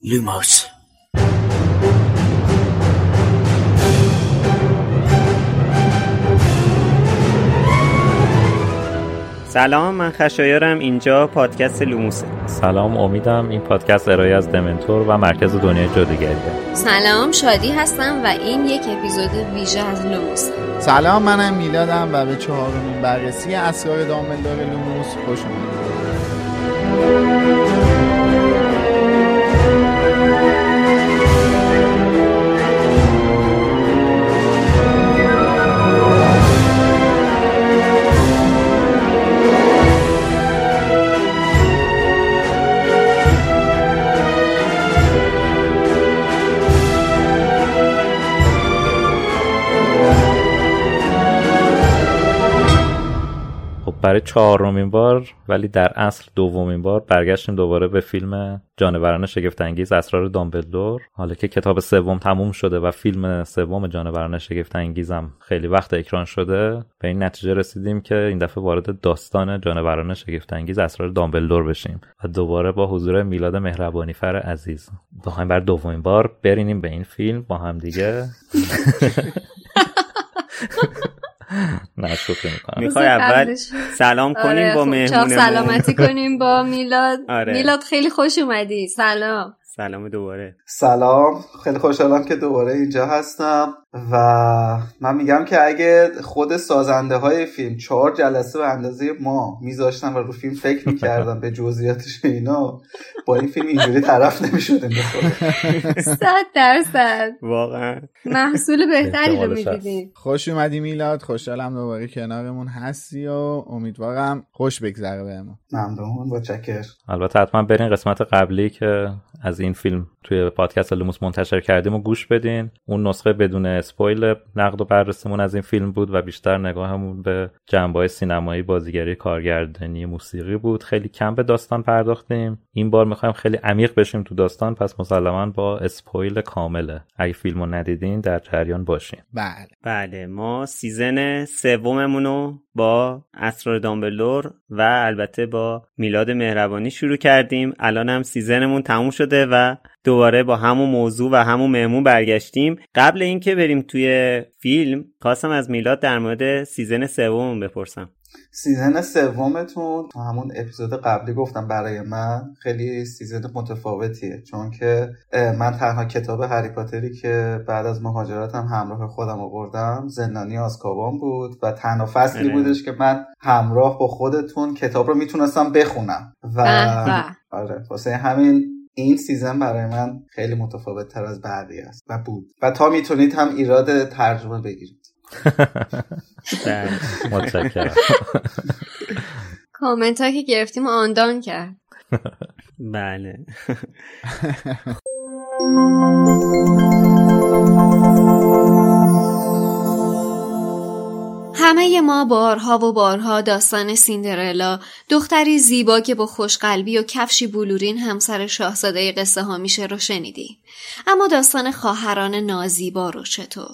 Lumos. سلام، من خشایارم، اینجا پادکست لوموسه. سلام، امیدم. این پادکست ارائه از دمنتور و مرکز دنیای جادوگریه. سلام، شادی هستم و این یک اپیزود ویژه از لوموسه. سلام، منم میلادم و به چهارمین بررسی اسرار دامبلدور لوموس خوش اومدید. برای چهارمین بار، ولی در اصل دومین بار، برگشتیم دوباره به فیلم جانوران شگفت انگیز اسرار دامبلدور. حالا که کتاب سوم تموم شده و فیلم سوم جانوران شگفت انگیزم خیلی وقت اکران شده، به این نتیجه رسیدیم که این دفعه وارد داستان جانوران شگفت انگیز اسرار دامبلدور بشیم و دوباره با حضور میلاد مهربانی‌فر عزیز بخوایم بر دومین بار برینیم به این فیلم با هم دیگه. میخوای اول سلام کنیم؟ آره، با مهمونمون سلامتی کنیم با میلاد. آره. میلاد خیلی خوش اومدی. سلام دوباره. سلام، خیلی خوشحالم که دوباره اینجا هستم و من میگم که اگه خود سازنده های فیلم 4 جلسه به اندازه ما میذاشتن و رو فیلم فکر میکردن به جزئیاتش اینا، با این فیلم اینجوری طرف نمیشدن. 100% واقعا محصول بهتری رو میدیدیم. خوش اومدی میلاد، خوشحالم دوباره کنارمون هستی و امیدوارم خوش بگذره بهمون. ممنون، متشکرم. البته حتما برین قسمت قبلی که از این فیلم توی پادکست لوموس منتشر کردیم و گوش بدین. اون نسخه بدون اسپویل نقد و بررسیمون از این فیلم بود و بیشتر نگاهمون به جنبه‌های سینمایی، بازیگری، کارگردانی، موسیقی بود. خیلی کم به داستان پرداختیم. این بار می‌خوایم خیلی عمیق بشیم تو داستان، پس مسلماً با اسپویل کامله. اگه فیلمو ندیدین در جریان باشین. بله، ما سیزن سوممون رو با اسرار دامبلدور و البته با میلاد مهربانی شروع کردیم. الان هم سیزنمون تموم شده و دوباره با همون موضوع و همون مهمون برگشتیم. قبل اینکه بریم توی فیلم، خواستم از میلاد در مورد سیزن سوم بپرسم. سیزن سومتون، تو همون اپیزود قبلی گفتم، برای من خیلی سیزن متفاوتیه، چون که من تنها کتاب هری پاتری که بعد از مهاجرتم همراه خودم آوردم زندانی آزکابان بود و تنها فصلی بودش که من همراه با خودتون کتاب رو میتونستم بخونم و آره، واسه همین این سیزن برای من خیلی متفاوت تر از بعدی است و بود و تا میتونید هم ایراد ترجمه بگیرید. متشکرم. کامنت ها که گرفتیم آندان کرد. بله. همه ما بارها و بارها داستان سیندرلا، دختری زیبا که با خوشقلبی و کفشی بلورین همسر شاهزاده قصه ها میشه، رو شنیدیم. اما داستان خواهران نازیبا رو چطور؟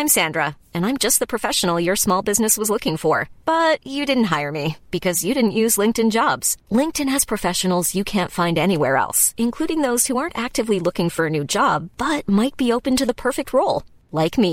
I'm Sandra, and I'm just the professional your small business was looking for. But you didn't hire me, because you didn't use LinkedIn Jobs. LinkedIn has professionals you can't find anywhere else, including those who aren't actively looking for a new job, but might be open to the perfect role, like me.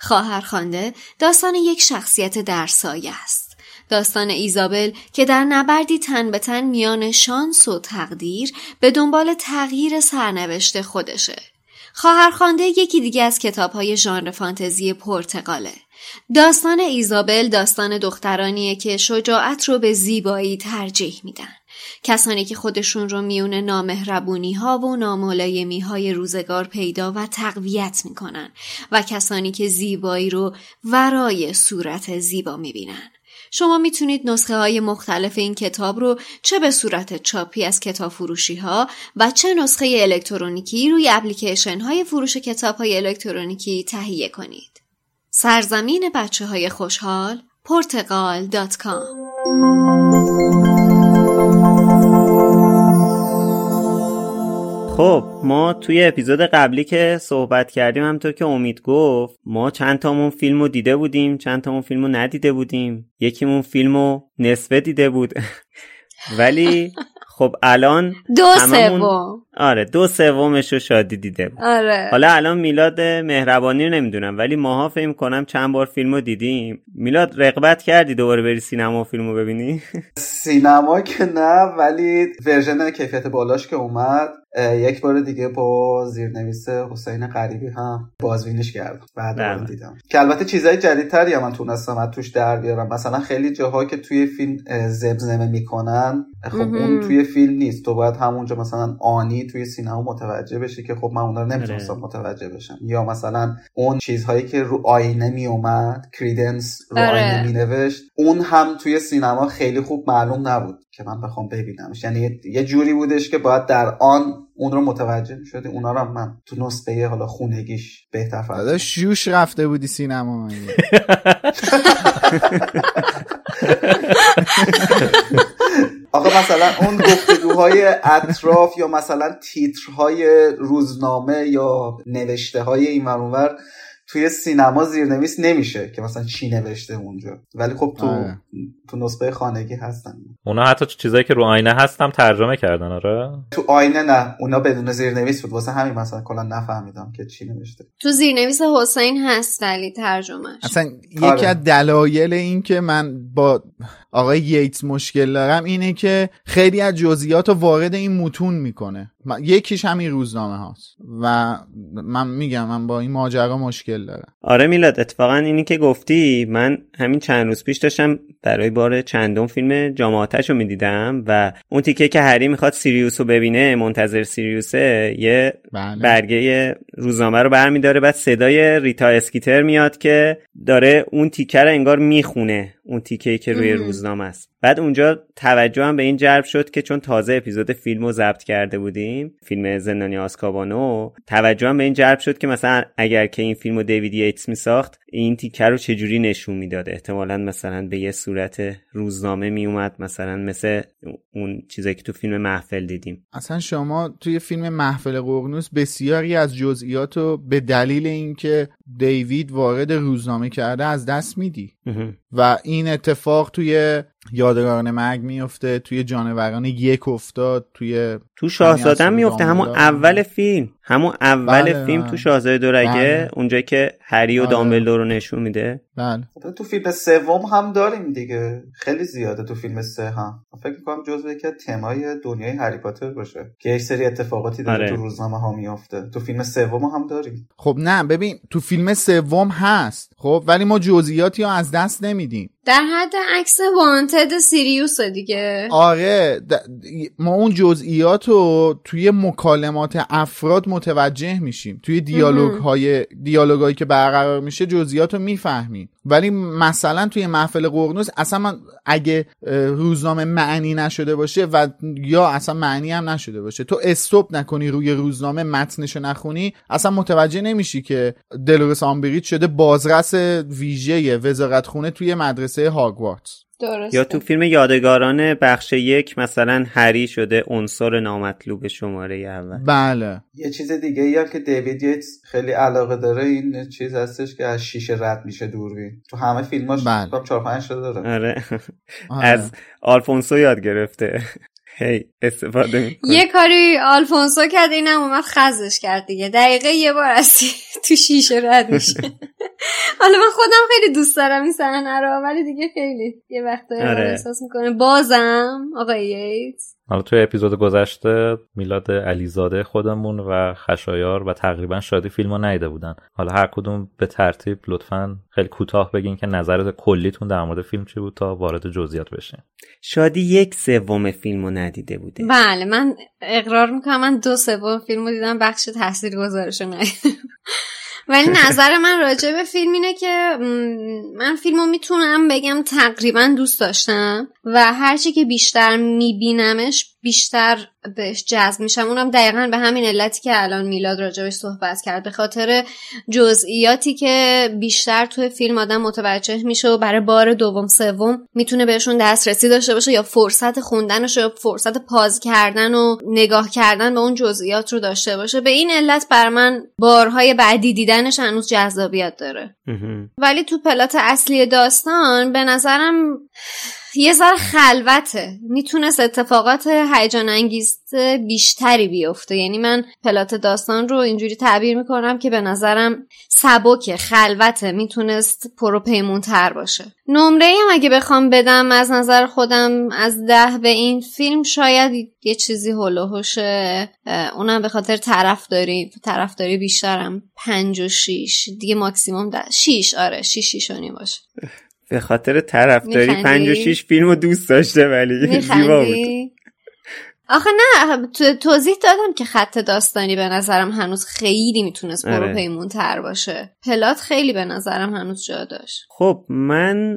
خواهرخوانده داستان یک شخصیت در سایه است. داستان ایزابل که در نبردی تن به تن میان شانس و تقدیر به دنبال تغییر سرنوشت خودشه. خواهرخوانده یکی دیگه از کتاب‌های ژانر فانتزی پرتغاله. داستان ایزابل داستان دخترانیه که شجاعت رو به زیبایی ترجیح میدن. کسانی که خودشون رو میون نامهربونی ها و ناملایمی های روزگار پیدا و تقویت میکنن و کسانی که زیبایی رو ورای صورت زیبا میبینن. شما میتونید نسخه های مختلف این کتاب رو چه به صورت چاپی از کتاب فروشی ها و چه نسخه الکترونیکی روی اپلیکیشن های فروش کتاب های الکترونیکی تهیه کنید. سرزمین بچه های خوشحال portugal.com. خب ما توی اپیزود قبلی که صحبت کردیم همونطور که امید گفت ما چند تامون فیلمو دیده بودیم، چند تامون فیلمو ندیده بودیم، یکیمون فیلمو نصفه دیده بود. ولی خب الان 2/3 آره 2/3 شادی دیده بود. آره. حالا الان میلاد مهربانی رو نمیدونم ولی ماها فهم کنم چند بار فیلمو دیدیم. میلاد رقبت کردی دوباره بری سینما فیلمو ببینی؟ سینما که نه، ولی ورژن کیفیت بالاش که اومد یک بار دیگه با زیرنویس حسین غریبی هم بازبینیش کردم. بعدا دیدم که البته چیزای جدیدتری هم من تونستم توش در بیارم. مثلا خیلی جاها که توی فیلم زمزمه میکنن خب اون توی فیلم نیست، تو باید همونجا مثلا آنی توی سینما متوجه بشی که خب من اونها رو نمیتونستم متوجه بشم. یا مثلا اون چیزهایی که رو آینه میومد، کریدنس رو آینه مینوشت، اون هم توی سینما خیلی خوب معلوم نبود که من بخوام ببینمش. یعنی یه جوری بودش که باید در آن اون رو متوجه شدی، اونا رو من تو نسبه حالا خونگیش بهتر فهمیدم. داداش شوش رفته بودی سینما من. آخه مثلا اون گفتگوهای اطراف یا مثلا تیترهای روزنامه یا نوشته های این ورانور توی سینما زیرنویس نمیشه که مثلا چی نوشته اونجا، ولی خب تو نسخه خانگی هستن اونا. حتی چیزایی که رو آینه هستم ترجمه کردن. آره تو آینه نه، اونا بدون زیرنویس بود، واسه همین مثلا کلا نفهمیدم که چی نوشته. تو زیرنویس حسین هست ولی ترجمهش اصلا آره. یکی از دلایل این که من با آقای ییتس مشکل دارم اینه که خیلی از جزئیات رو وارد این متون میکنه. یکیش همین روزنامه هاست و من میگم من با این ماجرا مشکل دارم. آره میلاد اتفاقا اینی که گفتی، من همین چند روز پیش داشتم برای بار چندم فیلم جام آتش رو میدیدم و اون تیکه که هری میخواد سیریوس رو ببینه، منتظر سیریوسه، یه برگه روزنامه رو برمیداره، بعد صدای ریتا اسکیتر میاد که داره اون تیکه رو انگار میخونه، اون تیکه‌ای که روی روزنامه است. بعد اونجا توجهم به این جلب شد که چون تازه اپیزود فیلمو ضبط کرده بودیم، فیلم زندانی آزکابانو، توجهم به این جلب شد که مثلا اگر که این فیلمو دیوید ییتس میساخت این تیکه رو چه جوری نشون میداد. احتمالاً مثلا به یه صورت روزنامه میومد، مثلا مثل اون چیزایی که تو فیلم محفل دیدیم. اصلا شما توی فیلم محفل قرنوس بسیاری از جزئیاتو به دلیل اینکه دیوید وارد روزنامه کرده از دست میدی و این اتفاق توی یادگاران مرگ میفته، توی جانوران یک افتاد، تو شاهزاده میفته، همون اول فیلم، بله. تو شاهزاده دورگه، بله. اونجایی که هری و بله. دامبلدور رو نشون میده. بله. تو فیلم سوم هم داریم دیگه، خیلی زیاده. تو فیلم سه هم فکر می‌کنم جزء یکی از تمای دنیای هری پاتر باشه که یک سری اتفاقاتی داره تو روزنامه ها میفته. تو فیلم سوم هم داریم. خب نه ببین تو فیلم سوم هست خب، ولی ما جزئیاتی رو از دست نمیدیم. در حد عکس وانتد سیریوس دیگه. آره ما اون جزئیات رو توی مکالمات افراد متوجه میشیم، توی دیالوگایی که برقرار میشه جزئیات رو میفهمیم. ولی مثلا توی محفل قرنوس اصلا من اگه روزنامه معنی نشده باشه و یا اصلا معنی هم نشده باشه، تو استوب نکنی روی روزنامه، متنشو نخونی، اصلا متوجه نمیشی که دلورس آمبریج شده بازرس ویژه وزارتخونه توی مدرسه هاگوارتس. درسته. یا تو فیلم یادگاران بخش 1 مثلا هری شده عنصر نامطلوب شماره اول. بله. یه چیز دیگه یا که دیوید ییتس خیلی علاقه داره این چیز هستش که از شیشه رد میشه دوربین. تو همه فیلماش تا 4 5 تا داره. آره. از آلفونسو یاد گرفته. هی استفاده میکنه. یه کاری آلفونسو کرد اینم اومد خزش کرد دیگه. دقیقه یه بار از تو شیشه رد میشه. حالا من خودم خیلی دوست دارم این صحنه رو، ولی دیگه خیلی یه وقتایی احساس میکنه بازم آقای ییتس. حالا تو اپیزود گذشته میلاد علیزاده خودمون و خشایار و تقریبا شادی فیلمو ندیده بودن. حالا هر کدوم به ترتیب لطفاً خیلی کوتاه بگین که نظرت کلیتون در مورد فیلم چی بود تا وارد جزئیات بشین. شادی 1/3 فیلمو ندیده بوده. بله من اقرار میکنم من 2/3 فیلمو دیدم، بخش تاثیرگذارشو ندیدم. ولی نظر من راجع به فیلم اینه که من فیلمو میتونم بگم تقریبا دوست داشتم و هرچی که بیشتر میبینمش بیشتر بهش جذب میشم. اونم دقیقاً به همین علتی که الان میلاد راجعش صحبت کرد، به خاطر جزئیاتی که بیشتر توی فیلم آدم متوجه میشه و برای بار دوم سوم میتونه بهشون دسترسی داشته باشه یا فرصت خوندنش یا فرصت پاز کردن و نگاه کردن به اون جزئیات رو داشته باشه. به این علت بر من بارهای بعدی دیدنش هنوز جذابیت داره. ولی تو پلات اصلی داستان به نظرم یه ذره خلوته، میتونست اتفاقات هیجان انگیز بیشتری بیفته. یعنی من پلات داستان رو اینجوری تعبیر میکنم که به نظرم سبکه، خلوته، میتونست پروپیمونتر باشه. نمره هم اگه بخوام بدم از نظر خودم از 10 به این فیلم شاید یه چیزی هلوهوشه، اونم به خاطر طرفداری بیشترم 5 و 6 دیگه، ماکسیموم 6. آره 6.5 باشه. به خاطر طرفداری 5 و 6 فیلمو دوست داشته ولی زیبا بود. آخه نه توضیح دادم که خط داستانی به نظرم هنوز خیلی میتونست پروپیمون تر باشه. پلات خیلی به نظرم هنوز جا داشت. خب من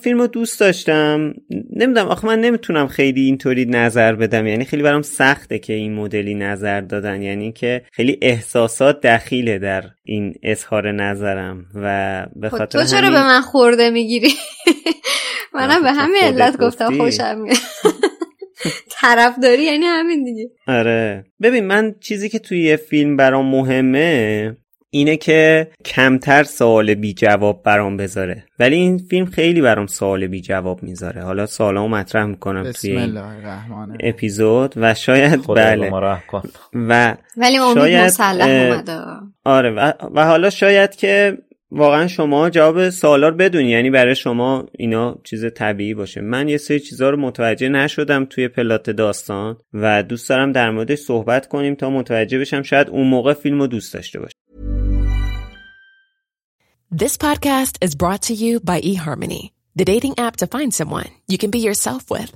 فیلمو دوست داشتم. نمیدونم آخه من نمیتونم خیلی اینطوری نظر بدم، یعنی خیلی برام سخته که این مدلی نظر دادن، یعنی که خیلی احساسات دخیله در این اظهار نظرم و به خاطر تو چرا به من خورده میگیری؟ منم به همین علت گفتم خوشم میاد. طرفداری یعنی همین دیگه. آره ببین من چیزی که توی یه فیلم برام مهمه اینه که کمتر سوال بی جواب برام بذاره، ولی این فیلم خیلی برام سوال بی جواب میذاره. حالا سوالامو مطرح میکنم توی اپیزود و شاید بله و ولی امید مسلح اومده. آره و حالا شاید که واقعا شما جواب سوالا رو بدونی، یعنی برای شما اینا چیز طبیعی باشه. من یه سری چیزا رو متوجه نشدم توی پلات داستان و دوست دارم در موردش صحبت کنیم تا متوجه بشم، شاید اون موقع فیلم رو دوست داشته باشم. This podcast is brought to you by eHarmony, the dating app to find someone you can be yourself with.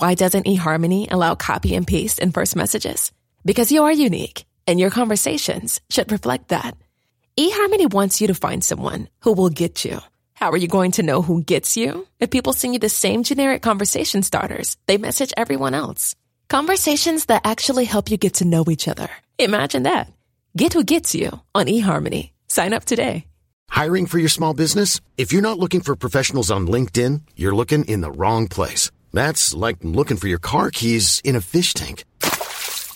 Why doesn't eHarmony allow copy and paste in first messages? Because you are unique and your conversations should reflect that. eHarmony wants you to find someone who will get you. How are you going to know who gets you? If people send you the same generic conversation starters, they message everyone else. Conversations that actually help you get to know each other. Imagine that. Get who gets you on eHarmony. Sign up today. Hiring for your small business? If you're not looking for professionals on LinkedIn, you're looking in the wrong place. That's like looking for your car keys in a fish tank.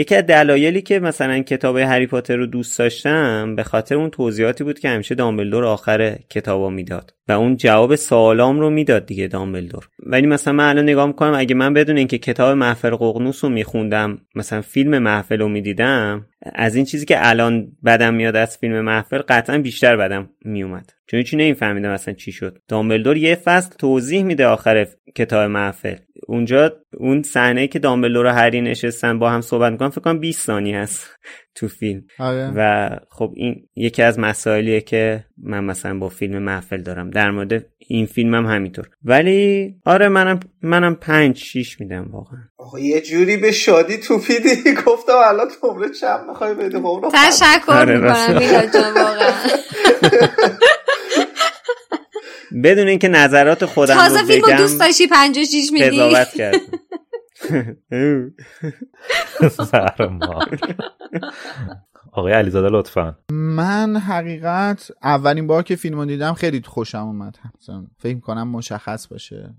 یکی از دلایلی که مثلا کتاب هری پاتر رو دوست داشتم به خاطر اون توضیحاتی بود که همیشه دامبلدور آخر کتابا میداد و اون جواب سوالام رو میداد دیگه دامبلدور. ولی مثلا من الان نگاه میکنم اگه من بدون اینکه کتاب محفل ققنوس رو میخوندم مثلا فیلم محفل رو میدیدم، از این چیزی که الان بدم میاد از فیلم محفل قطعا بیشتر بدم میومد، چون چی نمیفهمیدم اصلا چی شد. دامبلدور یه فصل توضیح میده آخر کتاب محفل، اونجا اون صحنه که دامبلدور و هری نشستن با هم صحبت میکنن فکر کنم 20 ثانیه است تو فیلم. آره. و خب این یکی از مسائلیه که من مثلا با فیلم محفل دارم، در مورد این فیلمم هم همینطور. ولی آره منم 5-6 میدم واقعا. آخه یه جوری به شادی توپیدی گفتم الان عمره چم میخوای بده با اونو. تشکر میکنم میلاد جان واقعا. بدون اینکه نظرات خودم رو بگم تازه فیلمو دوست داشتی 56 میدی قضاوت کردم. آقای علیزاده لطفا. من حقیقت اولین بار که فیلمو دیدم خیلی خوشم اومد، فکر کنم مشخص باشه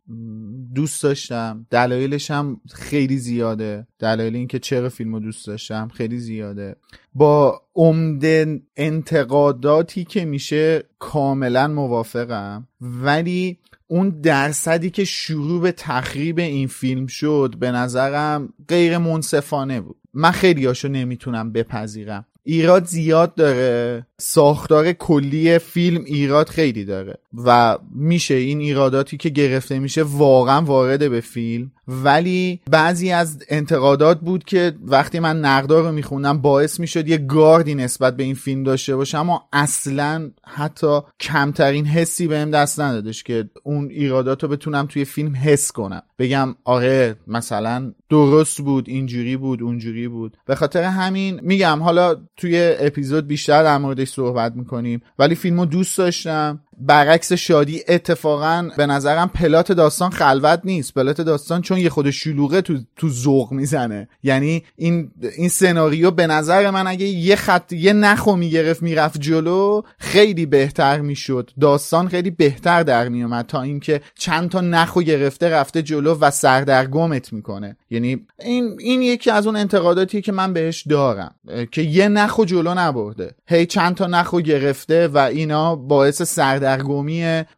دوست داشتم. دلایلش هم خیلی زیاده، دلایل اینکه چرا فیلمو دوست داشتم خیلی زیاده. با عمده انتقاداتی که میشه کاملا موافقم، ولی اون درصدی که شروع به تخریب این فیلم شد به نظرم غیر منصفانه بود. من خیلیاشو نمیتونم بپذیرم. ایراد زیاد داره، ساختار کلی فیلم ایراد خیلی داره و میشه این ایراداتی که گرفته میشه واقعا وارده به فیلم. ولی بعضی از انتقادات بود که وقتی من نقدا رو میخوندم باعث میشد یه گاردی نسبت به این فیلم داشته باشم، اما اصلا حتی کمترین حسی بهم دست ندادش که اون ایرادات رو بتونم توی فیلم حس کنم، بگم آره مثلا درست بود، اینجوری بود، اونجوری بود. به خاطر همین میگم حالا توی اپیزود بیشتر در موردش صحبت میکنیم، ولی فیلمو دوست داشتم. برعکس شادی اتفاقا به نظرم پلات داستان خلوت نیست. پلات داستان چون یه خود شلوغه تو ذوق میزنه. یعنی این سناریو به نظر من اگه یه خط یه نخو میگرفت میرفت جلو خیلی بهتر میشد، داستان خیلی بهتر در میومد تا اینکه چند تا نخو گرفته رفته جلو و سردرگمت میکنه. یعنی این یکی از اون انتقاداتیه که من بهش دارم، که یه نخو جلو نبرده، هی چند تا نخو گرفته و اینا باعث سردرگمی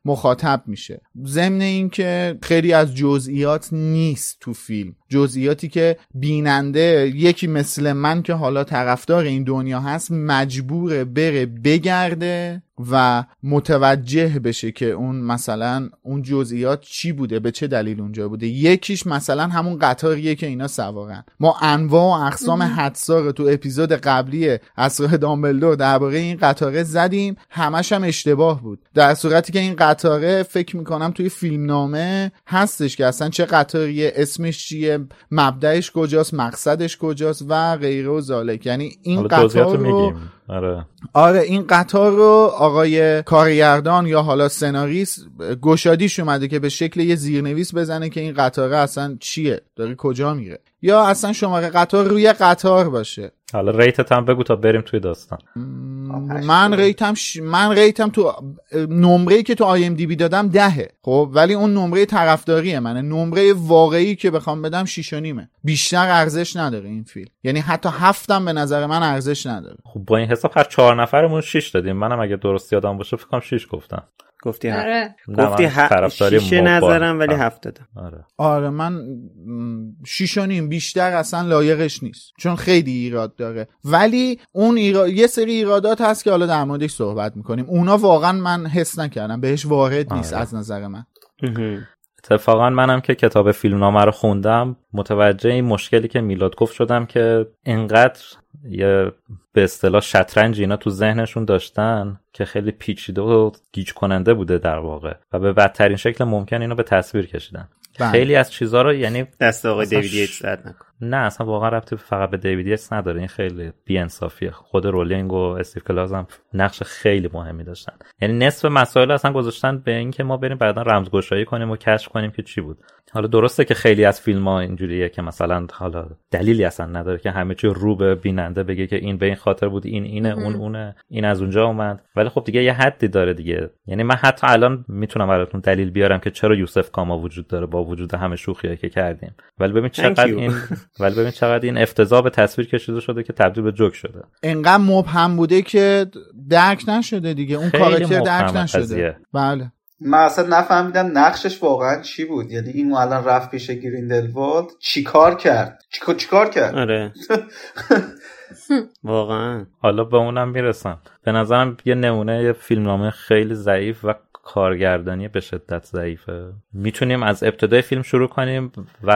مخاطب میشه. ضمن این که خیلی از جزئیات نیست تو فیلم، جزئیاتی که بیننده یکی مثل من که حالا طرفدار این دنیا هست مجبوره بره بگرده و متوجه بشه که اون مثلا اون جزئیات چی بوده، به چه دلیل اونجا بوده. یکیش مثلا همون قطاریه که اینا سوارن. ما انواع و اقسام حدسا رو تو اپیزود قبلی اسرار دامبلدور درباره این قطاره زدیم، همش هم اشتباه بود. در صورتی که این قطاره فکر میکنم توی فیلمنامه هستش که اصلا چه قطاریه، اسمش چیه، مبدأش کجاست، مقصدش کجاست و غیره و ذالک. یعنی این قطار رو آره این قطار رو آقای کارگردان یا حالا سناریست گشادیش اومده که به شکل یه زیرنویس بزنه که این قطاره اصلا چیه، داره کجا میره، یا اصلا شماره قطار روی قطار باشه. حالا ریتت هم بگو تا بریم توی داستان. من ریتم تو نمره‌ای که تو IMDb دادم 10. خب ولی اون نمره طرفداریه منه، نمره واقعی که بخوام بدم 6.5. بیشتر ارزش نداره این فیلم، یعنی حتی 7 هم به نظر من ارزش نداره. خب با این حساب هر 4 نفرمون 6 دادیم. منم اگه درست یادم باشه فکر کنم 6 گفتم. گفتی آره. گفتی شیشه نظرم ولی 7 دادم. آره من 6.5 بیشتر اصلا لایقش نیست چون خیلی ایراد داره. ولی اون یه سری ایرادات هست که حالا در موردش صحبت میکنیم، اونا واقعا من حس نکردم، بهش وارد نیست از نظر من. اتفاقا منم که کتاب فیلمنامه رو خوندم متوجه این مشکلی که میلاد گفت شدم که انقدر یه به اصطلاح شطرنج اینا تو ذهنشون داشتن که خیلی پیچیده و گیج کننده بوده در واقع و به بدترین شکل ممکن اینا به تصویر کشیدن. خیلی از چیزا رو یعنی دست آقای دیوید ایتس رد نکن. نه اصلا واقعا ربطی فقط به دیوید ایتس نداره، این خیلی بی‌انصافیه. خود رولینگ و استیو کلاز هم نقش خیلی مهمی داشتن، یعنی نصف مسائل اصلا گذاشتن به این که ما بریم بعدا رمزگشایی کنیم و کشف کنیم که چی بود. حالا درسته که خیلی از فیلم‌ها اینجوریه که مثلا حالا دلیلی اصلا نداره که همه چی رو به بیننده بگه که این به این خاطر بود، این اینه، اون اونه، این از اونجا اومد. ولی خب دیگه یه حدی داره دیگه. یعنی من حتی الان میتونم براتون دلیل بیارم که چرا یوسف کاما وجود داره با وجود همه شوخیایی که کردیم، ولی ببین چقدر این افتضاح به تصویر کشیده شده که تبدیل به جوک شده. انقدر مبهم بوده که درک نشده دیگه، اون کاراکتر درک نشده. بله من اصلا نفهمیدم نقشش واقعا چی بود. یعنی این الان رفت پیش گریندلوالد چیکار کرد؟ آره واقعا. حالا به اونم میرسم. به نظرم یه نمونه فیلمنامه خیلی ضعیف و کارگردانی به شدت ضعیفه. میتونیم از ابتدای فیلم شروع کنیم و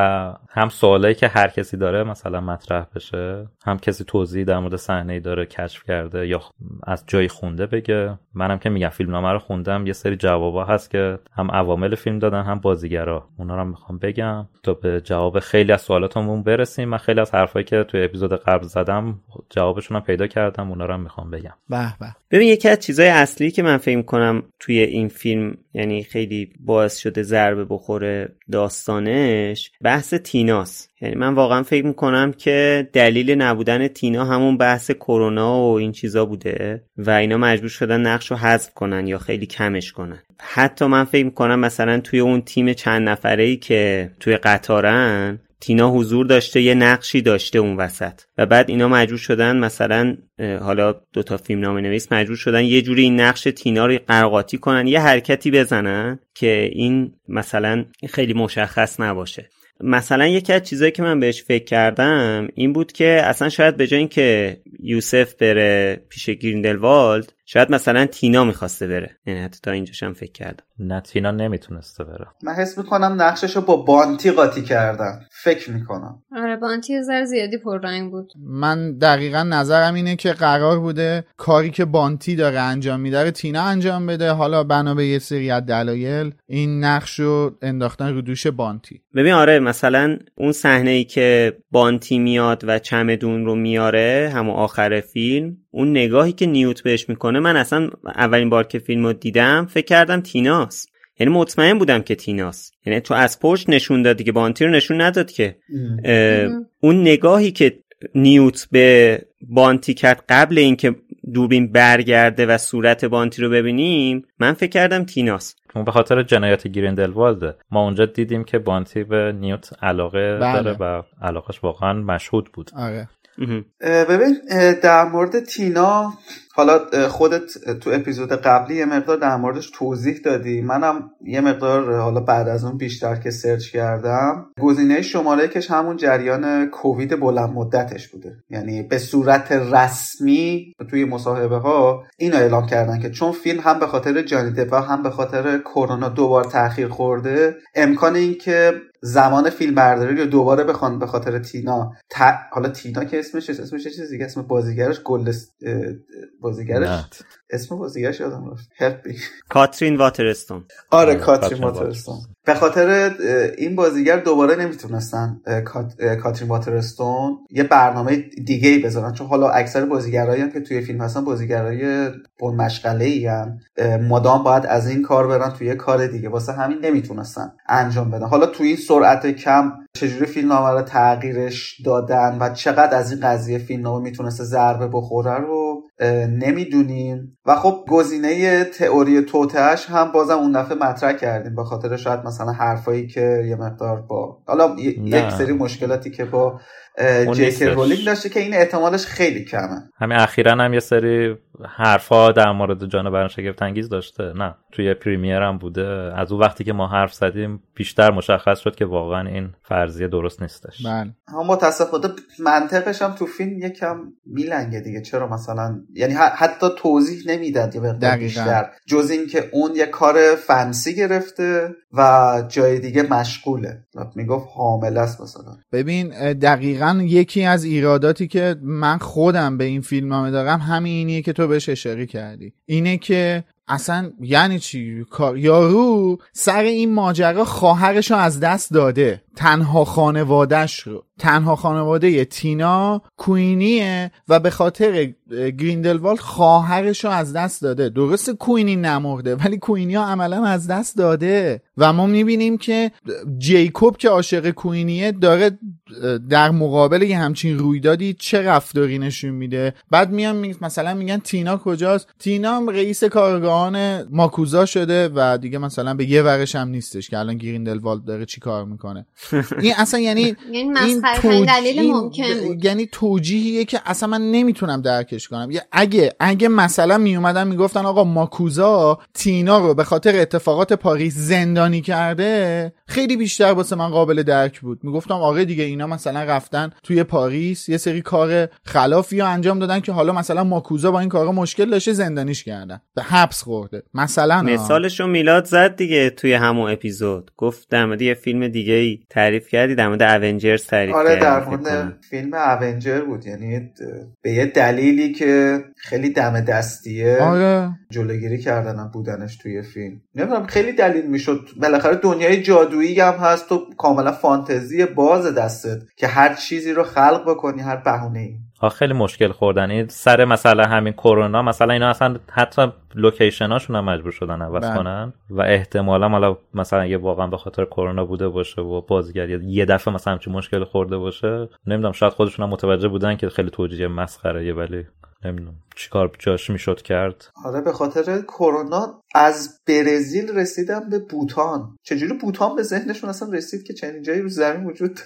هم سوالایی که هر کسی داره مثلا مطرح بشه، هم کسی توضیح در مورد صحنه‌ای داره کشف کرده یا از جایی خونده بگه. منم که میگم فیلمنامه رو خوندم، یه سری جوابا هست که هم عوامل فیلم دادن هم بازیگرا، اونا رو میخوام بگم تا به جواب خیلی از سوالاتمون برسیم. من خیلی از حرفایی که توی اپیزود قبل زدم جوابشون رو پیدا کردم، اونا رو هم میخوام بگم. به به. ببین یکی از چیزای اصلی که من فکر می‌کنم توی این فیلم یعنی خیلی باعث شده ضربه بخوره داستانش، بحث تیناست. یعنی من واقعا فکر میکنم که دلیل نبودن تینا همون بحث کرونا و این چیزا بوده و اینا مجبور شدن نقش رو حذف کنن یا خیلی کمش کنن. حتی من فکر میکنم مثلا توی اون تیم چند نفره‌ای که توی قطارن، تینا حضور داشته، یه نقشی داشته اون وسط و بعد اینا مجبور شدن مثلا حالا دوتا فیلمنامه نویس مجبور شدن یه جوری این نقش تینا رو قرقاتی کنن، یه حرکتی بزنن که این مثلا خیلی مشخص نباشه. مثلا یکی از چیزایی که من بهش فکر کردم این بود که اصلا شاید به جای اینکه یوسف بره پیش گریندلوالد، شاید مثلا تینا میخواسته بره. یعنی حتی تا اینجاش هم فکر کردم. نه تینا نمیتونسته بره. من حس میکنم نقششو با بانتی قاطی کردن. فکر میکنم. آره بانتی زر زیادی پررنگ بود. من دقیقاً نظرم اینه که قرار بوده کاری که بانتی داره انجام میده رو تینا انجام بده. حالا بنا به یه سری از دلایل این نقشو انداختن رو دوش بانتی. ببین آره مثلا اون صحنه ای که بانتی میاد و چمدون رو میاره، همون آخر فیلم، اون نگاهی که نیوت بهش میکنه، من اصلا اولین بار که فیلمو دیدم فکر کردم تیناست. یعنی مطمئن بودم که تیناست. یعنی تو از پشت نشون دادی که بانتی رو نشون نداد که اون نگاهی که نیوت به بانتی کرد قبل اینکه دوربین برگرده و صورت بانتی رو ببینیم، من فکر کردم تیناست. اون به خاطر جنایات گریندلوالد ما اونجا دیدیم که بانتی به نیوت علاقه داره و علاقش واقعا مشهود بود. آره. ببین در مورد تینا حالا خودت تو اپیزود قبلی یه مقدار در موردش توضیح دادی، منم یه مقدار حالا بعد از اون بیشتر که سرچ کردم، گزینه شماره یکش همون جریان کووید بلند مدتش بوده. یعنی به صورت رسمی توی مصاحبه ها اینو اعلام کردن که چون فیلم هم به خاطر جانی دپ و هم به خاطر کرونا دوبار تاخیر خورده، امکان این که زمان فیلم برداری رو دوباره بخوان به خاطر تینا حالا تینا که اسمش چیز دیگه، اسم بازیگرش اسم بازیگرش یادم رفت، کاترین واترستون. آره کاترین واترستون. به خاطر این بازیگر دوباره نمیتونستن کاترین واترستون یه برنامه دیگه‌ای بذارن، چون حالا اکثر بازیگرایی هم که توی فیلم هستن بازیگرای پر مشغله‌ای ان، مدام باید از این کار برن توی کار دیگه، واسه همین نمیتونستن انجام بدن. حالا توی این سرعت کم چجوری فیلمنامه رو تغییرش دادن و چقدر از این قضیه فیلمنامه میتونسته ضربه بخوره رو نمیدونیم. و خب گزینه تئوری توته‌اش هم بازم اون دفعه مطرح کردیم، به خاطر شاید مثلا حرفایی که یه مقدار با حالا یک سری مشکلاتی که با جی‌کی رولینگ داشته که این احتمالش خیلی کمه. همین اخیراً هم یه سری حرفا در مورد جانوران شگفت‌انگیز داشته، نه توی پریمیر هم بوده. از اون وقتی که ما حرف زدیم بیشتر مشخص شد که واقعا این فرضیه درست نیستش. هم متأسفانه منطقش هم تو فیلم یکم میلنگه دیگه. چرا مثلا یعنی حتی توضیح نمیدن یه مقدار بیشتر، جز این که اون یه کار فنسی گرفته و جای دیگه مشغوله، میگفت حامله است مثلا. ببین دقیقاً یکی از ایراداتی که من خودم به این فیلمنامه دارم همینیه که تو بهش اشاره کردی، اینه که اصلا یعنی چی؟ یارو سر این ماجرا خواهرش رو از دست داده، تنها خانوادهش رو، تنها خانواده یه تینا کوینیه و به خاطر گریندلوالد خواهرش رو از دست داده. درسته کوینی نمرده ولی کوینی ها عملا از دست داده و ما میبینیم که جیکوب که عاشق کوینیه داره در مقابل یه همچین رویدادی چه رفتاری نشون میده. بعد میان مثلا میگن تینا کجاست؟ تینا هم رئیس کارگاهان ماکوزا شده و دیگه مثلا به یه ورش هم نیستش که الان گریندلوالد داره چی کار میکنه. این اصلا یعنی توجیهیه که اصلا من نمیتونم درکش کنم. اگه مثلا میومدن میگفتن آقا ماکوزا تینا رو به خاطر اتفاقات پاریس زندانی کرده، خیلی بیشتر واسه من قابل درک بود. میگفتم آقا دیگه اینا اینا مثلا رفتن توی پاریس یه سری کار خلافی رو انجام دادن که حالا مثلا ماکوزا با این کارا مشکل داشته، زندانیش کردن، به حبس خورده. مثلا مثالش رو میلاد زد دیگه توی همون اپیزود، گفت در مورد یه فیلم دیگه‌ای تعریف کردی، در مورد اونجرز تعریف کردی. آره در مورد فیلم اونجر بود، یعنی به یه دلیلی که خیلی دم دستیه آره. جلوگیری کردن بودنش توی فیلم، نمیدونم خیلی دلیل میشد. بالاخره دنیای جادویی هم هست و کاملا فانتزی باز دستت که هر چیزی رو خلق بکنی، هر بهونه‌ای. خیلی مشکل خوردن سر مثلا همین کرونا، مثلا اینا اصلا حتی لوکیشناشون هم مجبور شدن عوض کنن و احتمالاً حالا مثلا یه واقعا به خاطر کرونا بوده باشه و بازیگر یه دفعه مثلا همچین مشکل خورده باشه، نمیدونم شاید خودشون هم متوجه بودن که خیلی توجیه مسخره، ولی نمیدونم چیکار جاش میشد کرد. حالا به خاطر کرونا از برزیل رسیدم به بوتان. چجوری بوتان به ذهنشون اصلا رسید که چنین جایی رو زمین وجود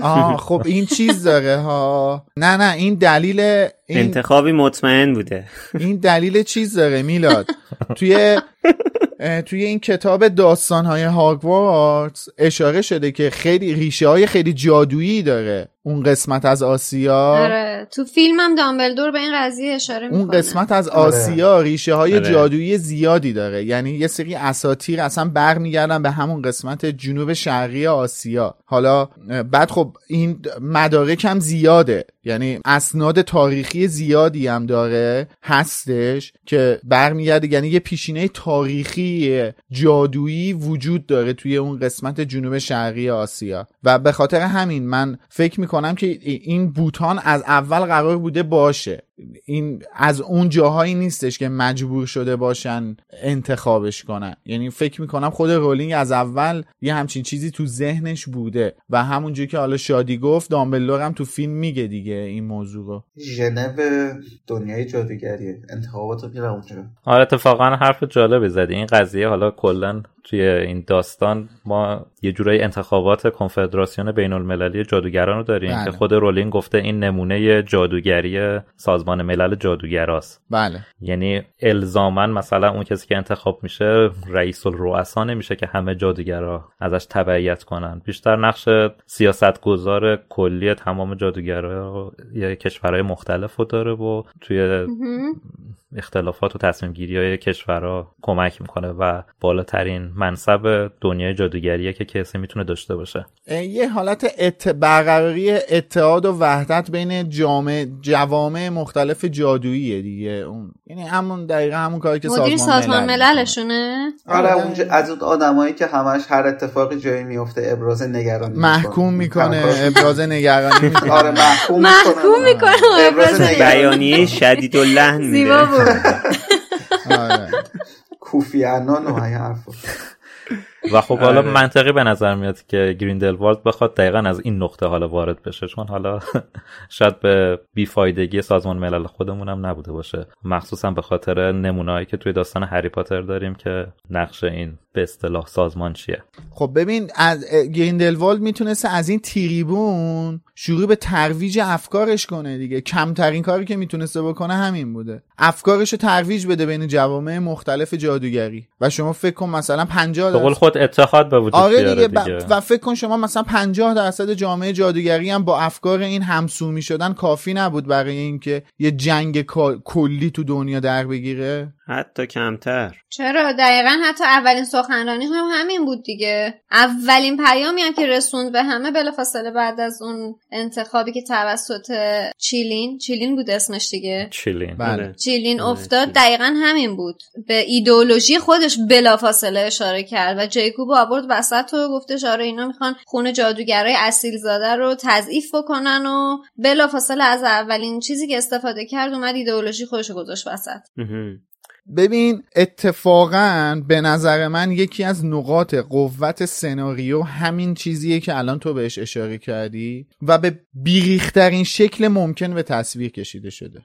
داره؟ خب این چیز داره ها. نه این دلیل انتخابی مطمئن بوده. این دلیل چیز داره میلاد. توی این کتاب داستان‌های هاگوارتس اشاره شده که خیلی ریشه‌های خیلی جادویی داره اون قسمت از آسیا. آره تو فیلمم دامبلدور به این قضیه اشاره می‌کنه. اون قسمت از آسیا ریشه‌های جادویی زیادی داره، یعنی یه سری اساطیر اصلا برمیگردن به همون قسمت جنوب شرقی آسیا. حالا بعد خب این مدارک هم زیاده، یعنی اسناد تاریخی زیادی هم داره هستش که برمیگرده، یعنی یه پیشینه تاریخی جادویی وجود داره توی اون قسمت جنوب شرقی آسیا و به خاطر همین من فکر میکنم که این بوتان از اول قرار بوده باشه، این از اون جاهایی نیستش که مجبور شده باشن انتخابش کنن. یعنی فکر میکنم خود رولینگ از اول یه همچین چیزی تو ذهنش بوده و همونجوری که حالا شادی گفت دامبلدور هم تو فیلم میگه دیگه این موضوع رو. ژنو دنیای جادوگریه، انتخابات رو میره اونجا. آره اتفاقا حرف جالبی زدی این قضیه. حالا کلا توی این داستان ما یه جورای انتخابات کنفدراسیون بین‌المللی جادوگران رو داریم بله. که خود رولینگ گفته این نمونه جادوگری سازمان ملل جادوگراست. بله. یعنی الزاماً مثلا اون کسی که انتخاب میشه رئیس الرؤسا نمیشه که همه جادوگرا ازش تبعیت کنن، بیشتر نقش سیاستگزار کلی تمام جادوگرا یا کشورهای مختلفو داره و توی اختلافات و تصمیم گیری های کشورها کمک میکنه و بالاترین منصب دنیای جادوگریه که کسی میتونه داشته باشه. یه حالت برقراری اتحاد و وحدت بین جوامع مختلف جادوییه دیگه اون. یعنی همون دقیقا همون کاری که سازمان مللشونه. آره اونجا از اون آدمایی که همش هر اتفاقی جایی میفته ابراز نگرانی محکوم میکنه، ابراز نگرانی میکنه. آره محکوم میکنه، ابراز بیانیه شدید اللحن میده. آره کوفیانا نو حرفو. و خب حالا منطقی به نظر میاد که گریندلوالد بخواد دقیقاً از این نقطه حالا وارد بشه، چون حالا شاید به بیفایدگی سازمان ملل خودمون هم نبوده باشه، مخصوصا به خاطر نمونه‌ای که توی داستان هری پاتر داریم که نقش این به اصطلاح سازمان چیه. خب ببین از گریندلوالد میتونسته از این تریبون شروع به ترویج افکارش کنه دیگه. کمترین کاری که میتونسته بکنه همین بوده، افکارش رو ترویج بده بین جوامع مختلف جادوگری. و شما فکر کن مثلا 50 به قول خود اتحاد به وجود بیاره دیگه. و فکر کن شما مثلا 50% جامعه جادوگری هم با افکار این همسومی شدن کافی نبود برای اینکه یه جنگ کلی تو دنیا در بگیره، حتی کمتر. چرا دقیقاً حتی اولین سخنرانی هم همین بود دیگه. اولین پیامی هم که رسوند به همه بلافاصله بعد از اون انتخابی که توسط چیلین بود اسمش دیگه، چیلین افتاد، دقیقاً همین بود. به ایدئولوژی خودش بلافاصله اشاره کرد و جیکوب آورد وسط و گفتش آره اینا میخوان خون جادوگرای اصیل زاده رو تضعیف بکنن و بلافاصله از اولین چیزی که استفاده کرد اومد ایدئولوژی خودش گذاشت وسط. ببین اتفاقا به نظر من یکی از نقاط قوت سناریو همین چیزیه که الان تو بهش اشاره کردی و به بیریخترین شکل ممکن به تصویر کشیده شده.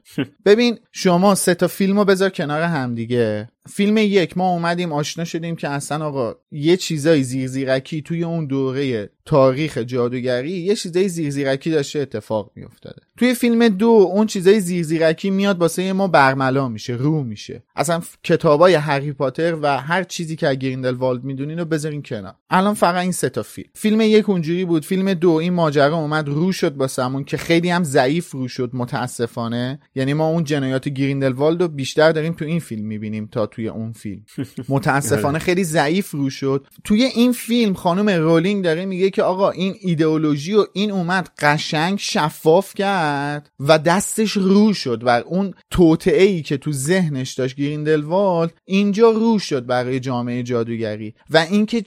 ببین شما 3 تا فیلمو بذار کنار هم دیگه، فیلم یک ما اومدیم آشنا شدیم که اصلا آقا یه چیزای زیرزیرکی توی اون دوره تاریخ جادوگری یه چیزای زیرزیرکی داشته اتفاق میافتاده. توی فیلم دو اون چیزای زیرزیرکی میاد واسه ما برملا میشه، رو میشه. اصلا کتابای هری پاتر و هر چیزی که گریندلوالد میدونین رو بذارین کنار. الان فقط این سه تا فیلم یک اونجوری بود. فیلم دو این ماجرا اومد رو شد واسمون که خیلی هم ضعیف رو شد متاسفانه. یعنی ما اون جنایات گریندلوالد رو بیشتر داریم تو این فیلم میبینیم تا توی اون فیلم. متاسفانه خیلی ضعیف رو شد. توی این فیلم خانم رولینگ داره میگه که آقا این ایدئولوژی و این اومد قشنگ شفاف کرد و دستش رو شد بر اون توطئه‌ای که تو ذهنش داشت گریندلوالد، اینجا رو شد برای جامعه جادوگری و اینکه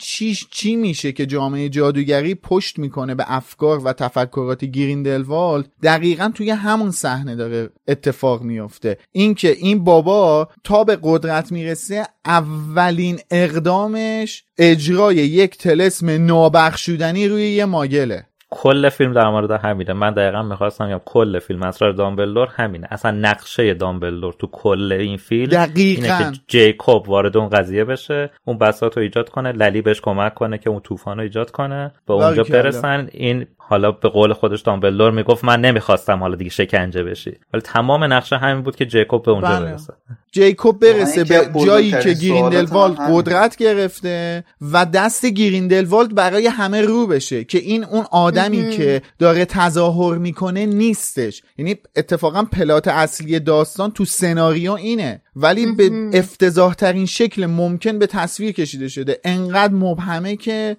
چی میشه که جامعه جادوگری پشت میکنه به افکار و تفکرات گریندلوالد، دقیقاً توی همون صحنه داره اتفاق میفته. اینکه این بابا تا به قدرت میرسه اولین اقدامش اجرای یک طلسم نابخشودنی روی یه ماگله. کل فیلم در مورد همینه. من دقیقاً می‌خواستم بگم کل فیلم اسرار دامبلدور همینه. اصلا نقشه دامبلدور تو کل این فیلم دقیقاً اینه که جیکوب وارد اون قضیه بشه، اون بساط رو ایجاد کنه، للی بهش کمک کنه که اون طوفان رو ایجاد کنه و اونجا برسن. این حالا به قول خودش دامبلدور میگفت من نمیخواستم حالا دیگه شکنجه بشی، ولی تمام نقشه همین بود که جیکوب به اونجا برسه. جیکوب برسه به جایی که گریندلوالد قدرت گرفته و دست گریندلوالد برای همه رو بشه که این اون آدمی که داره تظاهر میکنه نیستش. یعنی اتفاقا پلات اصلی داستان تو سناریو اینه، ولی به افتضاح ترین شکل ممکن به تصویر کشیده شده. انقدر مبهمه که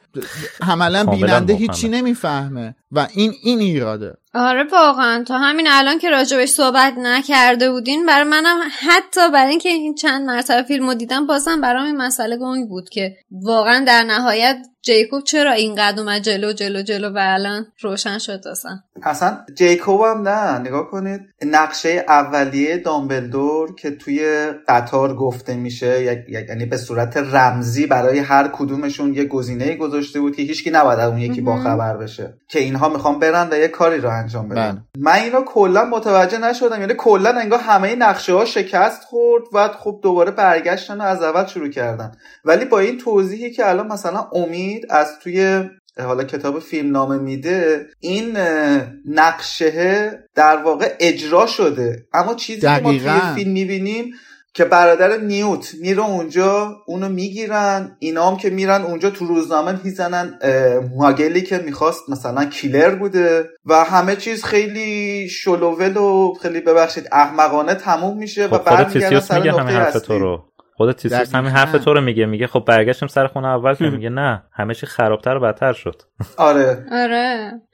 عملاً بیننده هیچی نمیفهمه و این ایراده. آره واقعا تا همین الان که راجبش صحبت نکرده بودین، برای منم حتی برای اینکه این چند مرتبه فیلمو دیدم بازم برام این مسئله گنگ بود که واقعا در نهایت جیکوب چرا اینقدر اومد جلو و الان روشن شد اصلا. اصلا جیکوب هم نه، نگاه کنید نقشه اولیه دامبلدور که توی قطار گفته میشه، یعنی به صورت رمزی برای هر کدومشون یه گزینه‌ای گذاشته بود که هیچکی نباید اون یکی با خبر بشه که اینها میخوان برن و یه کاری رو انجام بدن. من اینو کلا متوجه نشدم، یعنی کلا انگار همه نقشه‌ها شکست خورد و خب دوباره برگشتن و از اول شروع کردن. ولی با این توضیحی که الان مثلا امید از توی حالا کتاب فیلم نامه میده، این نقشه در واقع اجرا شده. اما چیزی که ما توی فیلم میبینیم که برادر نیوت میره اونجا، اونو میگیرن، اینا هم که میرن اونجا تو روزنامه میزنن ماگلی که میخواست مثلا کیلر بوده و همه چیز خیلی شلوول و خیلی ببخشید احمقانه تموم میشه و بعد میگن سر نقطه اصلی. خودت تیسیس همین حرف تو رو میگه خب برگشتیم سر خونه اول که میگه نه همه چی خرابتر و بدتر شد. آره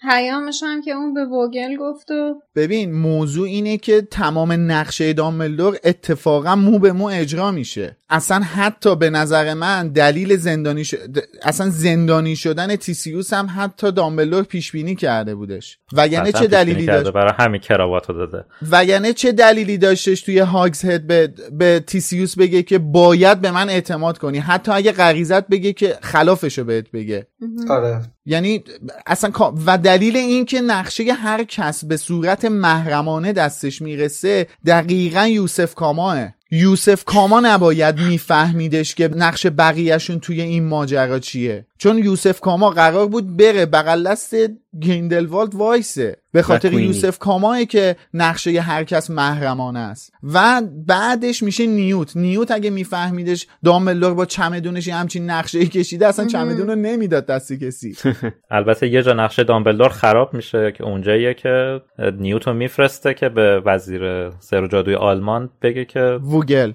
پیامش هم که اون به وگل گفت. و ببین موضوع اینه که تمام نقشه دامبلدور اتفاقا مو به مو اجرا میشه. اصلا حتی به نظر من دلیل زندانی شدن تیسیوس هم حتی دامبلدور پیش بینی کرده بودش. وگرنه چه دلیلی داشت؟ برای همین کراواتو داده. وگرنه چه دلیلی داشتش توی هاگزهد به تیسیوس بگه که باید به من اعتماد کنی، حتی اگه غریزت بگه که خلافشو بهت بگه. آره یعنی اصلا و دلیل این که نقشه هر کس به صورت محرمانه دستش میرسه دقیقاً یوسف کاما نباید میفهمیدش که نقش بقیهشون توی این ماجرا چیه، چون یوسف کاما قرار بود بره بغل دست گریندلوالد وایسه. به خاطر یوسف کامایه که نقشه هر کس محرمانه است. و بعدش میشه نیوت اگه میفهمیدش دامبلدور با چمدونش همچین نقشه کشیده، اصلا چمدون رو نمیداد دست کسی. البته یه جا نقشه دامبلدور خراب میشه که اونجاییه که نیوت رو میفرسته که به وزیر سحر و جادوی آلمان بگه که ووگل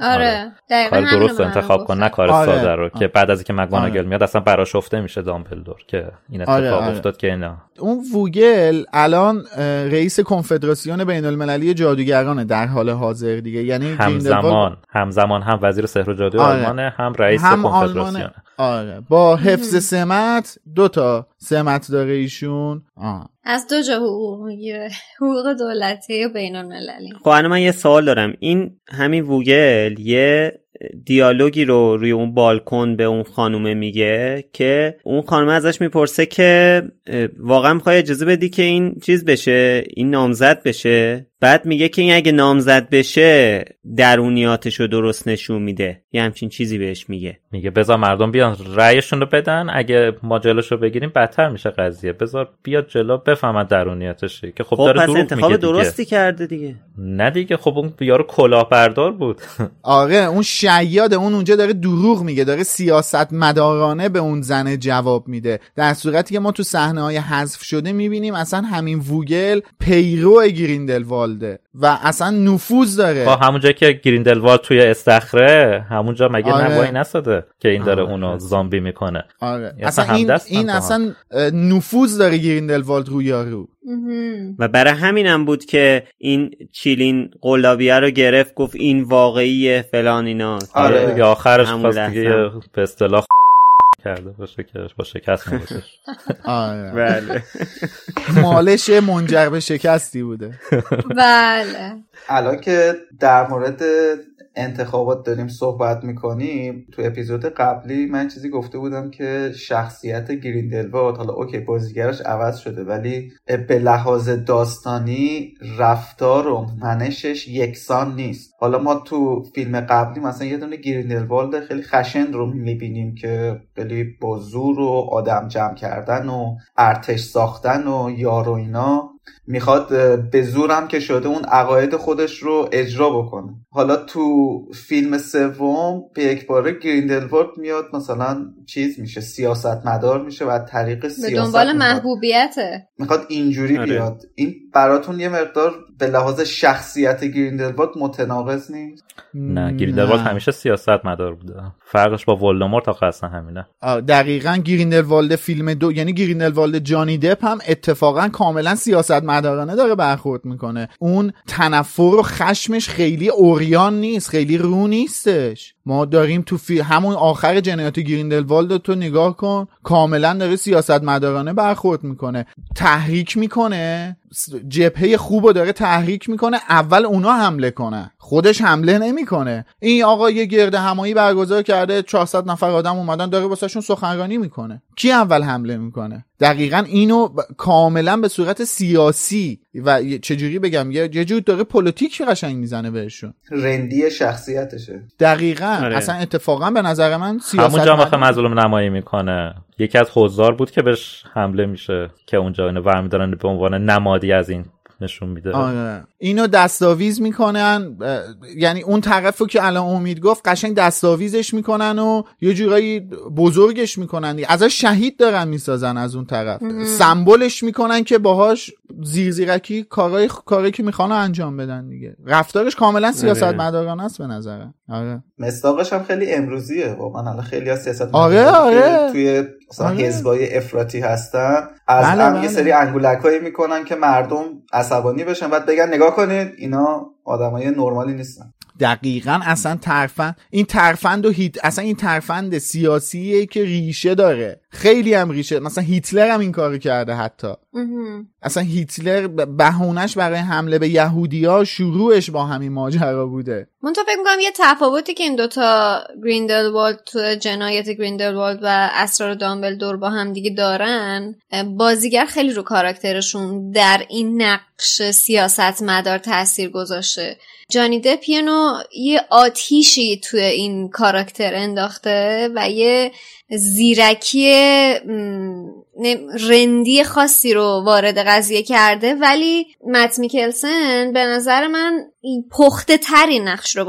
آره دقیقاً درست انتخاب کن، نه کار ساده رو. که بعد از اینکه مگوناگل میاد اصلا براشفته میشه دامبلدور که این اتفاق افتاد که اینا. اون ووگل الان رئیس کنفدراسیون بین المللی جادوگرانه در حال حاضر دیگه، یعنی همزمان هم وزیر سحر و جادوی آلمانه، هم رئیس کنفدراسیونه. آره با حفظ سمت، دو تا سمت داره ایشون. از دو جا حقوق میگیره، حقوق دولتی و بین المللی. خب الان من یه سوال دارم. این همین ووگل یه دیالوگی رو روی اون بالکن به اون خانومه میگه که اون خانومه ازش میپرسه که واقعا میخوای اجازه بدی که این چیز بشه، این نامزد بشه؟ بعد میگه که این اگه نامزد بشه درونیاتشو درست نشون میده، یه همچین چیزی بهش میگه. میگه بذار مردم بیان رأیشون رو بدن، اگه ما جلوشو بگیریم بدتر میشه قضیه، بذار بیا جلو بفهمن درونیاتش که خب داره دروغ میگه. انتخاب درستی کرده دیگه. نه دیگه خب اون یارو کلاهبردار بود. آره اون شیاد اون اونجا داره دروغ میگه، داره سیاست مدارانه به اون زنه جواب میده، در صورتی که ما تو صحنه های حذف شده میبینیم اصلا همین ووگل پیرو گریندلوالد و اصلا نفوذ داره. با همون جایی که گریندلوالد توی استخره، همونجا مگه نبایی نساده که این داره اونو زامبی میکنه. آره. اصلا این اصلا نفوذ داره گریندلوالد رو یارو. و برای همینم بود که این چیلین قلابیه رو گرفت، گفت این واقعیه فلان اینا. آره. آخرش پس دیگه به اصطلاح کرده باشه که با شکست نبوده. آره بله، مالش منجر به شکستی بوده. بله الان که در مورد انتخابات داریم صحبت میکنیم، تو اپیزود قبلی من چیزی گفته بودم که شخصیت گریندلوالد، حالا اوکی بازیگرش عوض شده ولی به لحاظ داستانی رفتار و منشش یکسان نیست. حالا ما تو فیلم قبلی مثلا یه دونه گریندلوالد خیلی خشن رو میبینیم که خیلی با زور و آدم جمع کردن و ارتش ساختن و یار و اینا میخواد به زورم که شده اون عقاید خودش رو اجرا بکنه. حالا تو فیلم سوم به یک باره گریندلوالد میاد مثلا چیز میشه، سیاستمدار میشه و طریق سیاست به دنبال محبوبیته میخواد اینجوری بیاد. این براتون یه مقدار به لحاظ شخصیت گریندلوالد متناقض نیست؟ نه گریندلوالد همیشه سیاستمدار بوده، فرقش با ولدمورت اصلا همینه. دقیقاً گریندلوالد فیلم دو، یعنی گریندلوالد جانی دپ هم اتفاقاً کاملاً سیاستمدارانه داره برخورد میکنه، اون تنفر و خشمش خیلی اوریان نیست، خیلی رو نیستش. ما داریم تو همون آخر جنایات گریندلوالد تو نگاه کن، کاملا داره سیاستمدارانه برخورد میکنه، تحریک میکنه، جبهه خوبو داره تحریک میکنه، اول اونا حمله کنه، خودش حمله نمیکنه. این آقا یه گرد همایی برگزار کرده، 400 نفر آدم اومدن داره واسهشون سخنرانی میکنه، کی اول حمله میکنه؟ دقیقاً اینو کاملا به صورت سیاسی و چجوری بگم یه جور داره پلیتیک قشنگ میزنه بهشون، رندی شخصیتشه. دقیقاً آره. اصلا اتفاقا به نظر من سیاست همونجا وقت مظلوم نمایی میکنه، یکی از حضار بود که بهش حمله میشه که اونجا اینو برمیدارن به عنوان نمادی از این نشون میده. آره اینو دستاویز میکنن، یعنی اون طرفو که الان امید گفت قشنگ دستاویزش میکنن و یه جورایی بزرگش میکنن، ازش شهید دارن میسازن، از اون طرف سمبولش میکنن که باهاش زیرزیرکی کاری که میخوان انجام بدن دیگه. رفتارش کاملا سیاستمدارانه است به نظرم. آره مصداقش هم خیلی امروزیه واقعا، الان خیلی از سیاستمداران آره. توی مثلا حزبای افراطی هستن از هم یه سری انگولکایی میکنن که مردم عصبانی بشن، بعد بگن نگاه کنید اینا آدمای نرمالی نیستن. دقیقاً اصلا این ترفند سیاسیه که ریشه داره، خیلی هم ریشه. مثلا هیتلر هم این کارو کرده حتی. اصلا هیتلر بهونش برای حمله به یهودی‌ها شروعش با همین ماجرا بوده. من تو فکر می‌کنم یه تفاوتی که این دوتا گریندلوالد تو جنایت گریندلوالد و اسرار دامبلدور با هم دیگه دارن، بازیگر خیلی رو کاراکترشون در این نقش سیاستمدار تاثیر گذاشته. جانی دپ یه آتیشی توی این کاراکتر انداخته و یه زیرکی رندی خاصی رو وارد قضیه کرده، ولی مت میکلسن به نظر من پخته ترین نقش رو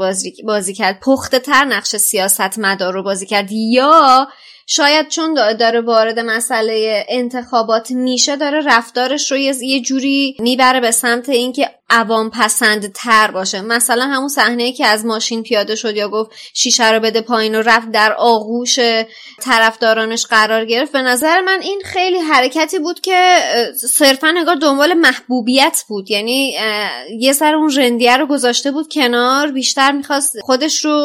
بازی کرد، پخته تر نقش سیاستمدار رو بازی کرد. یا شاید چون داره وارد مسئله انتخابات میشه داره رفتارش رو یه جوری میبره به سمت اینکه عوام پسند تر باشه. مثلا همون صحنه که از ماشین پیاده شد یا گفت شیشه رو بده پایین و رفت در آغوش طرفدارانش قرار گرفت، به نظر من این خیلی حرکتی بود که صرفا انگار دنبال محبوبیت بود، یعنی یه سر اون رندیه رو گذاشته بود کنار، بیشتر میخواست خودش رو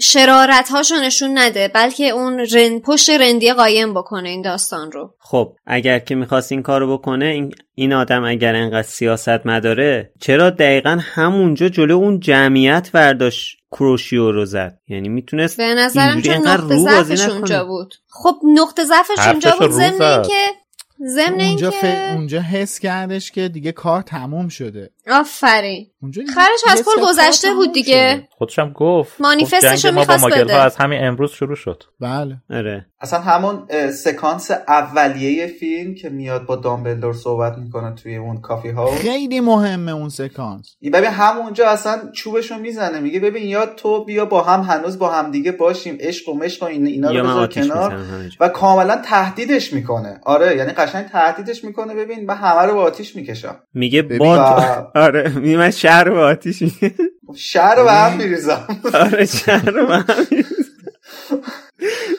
شرارت‌هاشو نشون نده بلکه اون پشت رندیه قایم بکنه این داستان رو. خب اگر که میخواست این کارو بکنه، این آدم اگر انقدر سیاست مداره چرا دقیقا همونجا جلو اون جمعیت ورداشت کروشیو رو زد؟ یعنی میتونست به نظرم چون نقطه ضعفش اونجا بود. خب نقطه ضعفش اونجا بود، ضمن اینکه اونجا حس کردش که دیگه کار تموم شده. آفرین. خرش از پل گذشته بود دیگه. خودش هم گفت مانیفستشو می‌خواست بده. ماگل‌ها از همین امروز شروع شد. بله. آره. اصلا همون سکانس اولیه فیلم که میاد با دامبلدور صحبت میکنه توی اون کافی ها خیلی مهمه اون سکانس. ببین همونجا اصلا چوبشو میزنه میگه ببین یا تو بیا با هم هنوز با هم دیگه باشیم عشق و مشق و اینا رو بذار کنار و کاملا تهدیدش میکنه. آره یعنی قشنگ تهدیدش میکنه ببین من همه رو با آتیش میکشم. میگه با آره من شهر رو با آتیش میگه شهر رو هم میریزم. آره شهر رو هم میریزم.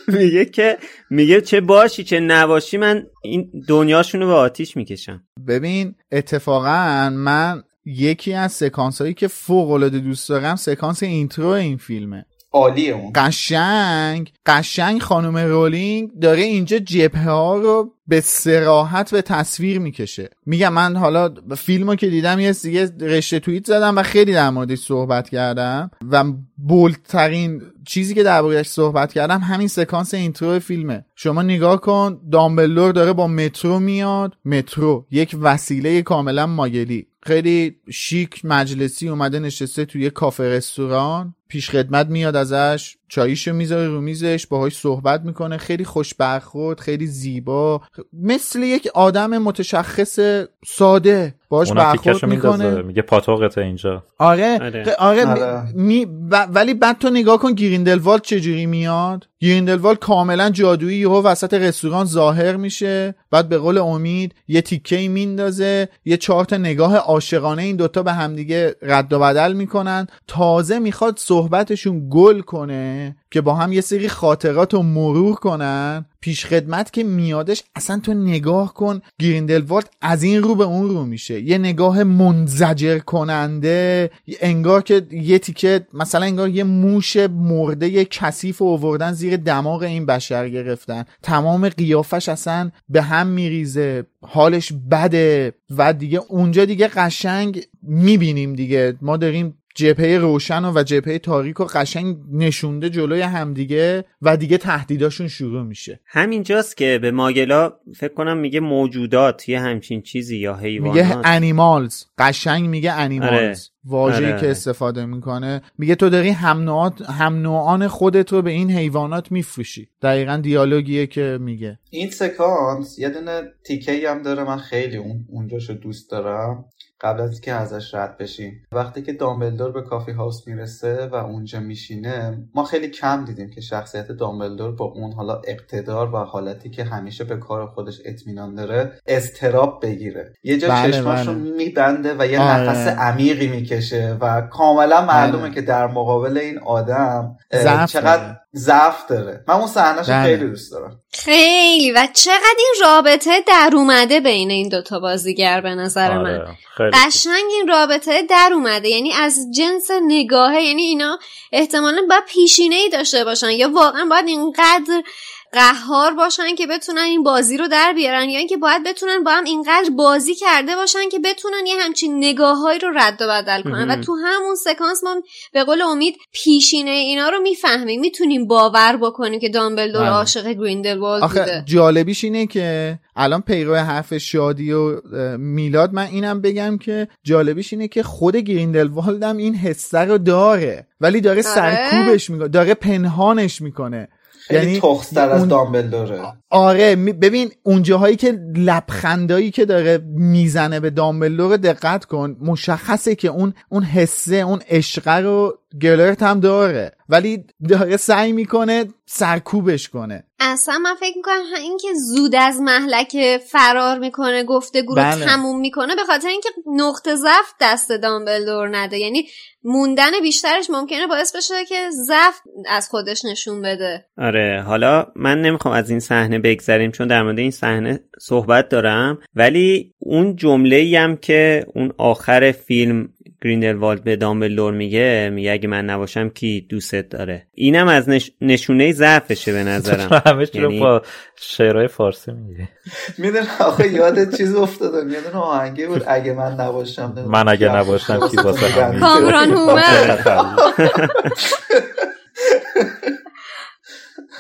میگه که میگه چه باشی چه نباشی من این دنیاشونو به آتیش میکشم. ببین اتفاقا من یکی از سکانس هایی که فوق العاده دوست دارم سکانس اینترو این فیلمه. عالیه اون. قشنگ خانم رولینگ داره اینجا جبهه ها رو به صراحت به تصویر میکشه. میگم من حالا فیلمو که دیدم یه دیگه رشته توییت زدم و خیلی در موردش صحبت کردم و بولترین چیزی که درباره‌اش صحبت کردم همین سکانس اینترو فیلمه. شما نگاه کن دامبلدور داره با مترو میاد. مترو یک وسیله کاملا ماگلی خیلی شیک مجلسی اومده نشسته توی یه کافه رستوران، پیش خدمت میاد ازش، چاییشو میذاره رو میزش، باهاش صحبت میکنه، خیلی خوش برخورد، خیلی زیبا، مثل یک آدم متشخص ساده باش برخورد میکنه. میگه پاتوقت اینجا. آره. ولی بعد تو نگاه کن گریندلوالد چجوری میاد. گریندلوالد کاملا جادویی یهو وسط رستوران ظاهر میشه، بعد به قول امید یه تیکه‌ای میندازه، یه چهار تا نگاه عاشقانه این دوتا به همدیگه رد و بدل میکنن، تازه میخواد صحبتشون گل کنه که با هم یه سری خاطرات رو مرور کنن. پیش خدمت که میادش اصلا تو نگاه کن گریندلوالد از این رو به اون رو میشه، یه نگاه منزجر کننده، انگار که یه تیکه مثلا انگار یه موش مرده یه کثیف آوردن زیر دماغ این بشر گرفتن. تمام قیافش اصلا به هم میریزه، حالش بده و دیگه اونجا دیگه قشنگ میبینیم دیگه ما داریم جبهه روشن و جبهه تاریک رو قشنگ نشونده جلوی همدیگه و دیگه تهدیداشون شروع میشه. همینجاست که به ماگلا فکر کنم میگه موجودات یه همچین چیزی یا حیوانات، میگه انیمالز، قشنگ میگه انیمالز واژه‌ای که استفاده میکنه. میگه تو داری هم نوعان خودت رو به این حیوانات میفروشی. دقیقاً دیالوگیه که میگه. این سکانس یه دونه تیکه‌ای هم داره من خیلی اونجاشو دوست دارم. قبل از که ازش رد بشیم وقتی که دامبلدور به کافی هاوس میرسه و اونجا میشینه، ما خیلی کم دیدیم که شخصیت دامبلدور با اون حالا اقتدار و حالتی که همیشه به کار خودش اطمینان داره اضطراب بگیره. یه جا چشماشو میبنده و یه نفس عمیقی میکشه و کاملا معلومه که در مقابل این آدم چقدر ضعف داره. من اون صحنه‌شو خیلی دوست دارم. خیلی و چقدر این رابطه در اومده بین این دوتا بازیگر به نظر من. قشنگ این رابطه در اومده، یعنی از جنس نگاهه، یعنی اینا احتمالاً باید پیشینه‌ای داشته باشن یا واقعاً باید اینقدر قهار باشن که بتونن این بازی رو در بیارن، یا اینکه باید بتونن با هم اینقدر بازی کرده باشن که بتونن یه همچین نگاه‌هایی رو رد و بدل کنن. و تو همون سکانس ما به قول امید پیشینه اینا رو میفهمیم، میتونیم باور بکنیم که دامبلدور عاشق گریندلوالد بوده. آخه جالبیش اینه که الان پیرو حرف شادی و میلاد، من اینم بگم که جالبیش اینه که خود گریندلوالد هم این حسه رو داره ولی داره سرکوبش میکنه، داره پنهانش میکنه، یعنی تخستر از دامبلدوره. آره ببین اون جاهایی که لبخندایی که داره میزنه به دامبلدور دقت کن، مشخصه که اون حسه، اون عشقه رو گلرت هم داره ولی داره سعی میکنه سرکوبش کنه. اصلا من فکر میکنم اینکه زود از محلک فرار میکنه، گفتگو رو تموم میکنه، به خاطر اینکه نقطه ضعف دست دامبلدور نده، یعنی موندن بیشترش ممکنه باعث بشه که ضعف از خودش نشون بده. آره حالا من نمیخوام از این صحنه بگذریم چون در مورد این صحنه صحبت دارم، ولی اون جمله‌ای هم که اون آخر فیلم گریندلوالد به دامبلدور میگه اگه من نباشم کی دوستت داره، اینم از نشونه ضعفشه به نظرم. همه چی رو با شعرهای فارسی میگه. میدونم آخه یاد چیز افتادم، میدونم آهنگی بود اگه من نباشم، من اگه نباشم کی واسه همین کامران هومر.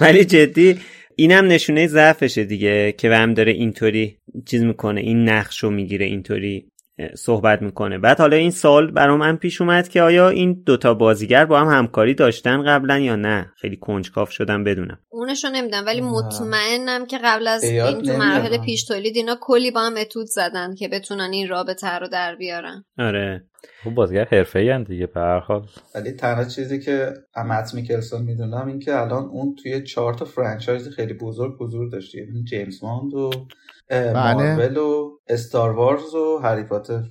ولی جدی اینم نشونه ضعفشه دیگه که هم داره اینطوری چیز میکنه، این نقشو میگیره، اینطوری صحبت میکنه. بعد حالا این سال برام هم پیش اومد که آیا این دوتا بازیگر با هم همکاری داشتن قبلا یا نه. خیلی کنجکاو شدم بدونم. اونشو نمیدونم ولی مطمئنم که قبل از این تو مراحل پیش تولید اینا کلی با هم اتود زدن که بتونن این رابطه رو در بیارن. آره خب بازیگر حرفه‌ای هم دیگه به هر حال. ولی تنها چیزی که مت میکلسون میدونم این که الان اون توی 4 تا فرانچایز خیلی بزرگ حضور داشته، یعنی جیمز باند و مارول و استار وارز و هری پاتر.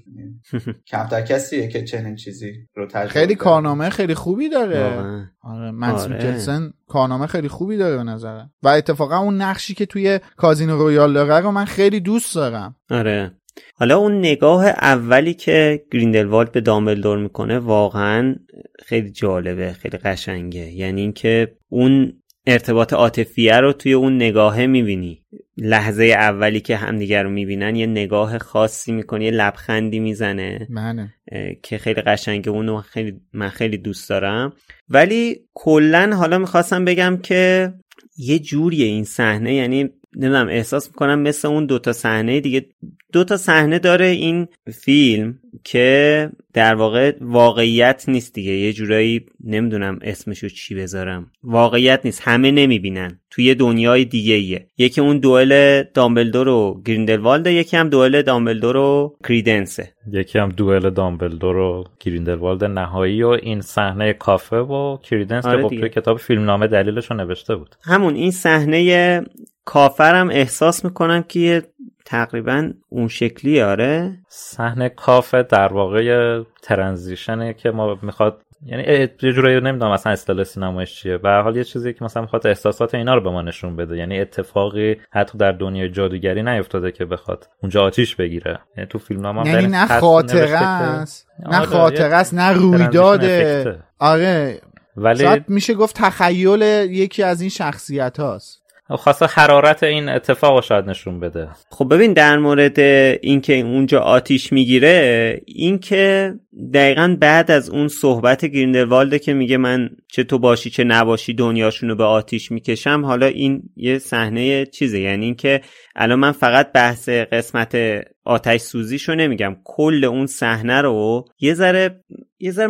کمتر کسیه که چنین چیزی رو تجربه خیلی داره. کارنامه خیلی خوبی داره. آره مت میکلسون کارنامه خیلی خوبی داره به نظرم و اتفاقا اون نقشی که توی کازینو رویال داره رو من خیلی دوست دارم. آره حالا اون نگاه اولی که گریندلوالد به دامبلدور میکنه واقعا خیلی جالبه، خیلی قشنگه. یعنی اینکه اون ارتباط عاطفی رو توی اون نگاهه میبینی. لحظه اولی که همدیگر رو میبینن یه نگاه خاصی میکنه، یه لبخندی میزنه که خیلی قشنگه. اونو من خیلی دوست دارم. ولی کلن حالا میخواستم بگم که یه جوریه این صحنه، یعنی نمیدونم احساس میکنم مثل اون دوتا صحنه دیگه، دوتا صحنه داره این فیلم که در واقع واقعیت نیست دیگه. یه جورایی نمیدونم اسمشو چی بذارم، واقعیت نیست، همه نمیبینن، توی دنیای دیگه ایه. یکی اون دوئل دامبلدور و گریندلوالده، یکی هم دوئل دامبلدور و کریدنسه، یکی هم دوئل دامبلدور و گریندلوالد نهایی و این صحنه کافه و کریدنس که خب توی کتاب فیلمنامه دلیلشو نوشته بود. همون این صحنه کافرم احساس میکنم که تقریبا اون شکلی. آره صحنه کافه در واقع ترانزیشنه که ما میخواد، یعنی یه جورایی نمیدونم مثلا اصطلاح سینمایش چیه، به هر حال یه چیزی که مثلا میخواد احساسات اینا رو به ما نشون بده. یعنی اتفاقی حتی در دنیای جادوگری نیفتاده که بخواد اونجا آتیش بگیره. یعنی تو فیلمنامه یعنی نه خاطره است، نه خاطره است، نه رویداده. آره ولی شاید میشه گفت تخیل یکی از این شخصیت‌هاست. خاصه حرارت این اتفاق رو شاید نشون بده. خب ببین در مورد اینکه اونجا آتیش میگیره، این که دقیقاً بعد از اون صحبت گریندلوالد که میگه من چه تو باشی چه نباشی دنیاشونو به آتیش میکشم، حالا این یه صحنه چیزه. یعنی اینکه الان من فقط بحث قسمت آتش سوزیشو نمیگم، کل اون صحنه رو یه ذره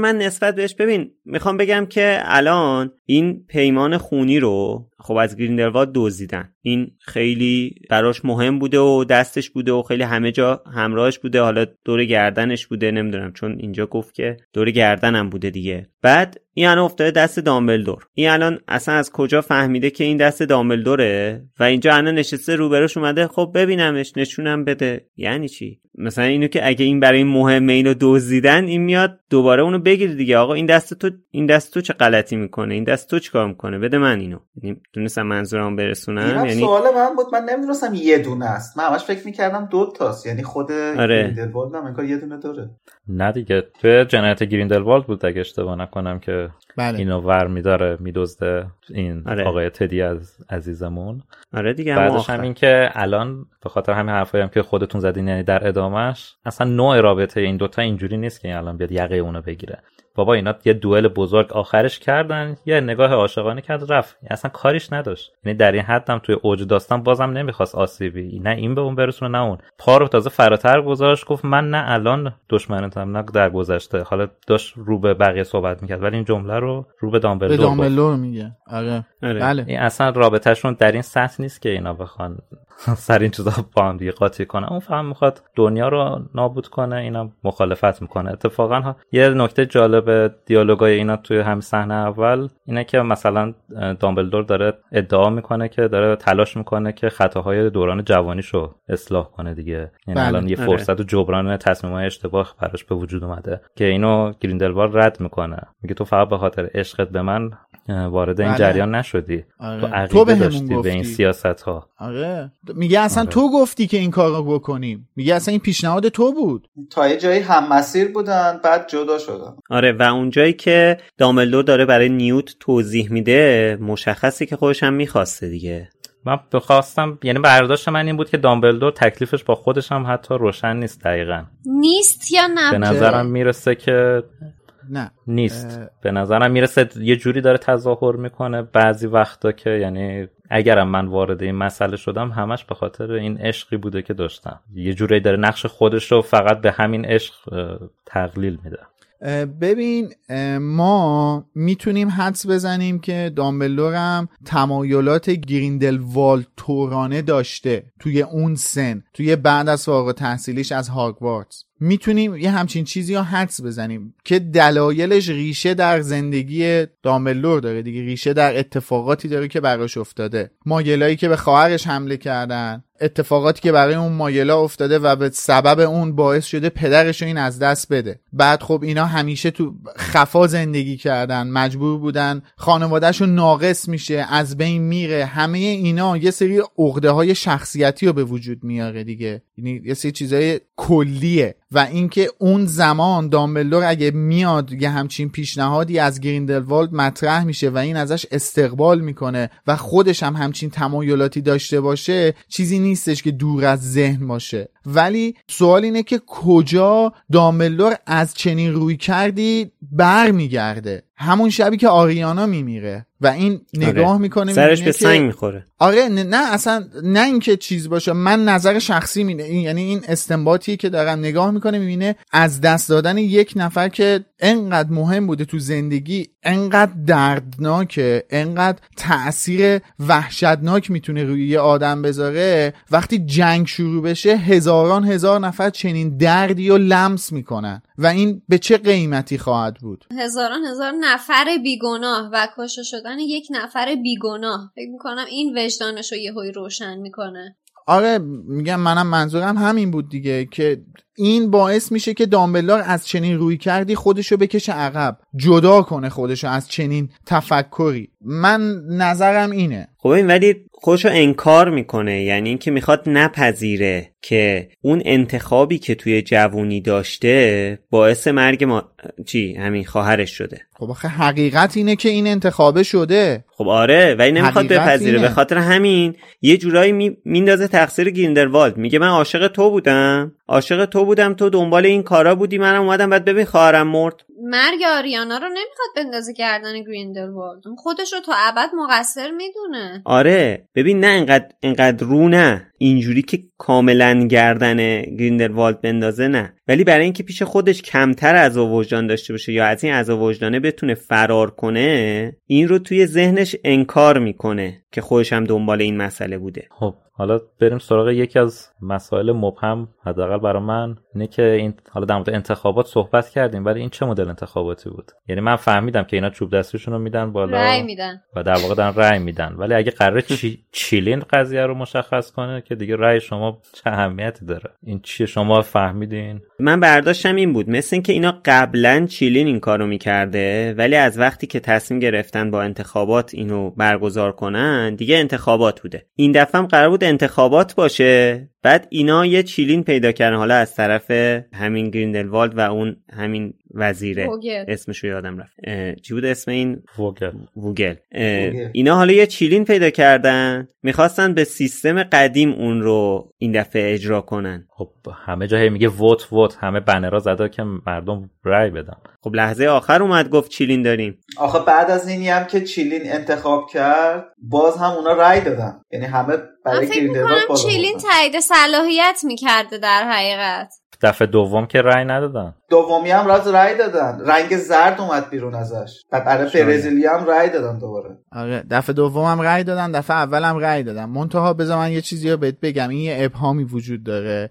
من نسبت بهش، ببین میخوام بگم که الان این پیمان خونی رو خب از گریندلوالد دزدیدن. این خیلی براش مهم بوده و دستش بوده و خیلی همه جا همراهش بوده، حالا دور گردنش بوده، نمیدونم چون اینجا گفت که دور گردنم بوده دیگه. بعد این الان افتاده دست دامبلدور، این الان اصلا از کجا فهمیده که این دست دامبلدوره و اینجا الان نشسته روبروش اومده خب ببینمش نشونم بده. یعنی چی؟ مثلا اینو که اگه این برای مهمه اینو دزدیدن، این میاد دوباره اونو بگیره دیگه. آقا این دست تو، این دست تو چه غلطی میکنه، این دست تو چیکار میکنه، بده من اینو. یعنی دونستم منظورم برسونم، یعنی سوال من بود، من نمیدونستم یه دونه است، من همش فکر میکردم دو تاست. یعنی خود گریندلوالد هم انگار یه دونه داره. نه دیگه تو جنایت گریندلوالد بود اگه اشتباه نکنم که بله. اینو ور میداره میدزده این آقای تدی از عزیزمون. آره دیگه. بعدش همین که الان به خاطر همین حرفایی هم که خودتون زدین، یعنی در ادامهش اصلا نوع رابطه این دوتا اینجوری نیست که الان بیاد یقه اونو بگیره. بابا اینا یه دوئل بزرگ آخرش کردن، یه نگاه عاشقانه کرد رفت، اصلا کاریش نداشت. یعنی در این حد هم توی اوج داستان بازم نمیخواست آسیبی نه این به اون برسونه نه اون. پا رو تازه فراتر گذاشت، گفت من نه الان دشمنتم نه در گذشته. حالا داشت رو به بقیه صحبت میکرد ولی این جمله رو رو به دامبلدور میگه. آره بله. این اصلا رابطهشون در این سطح نیست که اینا بخوان سر این چیزا با هم دیگه قاطی کنن. اون فهم میخواد دنیا رو نابود کنه، اینا مخالفت میکنه. اتفاقا یه نکته جالب دیالوگای اینا توی همین صحنه اول اینه که مثلا دامبلدور داره ادعا میکنه که داره تلاش میکنه که خطاهای دوران جوانیشو اصلاح کنه دیگه، یعنی الان یه فرصت جبران تصمیم‌های اشتباه براش به وجود اومده که اینو گریندلوالد رد میکنه، میگه تو فقط به خاطر عشقت به من وارد این جریان نشدی. آره. تو عقیده داشتی به این سیاست‌ها. آره میگه اصلا آره. تو گفتی که این کارو بکنیم، میگه اصلا این پیشنهاد تو بود. تا یه جایی هم مسیر بودن بعد جدا شدن. آره و اونجایی که دامبلدور داره برای نیوت توضیح میده مشخصه که خودش هم می‌خواسته دیگه. من بخواستم، یعنی برداشت من این بود که دامبلدور تکلیفش با خودش هم حتی روشن نیست دقیقاً. نیست یا نه؟ به نظرم میرسه که نه نیست. به نظرم میرسه یه جوری داره تظاهر میکنه بعضی وقتا که یعنی اگرم من وارد این مسئله شدم همش به خاطر این عشقی بوده که داشتم. یه جوری داره نقش خودش رو فقط به همین عشق تقلیل میده. ببین ما میتونیم حدس بزنیم که دامبلدور هم تمایلات گریندل والتورانه داشته توی اون سن، توی بعد از فارغ التحصیلیش از هاگوارتس. میتونیم یه همچین چیزی رو حدس بزنیم که دلایلش ریشه در زندگی دامبلدور داره دیگه، ریشه در اتفاقاتی داره که براش افتاده. ماگلایی که به خواهرش حمله کردن، اتفاقاتی که برای اون ماگلا افتاده و به سبب اون باعث شده پدرش رو این از دست بده. بعد خب اینا همیشه تو خفا زندگی کردن، مجبور بودن، خانواده‌شو ناقص میشه، از بین میره. همه اینا یه سری عقده‌های شخصیتی رو به وجود میاره دیگه، یعنی یه سری چیزای کلیه. و اینکه اون زمان دامبلدور اگه میاد یه همچین پیشنهادی از گریندلوالد مطرح میشه و این ازش استقبال میکنه و خودش هم همچین تمایلاتی داشته باشه، چیزی نیستش که دور از ذهن باشه. ولی سوال اینه که کجا دامبلدور از چنین روی کردی بر میگرده؟ همون شبی که آریانا میمیره و این نگاه آره. میکنه سرش به سنگ میخوره. آره نه اصلا نه اینکه چیز باشه، من نظر شخصی میده، یعنی این استنباطی که دارم، نگاه میکنه میبینه از دست دادن یک نفر که انقدر مهم بوده تو زندگی، انقدر دردناکه، انقدر تأثیر وحشتناک میتونه روی یه آدم بذاره. وقتی جنگ شروع بشه هزاران هزار نفر چنین دردی رو لمس میکنن و این به چه قیمتی خواهد بود؟ هزاران هزار نفر بیگناه و کشته شدن یک نفر بیگناه. فکر میکنم این وجدانشو یهویی روشن میکنه. آره میگم، منم منظورم همین بود دیگه، که این باعث میشه که دامبلدور از چنین روی کردی خودشو بکشه عقب، جدا کنه خودشو از چنین تفکری. من نظرم اینه. خب این ولی خودشو انکار میکنه، یعنی این که میخواد نپذیره که اون انتخابی که توی جوونی داشته باعث مرگ همین خواهرش شده. خب آخه حقیقت اینه که این انتخابه شده. خب آره ولی نمیخواد بپذیره، به خاطر همین یه جورایی میندازه تقصیر گریندلوالد. میگه من عاشق تو بودم، عاشق تو بودم، تو دنبال این کارا بودی، منم اومدم بعد ببین خواهرم مرد. مرگ آریانا رو نمیخواد بندازه گردن گریندلوالد، خودش رو تا ابد مقصر میدونه. آره ببین، نه اینقدر رو نه اینجوری که کاملا گردن گریندلوالد بندازه، نه، ولی برای اینکه پیش خودش کمتر عذاب وجدان داشته باشه یا از این عذاب وجدانه بتونه فرار کنه، این رو توی ذهنش انکار میکنه که خودش هم دنبال این مسئله بوده. خب حالا بریم سراغ یکی از مسائل مبهم حداقل برای من، اینه که این حالا در مورد انتخابات صحبت کردیم، ولی این چه مدل انتخاباتی بود؟ یعنی من فهمیدم که اینا چوب دستشون رو میدن بالا، رأی میدن و در واقع دارن رأی میدن، ولی اگه قراره چیلین قضیه رو مشخص کنه که دیگه رأی شما چه اهمیتی داره؟ این چیه شما فهمیدین؟ من برداشتم این بود مثل اینکه اینا قبلا چیلین این کارو میکرده، ولی از وقتی که تصمیم گرفتن با انتخابات اینو برگزار کنن دیگه انتخابات بوده. این دفعه هم قرار بود انتخابات باشه، بعد اینا یه چیلین پیدا کردن، حالا از طرف همین گریندلوالد و اون همین وزیره، اسمشو یادم رفت، چی بود اسم این؟ ووگل. اینا حالا یه چیلین پیدا کردن، میخواستن به سیستم قدیم اون رو این دفعه اجرا کنن. خب همه جا میگه ووت، همه بنرها زده که مردم رای بدن. خب لحظه آخر اومد گفت چیلین داریم. آخه بعد از اینی هم که چیلین انتخاب کرد باز هم اونا رای دادن، یعنی همه برای گریندلوالد چیلین تایید صلاحیت میکرده در حقیقت. دفعه دوم که رای ندادن، دومی هم راز رای دادن، رنگ زرد اومد بیرون ازش. بعد فرزیلیا هم رای دادن دوباره. آره دفعه دوم هم رای دادن، دفعه اول هم رای دادن. منتها بذار من یه چیزی رو بهت بگم، این یه ابهامی وجود داره.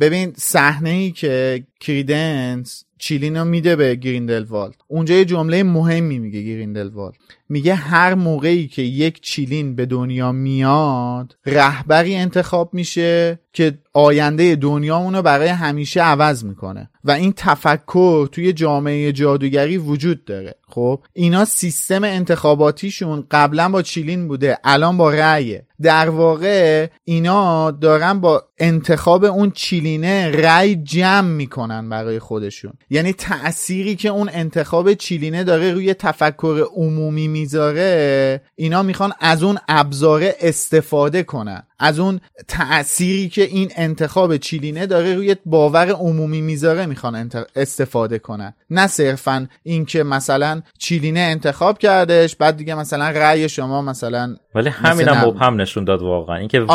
ببین صحنه‌ای که کریدنس چیلینو میده به گریندلوالد، اونجا یه جمله مهمی میگه گریندلوالد، میگه هر موقعی که یک چیلین به دنیا میاد رهبری انتخاب میشه که آینده دنیامونو برای همیشه عوض میکنه و این تفکر توی جامعه جادوگری وجود داره. خب اینا سیستم انتخاباتیشون قبلا با چیلین بوده، الان با رأیه. در واقع اینا دارن با انتخاب اون چیلینه رأی جمع میکنن برای خودشون، یعنی تأثیری که اون انتخاب چیلینه داره روی تفکر عمومی میذاره، اینا میخوان از اون ابزاره استفاده کنن. از اون تأثیری که این انتخاب چیلینه داره روی باور عمومی میذاره میخوان استفاده کنن، نه صرفا این که مثلا چیلینه انتخاب کردش بعد دیگه مثلا رأی شما مثلا. ولی همین هم مبهم نشون داد واقعا، اینکه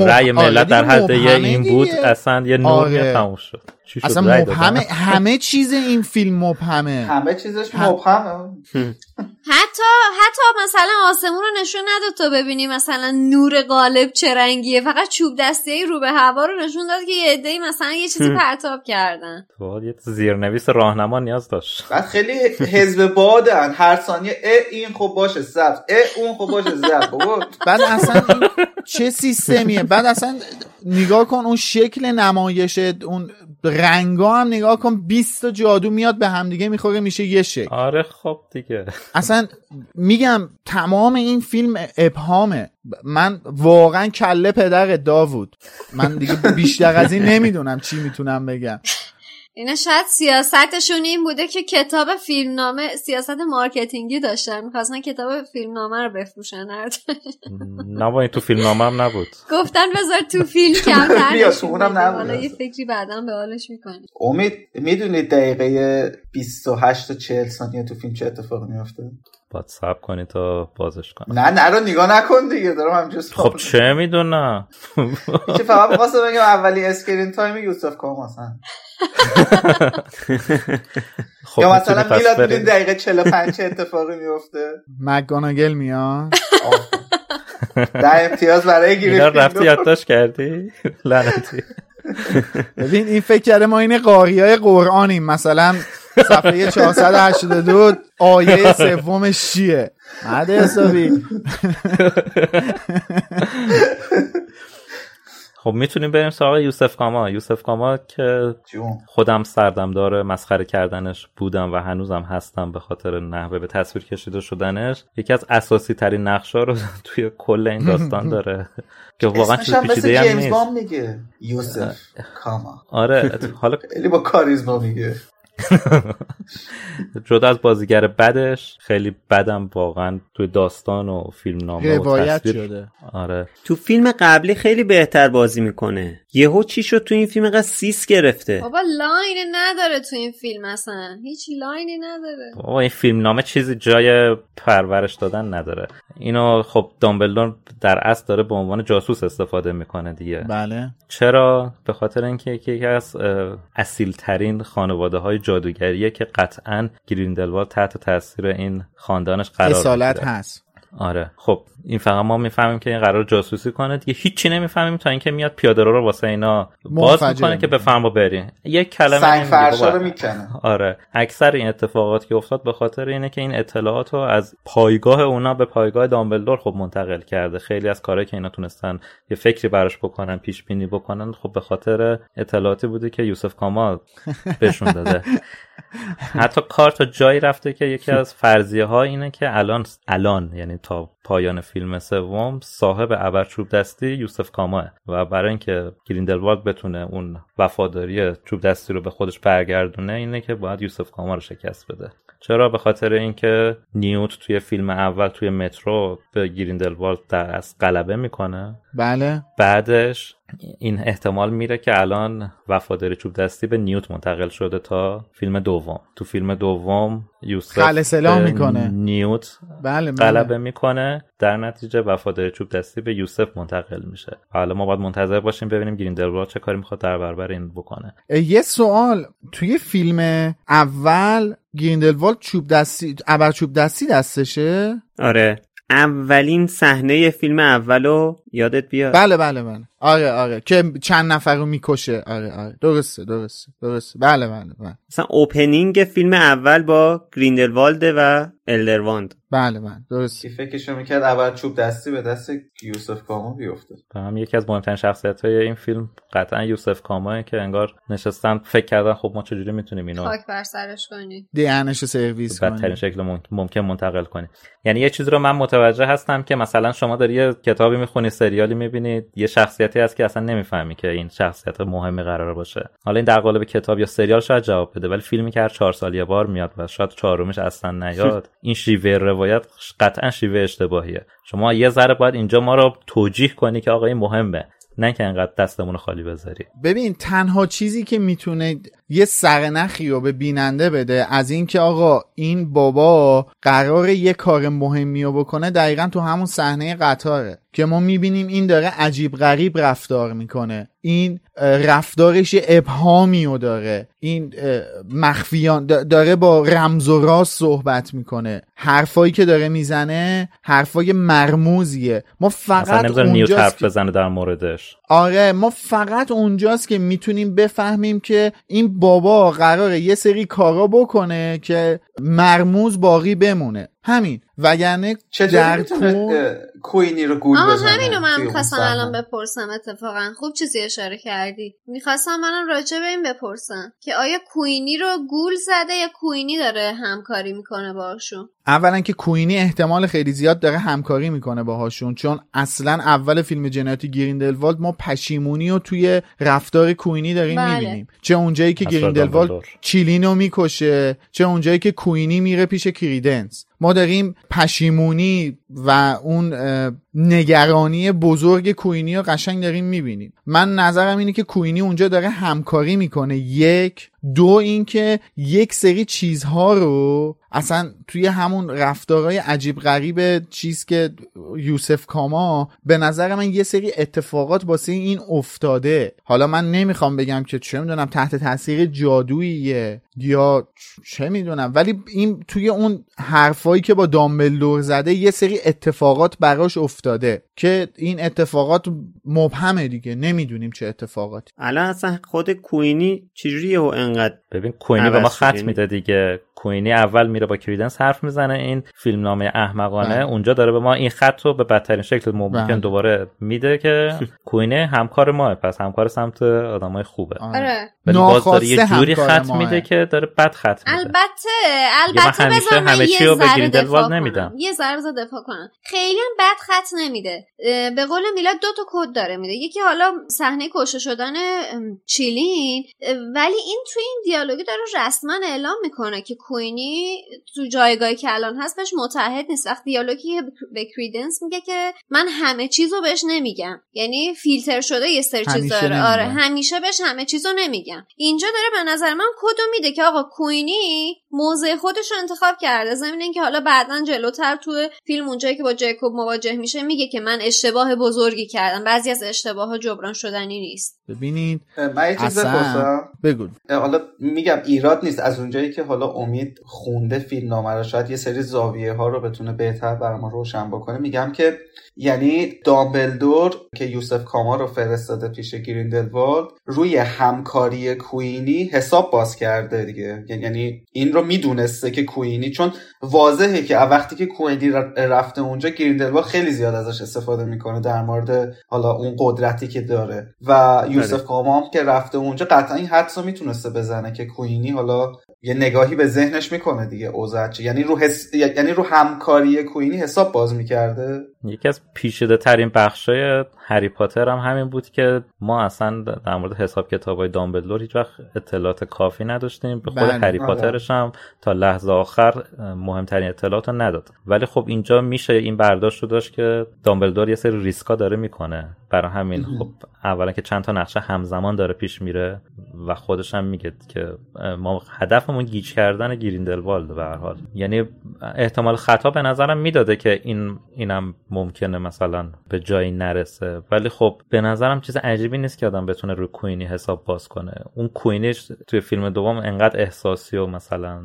رأی ملت در حد این بود اصلا یه نوعی تموم شد. اصلا مبهمه، همه چیز این فیلم مبهمه، همه چیزش مبهمه. حتی مثلا آسمون رو نشون نداد تو ببینی مثلا نور غالب چه رنگیه، فقط چوب دسته‌ای رو به هوا رو نشون داد که یه عده‌ای مثلا یه چیزی پرتاب کردن. باید یه زیرنویس راهنما نیاز داشت. بعد خیلی حزب بادن، هر ثانیه این خب باشه زب، اون خب باشه زب. بعد اصلا چه سیستمیه؟ بعد اصلا نگاه کن اون شکل نمایشه، اون رنگا هم نگاه کن، 20 تا جادو میاد به هم دیگه میخوره میشه یه شکل. آره خب دیگه اصلا میگم تمام این فیلم ابهامه. من واقعا کله پدر داوود، من دیگه بیشتر از این نمیدونم چی میتونم بگم. اینا شاید سیاستشون این بوده که کتاب فیلمنامه سیاست مارکتینگی داشتن، می‌خواستن کتاب فیلمنامه رو بفروشن. نه با این تو فیلمنامه هم نبود، گفتن بذار تو فیلم کمتر بیاد، اونم نبود. حالا یه فکری بعداً به حالش می‌کنی. امید میدونید دقیقه 28 تا 40 ثانیه تو فیلم چه اتفاقی می‌افته؟ باید صبر کنی تا بازش کنی. نه رو نگاه نکن دیگه، دارم همینجوری. خب چه میدونم چه، فقط می‌خواستم بگم اولی اسکرین تایم یوسف کاماسن. یا مثلا میلاد میدین دقیقه 45 چه اتفاقی میفته؟ مگاناگل میاد، ده امتیاز برای گیری میلاد. رفتی یادداشت کردی لعنتی. ببین این فکر ما اینه، قاریای قرآنیم، مثلا صفحه 482 آیه سومش چیه؟ عده حسابی. خب میتونیم بریم سراغ یوسف کاما که خودم سردمدار مسخره کردنش بودم و هنوزم هستم به خاطر نحوه به تصویر کشیده شدنش. یکی از اساسی ترین نقشا رو توی کل این داستان داره که واقعا چیز پیچیده‌ای هم نیست. اسمش هم مثل جیمز بام میگه یوسف کاما. آره حالا خیلی با کاریزما میگه. جدا از بازیگر بدش، خیلی بدم واقعا توی داستان و فیلمنامه و تصویر شده. آره تو فیلم قبلی خیلی بهتر بازی میکنه، یهو چی شد تو این فیلم قد سیس گرفته. بابا لاین نداره تو این فیلم، اصلا هیچ لاینی نداره. بابا این فیلمنامه چیزی جای پرورش دادن نداره. اینو خب دامبلدور در اصل داره به عنوان جاسوس استفاده میکنه دیگه. بله. چرا؟ به خاطر اینکه یکی از اصیل‌ترین خانواده‌های جادوگریه که قطعاً گریندلوالد تحت تاثیر این خاندانش قرار میگیره. اصالت هست. آره خب این فقط ما میفهمیم که این قرار جاسوسی کنه دیگه، هیچی نمیفهمیم تا اینکه میاد پیاده رو واسه اینا باز میکنه که بفهم با بریم. یک کلمه سنگ فرشا رو میکنه. آره اکثر این اتفاقات که افتاد به خاطر اینه که این اطلاعات رو از پایگاه اونا به پایگاه دامبلدور خب منتقل کرده. خیلی از کارهایی که اینا تونستن یه فکری براش بکنن، پیش بینی بکنن، خب به خاطر اطلاعاتی بوده که یوسف کاما بهشون داده. حتی کار تا جایی رفته که یکی از فرضیه ها اینه که الان یعنی تا پایان فیلم سوم صاحب ابرچوب دستی یوسف کاماه و برای اینکه گریندلوالد بتونه اون وفاداری چوب دستی رو به خودش برگردونه اینه که باید یوسف کاما رو شکست بده. چرا؟ به خاطر اینکه نیوت توی فیلم اول توی مترو به گریندلوالد در از غلبه میکنه. بله. بعدش این احتمال میره که الان وفاداری چوب دستی به نیوت منتقل شده تا فیلم دوم. تو فیلم دوم یوسف خلسلا میکنه، نیوت غلبه میکنه، در نتیجه وفاداری چوب دستی به یوسف منتقل میشه. حالا ما باید منتظر باشیم ببینیم گریندلوالد چه کاری میخواد در برابر این بکنه. یه سوال، توی فیلم اول گریندلوالد ابرچوب دستی دستشه؟ آره اولین صحنه فیلم اولو یادت بیاد. بله آره که چند نفر رو میکشه. آره درسته. بله مثلا اوپنینگ فیلم اول با گریندلوالد و الدرواند. بله درسته. فکرشو میکرد اول چوب دستی به دست یوسف کاما بیفته. هم یکی از مهمترین شخصیت‌های این فیلم قطعا یوسف کاماه که انگار نشستن فکر کردن خب ما چجوری میتونیم اینو خاک بر سرش کنیم، دهنشو سرویس کنیم، بدترین شکل ممکن منتقل کنیم. یعنی یه چیزی رو من متوجه هستم که مثلا شما داری یه کتابی میخونی، سریالی میبینید، یه شخصیت شخصیتی هست که اصلا نمیفهمی که این شخصیت مهمی قراره باشه. حالا این در قالب کتاب یا سریال شاید جواب بده، ولی فیلمی که هر 4 سال یه بار میاد و شاید چهارمش اصلا نیاد، این شیوه روایت قطعا شیوه اشتباهیه. شما یه ذره باید اینجا ما رو توجیه کنی که آقا این مهمه، نه که انقدر دستمون خالی بذاری. ببین تنها چیزی که میتونه یه سرنخی رو به بیننده بده از این که آقا این بابا قراره یه کار مهمی رو بکنه، دقیقا تو همون صحنه قطاره که ما میبینیم این داره عجیب غریب رفتار میکنه، این رفتارش ابهامی رو داره، این مخفیان داره با رمز و راز صحبت میکنه، حرفایی که داره میزنه حرفای مرموزیه. ما فقط اونجا حرف بزنه در موردش. آره ما فقط اونجاست که میتونیم بفهمیم که این بابا قراره یه سری کارا بکنه که مرموز باقی بمونه، همین. وگرنه چطوری میتونه کوینی رو گول بزنه؟ همینو من میخواستم الان بپرسم. اتفاقا خوب چیزی اشاره کردی. میخواستم منم راجع به این بپرسم که آیا کوینی رو گول زده یا کوینی داره همکاری میکنه باهاشون؟ اولا که کوینی احتمال خیلی زیاد داره همکاری میکنه باهاشون، چون اصلا اول فیلم جنایت گریندلوالد ما پشیمونی رو توی رفتار کوینی داریم میبینیم، چه اونجایی که گریندلوالد چیلینو میکشه، چه اونجایی که کوینی میره پیش کریدنس. ما داریم پشیمونی و اون نگرانی بزرگ کوینی رو قشنگ داریم میبینیم. من نظرم اینه که کوینی اونجا داره همکاری میکنه. یک، دو اینکه یک سری چیزها رو اصلا توی همون رفتارهای عجیب غریب چیز که یوسف کاما به نظر من یه سری اتفاقات واسه این افتاده. حالا من نمیخوام بگم که چه میدونم تحت تاثیر جادوییه یا چه میدونم، ولی این توی اون حرفایی که با دامبلدور زده یه سری اتفاقات براش افتاده که این اتفاقات مبهمه دیگه، نمیدونیم چه اتفاقاتی. الان اصلا خود کوینی چجوریه و انقدر ببین کوینی به ما خط میده دیگه. کوینی اول میره با کریدنس حرف میزنه، این فیلمنامه احمقانه اونجا داره به ما این خط رو به بدترین شکل ممکن دوباره میده که کوینی همکار ماه، پس همکار سمت آدمای خوبه. آره ناخواسته یه جوری خط میده که داره بد خط میده. البته بذارم همه چی رو به گریندلوالد نمیدم، یه ذره دفاع کنم. خیلی هم بد خط نمیده. به قول میلاد دو تا کد داره میده، یکی حالا صحنه کشته شدن چیلین، ولی این تو این دیالوگی داره رسما اعلام میکنه که کوینی تو جایگاهی که الان هست بهش متعهد نیست. وقتی دیالوگی به کریدنس میگه که من همه چیزو بهش نمیگم، یعنی فیلتر شده یه سری چیزا. آره همیشه بهش همه چیزو نمیگم. اینجا داره به نظر من کدو میده که آقا کوینی موضع خودش رو انتخاب کرده، ضمن اینکه حالا بعدن جلوتر تو فیلم اونجایی که با جیکوب مواجه میشه میگه که من اشتباه بزرگی کردم، بعضی از اشتباه‌ها جبران شدنی نیست. ببینید من یه چیز بپرسم، بگو. حالا میگم ایراد نیست، از اونجایی که حالا امید خونده فیلمنامه رو شاید یه سری زاویه ها رو بتونه بهتر برام روشن بکنه. میگم که یعنی دامبلدور که یوسف کاما رو فرستاده پیش گریندلوالد روی همکاری کوینی حساب باز کرده دیگه، یعنی این رو میدونسته که کوینی، چون واضحه که وقتی که کوینی رفته اونجا گریندلوالد خیلی زیاد ازش استفاده میکنه در مورد حالا اون قدرتی که داره و یوسف کاما هم که رفته اونجا قطعا این حدس رو میتونسته بزنه که کوینی حالا یه نگاهی به ذهنش میکنه دیگه اوزاچ، یعنی رو همکاری کوینی حساب باز میکرده. یکی از پیچیده ترین بخشای هری پاتر هم همین بود که ما اصلا در مورد حساب کتابای دامبلدور هیچ وقت اطلاعات کافی نداشتیم، به خود هری پاترش هم تا لحظه آخر مهمترین اطلاعاتو نداد. ولی خب اینجا میشه این برداشت رو داشت که دامبلدور یه سری ریسکا داره میکنه، برای همین خب اولا که چند تا نقشه همزمان داره پیش میره و خودش هم میگه که ما هدفمون گیج کردن گریندلوالد به هر حال، یعنی احتمال خطا به نظرم میداده که اینم ممکنه مثلا به جایی نرسه. ولی خب به نظرم چیز عجیبی نیست که آدم بتونه روی کوینی حساب باز کنه. اون کوینیش توی فیلم دوم انقدر احساسی و مثلا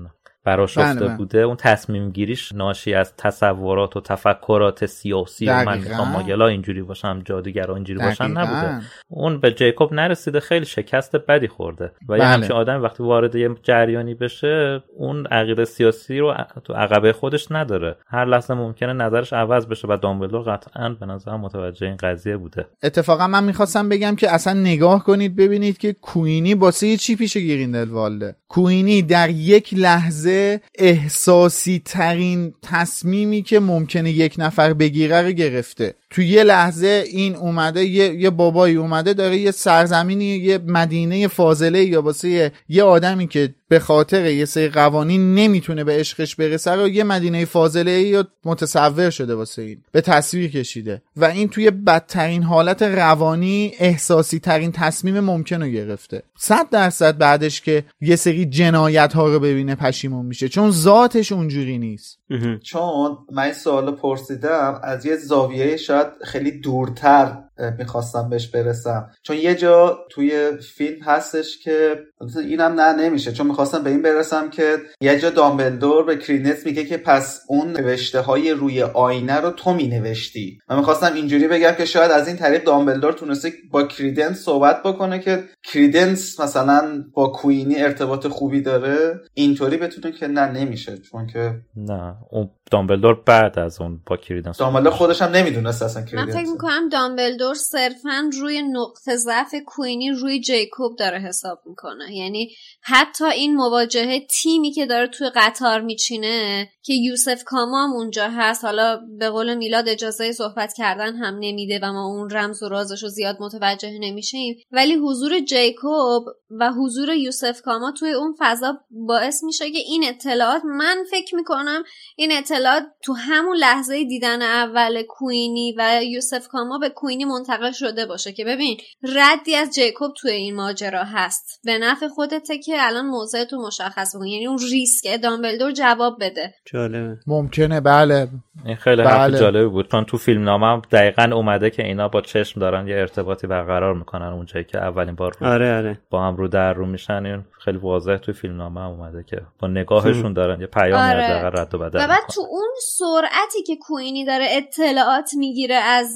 براشفته بوده، اون تصمیم گیریش ناشی از تصورات و تفکرات سیاسی و من میخوام ماگلا اینجوری باشم، جادوگرا اینجوری باشن نبوده. اون به جیکوب نرسیده، خیلی شکست بدی خورده و یه همچین آدم وقتی وارد یه جریانی بشه اون عقیده سیاسی رو تو عقبه خودش نداره، هر لحظه ممکنه نظرش عوض بشه و دامبلدور قطعاً به نظرم متوجه این قضیه بوده. اتفاقا من میخواستم بگم که اصلا نگاه کنید ببینید که کوینی واسه چی پیش گریندلوالد. کوینی در یک لحظه احساسی ترین تصمیمی که ممکنه یک نفر بگیره رو گرفته. تو یه لحظه این اومده یه بابایی اومده داره یه سرزمینی، یه مدینه فاضله یا واسه یه آدمی که به خاطر یه سری قوانین نمیتونه به عشقش برسه رو یه مدینه فاضله یا متصور شده واسه این به تصویر کشیده و این توی بدترین حالت روانی احساسی ترین تصمیم ممکن رو گرفته. 100% بعدش که یه سری جنایت ها رو ببینه پشیمون میشه چون ذاتش اونجوری نیست. چون من این سوالو پرسیدم از یه زاویه شاید خیلی دورتر میخواستم بهش برسم، چون یه جا توی فیلم هستش که اینم نمیشه چون میخواستم به این برسم که یه جا دامبلدور به کرینس میگه که پس اون نوشته های روی آینه رو تو مینوشتی. من میخواستم اینجوری بگم که شاید از این طریق دامبلدور تونسته با کریدنس صحبت بکنه که کریدنس مثلا با کوینی ارتباط خوبی داره، اینطوری بتونه که نه نمیشه چون که نه اون دامبلدور بعد از اون با کریدنس دامبلدور خودش هم نمیدونست اصلا کریدنس. من فکر می‌کنم دامبلدور صرفاً روی نقطه ضعف کوینی روی جیکوب داره حساب میکنه، یعنی حتی این مواجهه تیمی که داره توی قطار میچینه که یوسف کامام اونجا هست، حالا به قول میلاد اجازه صحبت کردن هم نمیده و ما اون رمز و رازش رو زیاد متوجه نمیشیم، ولی حضور جیکوب و حضور یوسف کاما توی اون فضا باعث میشه که این اطلاعات، من فکر میکنم این اطلاعات تو همون لحظه دیدن اول کوینی و یوسف کاما به کوینی منتقل شده باشه که ببین ردی از جیکوب توی این ماجرا هست، به نفع خودته که الان موضع تو مشخص بکن، یعنی اون ریسک دامبلدور جواب بده. جالبه ممکنه بله، این خیلی حرف جالبی بود چون تو فیلمنامه هم دقیقاً اومده که اینا با چشم دارن یه ارتباطی برقرار میکنن اونجایی که اولین بار رو آره. با هم رو در رو میشن، این خیلی واضح تو فیلمنامه هم اومده که با نگاهشون دارن یه پیام آره. رد و بدل. و بعد تو اون سرعتی که کوینی داره اطلاعات میگیره از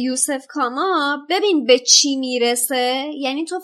یوسف کاما ببین به چی میرسه، یعنی تو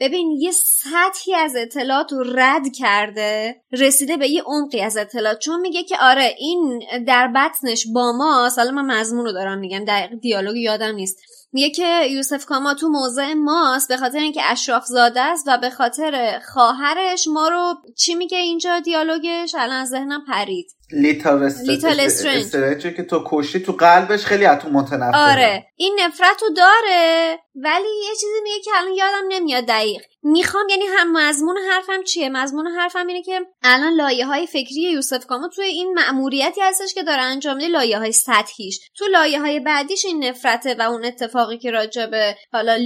ببین یه سطحی از اطلاعات رو رد کرده رسیده به یه عمقی از اطلاعات، چون میگه که آره این در بطنش با ما، حالا من مضمون رو دارم میگم دقیق دیالوگ یادم نیست، میگه که یوسف کاما تو موضع ماست به خاطر اینکه اشراف زاده است و به خاطر خواهرش ما رو چی میگه اینجا دیالوگش الان از ذهنم پرید، لیتل استرنج که تو کشی تو قلبش خیلی اتو متنفره. آره این نفرتو داره ولی یه چیزی میگه که الان یادم نمیاد دقیق میخوام، یعنی هم مضمون حرفم چیه، مضمون حرفم اینه که الان لایه‌های فکری یوسف کاما توی این مأموریتی هستش که داره انجام میده، لایه‌های سطحیش تو لایه‌های بعدیش این نفرته و اون اتفاقی که راجبه حالا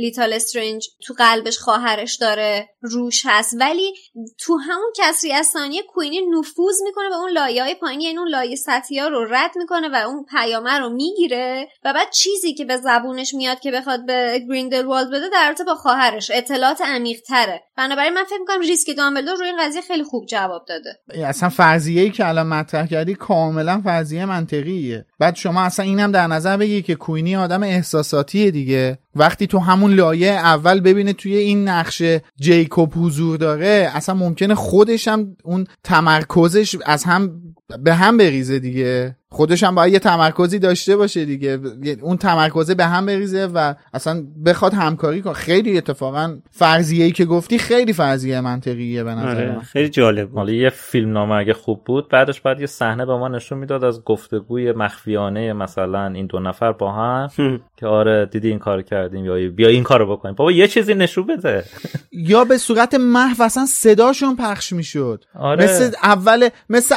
لیتل استرنج تو قلبش خواهرش داره روش هست، ولی تو همون کسری از ثانیه کوینی نفوذ میکنه به اون لایه‌های پایینی، یعنی اون لایه سطحی ها رو رد میکنه و اون پیامه رو میگیره و بعد چیزی که به زبونش میاد که بخواد به گریندلوالد بده در رابطه با خواهرش اطلاعات عمیق‌تره. بنابراین من فکر می‌کنم ریسک دامبلدور روی این قضیه خیلی خوب جواب داده. اصلا فرضیه‌ای که الان مطرح کردی کاملا فرضیه منطقیه. بعد شما اصلا اینم در نظر بگیری که کوینی آدم احساساتیه دیگه، وقتی تو همون لایه اول ببینه توی این نقشه جیکوب حضور داره اصلا ممکنه خودش هم اون تمرکزش از هم به هم بریزه دیگه، خودش هم باید یه تمرکزی داشته باشه دیگه، اون تمرکزه به هم بریزه و اصلا بخواد همکاری کنه. خیلی اتفاقا فرضیه‌ای که گفتی خیلی فرضیه منطقیه به نظر من. خیلی جالب بود. یه فیلمنامه اگه خوب بود بعدش بعد یه صحنه به ما نشون میداد از گفتگوی مخفیانه مثلا این دو نفر با هم که آره دیدی این کارو کردیم یا بیا این کارو بکنیم، بابا یه چیزی نشون بده. یا به صورت محو اصلا صداشون پخش میشد، مثل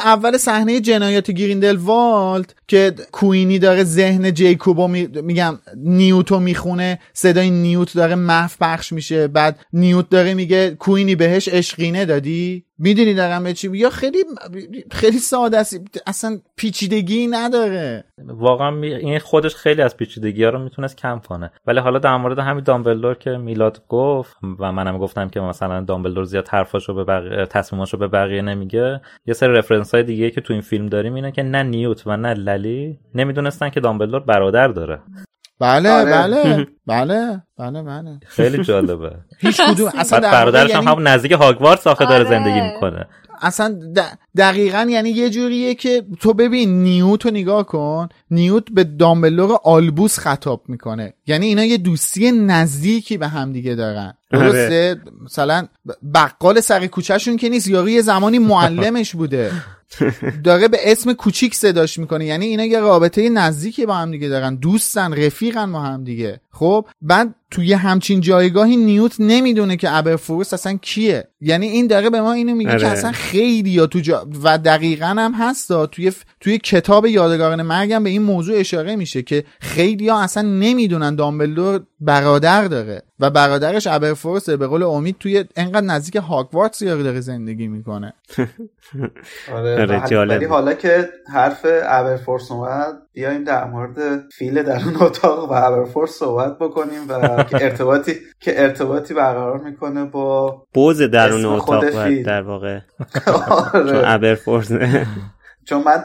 اول صحنه جنایات گریندلوالد که کوینی داره ذهن جیکوبو میگم نیوتو میخونه، صدای نیوت داره محو پخش میشه، بعد نیوت داره میگه کوینی بهش عشقینه دادی، میدونی دارم به چی، یا خیلی ساده است، اصلا پیچیدگی نداره واقعا. این خودش خیلی از پیچیدگی‌ها رو میتونست کم کنه. ولی حالا در مورد همین دامبلدور که میلاد گفت و منم گفتم که مثلا دامبلدور زیاد حرفاشو به بقیه تصمیماشو به بقیه نمیگه، یه سری رفرنس‌های دیگه که تو این فیلم داریم اینه که نه نیوت و نه للی نمیدونستن که دامبلدور برادر داره. بله. خیلی جالبه. هیچ کدوم اصلا برادرش هم نزدیک هاگوارد ساخته داره زندگی میکنه. اصلا دقیقاً یعنی یه جوریه که تو ببین نیوت رو نگاه کن، نیوت به دامبلور آلبوس خطاب میکنه، یعنی اینا یه دوستی نزدیکی به هم دیگه دارن. درسته مثلا بقال سر کوچهشون که نیست، یاری یه زمانی معلمش بوده داره به اسم کوچیک صداش میکنه، یعنی اینا یه رابطه نزدیکی با هم دیگه دارن، دوستن، رفیقن با هم دیگه. خب بعد توی همچین جایگاهی نیوت نمیدونه که ابرفورس اصلا کیه، یعنی این داره به ما اینو میگه که اصلا خیلی‌ها تو و دقیقاً هم هستا توی کتاب یادگاران مرگ هم به این موضوع اشاره میشه که خیلی‌ها اصلا نمیدونن دامبلدور برادر داره و برادرش ابرفورس، به قول امید توی انقدر نزدیک هاگوارتس یاری داره زندگی میکنه. آره حالا که حرف ابرفورس اومد بیایم در مورد فیل در اون اتاق و ابرفورس صحبت بکنیم و که ارتباطی برقرار میکنه با بوز در اون اتاق در واقع. چون ابرفورس چون من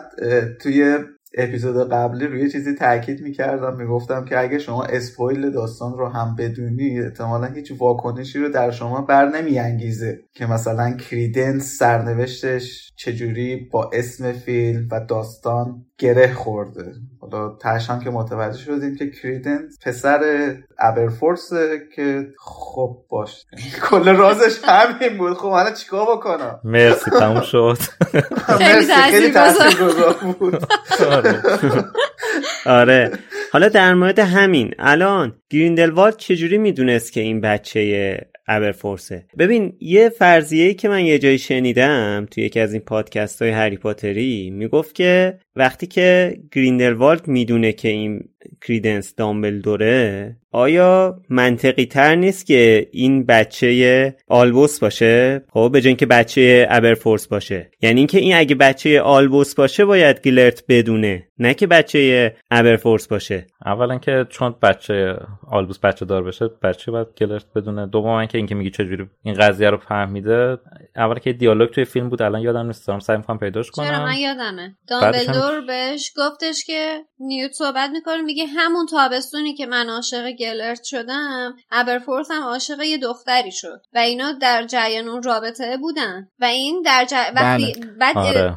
توی اپیزود قبلی روی چیزی تاکید میکردم، میگفتم که اگه شما اسپویل داستان رو هم بدونی احتمالا هیچ واکنشی رو در شما بر نمیانگیزه، که مثلا کریدنس سرنوشتش چجوری با اسم فیلم و داستان گره خورده. حالا تاشم که متوجه شدیم که کریدنس پسر ابرفورس که خب باش کل رازش همین بود. خب حالا چیکار بکنم؟ مرسی تموم شد. خیلی تاثیرگذار بود. آره حالا در مورد همین الان گریندلوالد چجوری میدونست که این بچه ابرفورسه؟ ببین یه فرضیه‌ای که من یه جایی شنیدم توی یکی از این پادکست‌های هری پاتری میگفت که وقتی که گریندلوالد میدونه که این کریدنس دامبلدوره، آیا منطقی تر نیست که این بچه آلبوس باشه؟ خب به جای اینکه بچه ابرفورس باشه، یعنی اینکه این اگه بچه آلبوس باشه باید گیلرت بدونه، نه که بچه ابرفورس باشه. اولا که چون بچه آلبوس بچه دار بشه بچه باید گیلرت بدونه. دوما اینکه میگی چجوری این قضیه رو فهمیده، اولا که دیالوگ توی فیلم بود الان یادم نیست، دارم سعی می‌کنم پیداش کنم. چرا من یادمه دامبلدور بهش گفتش که نیوت صحبت می‌کنه میگه همون تابستونی که من عاشق گلرت شدم ابرفورس هم عاشق یه دختری شد و اینا در جریان اون رابطه بودن و این در وقتی بعد آره.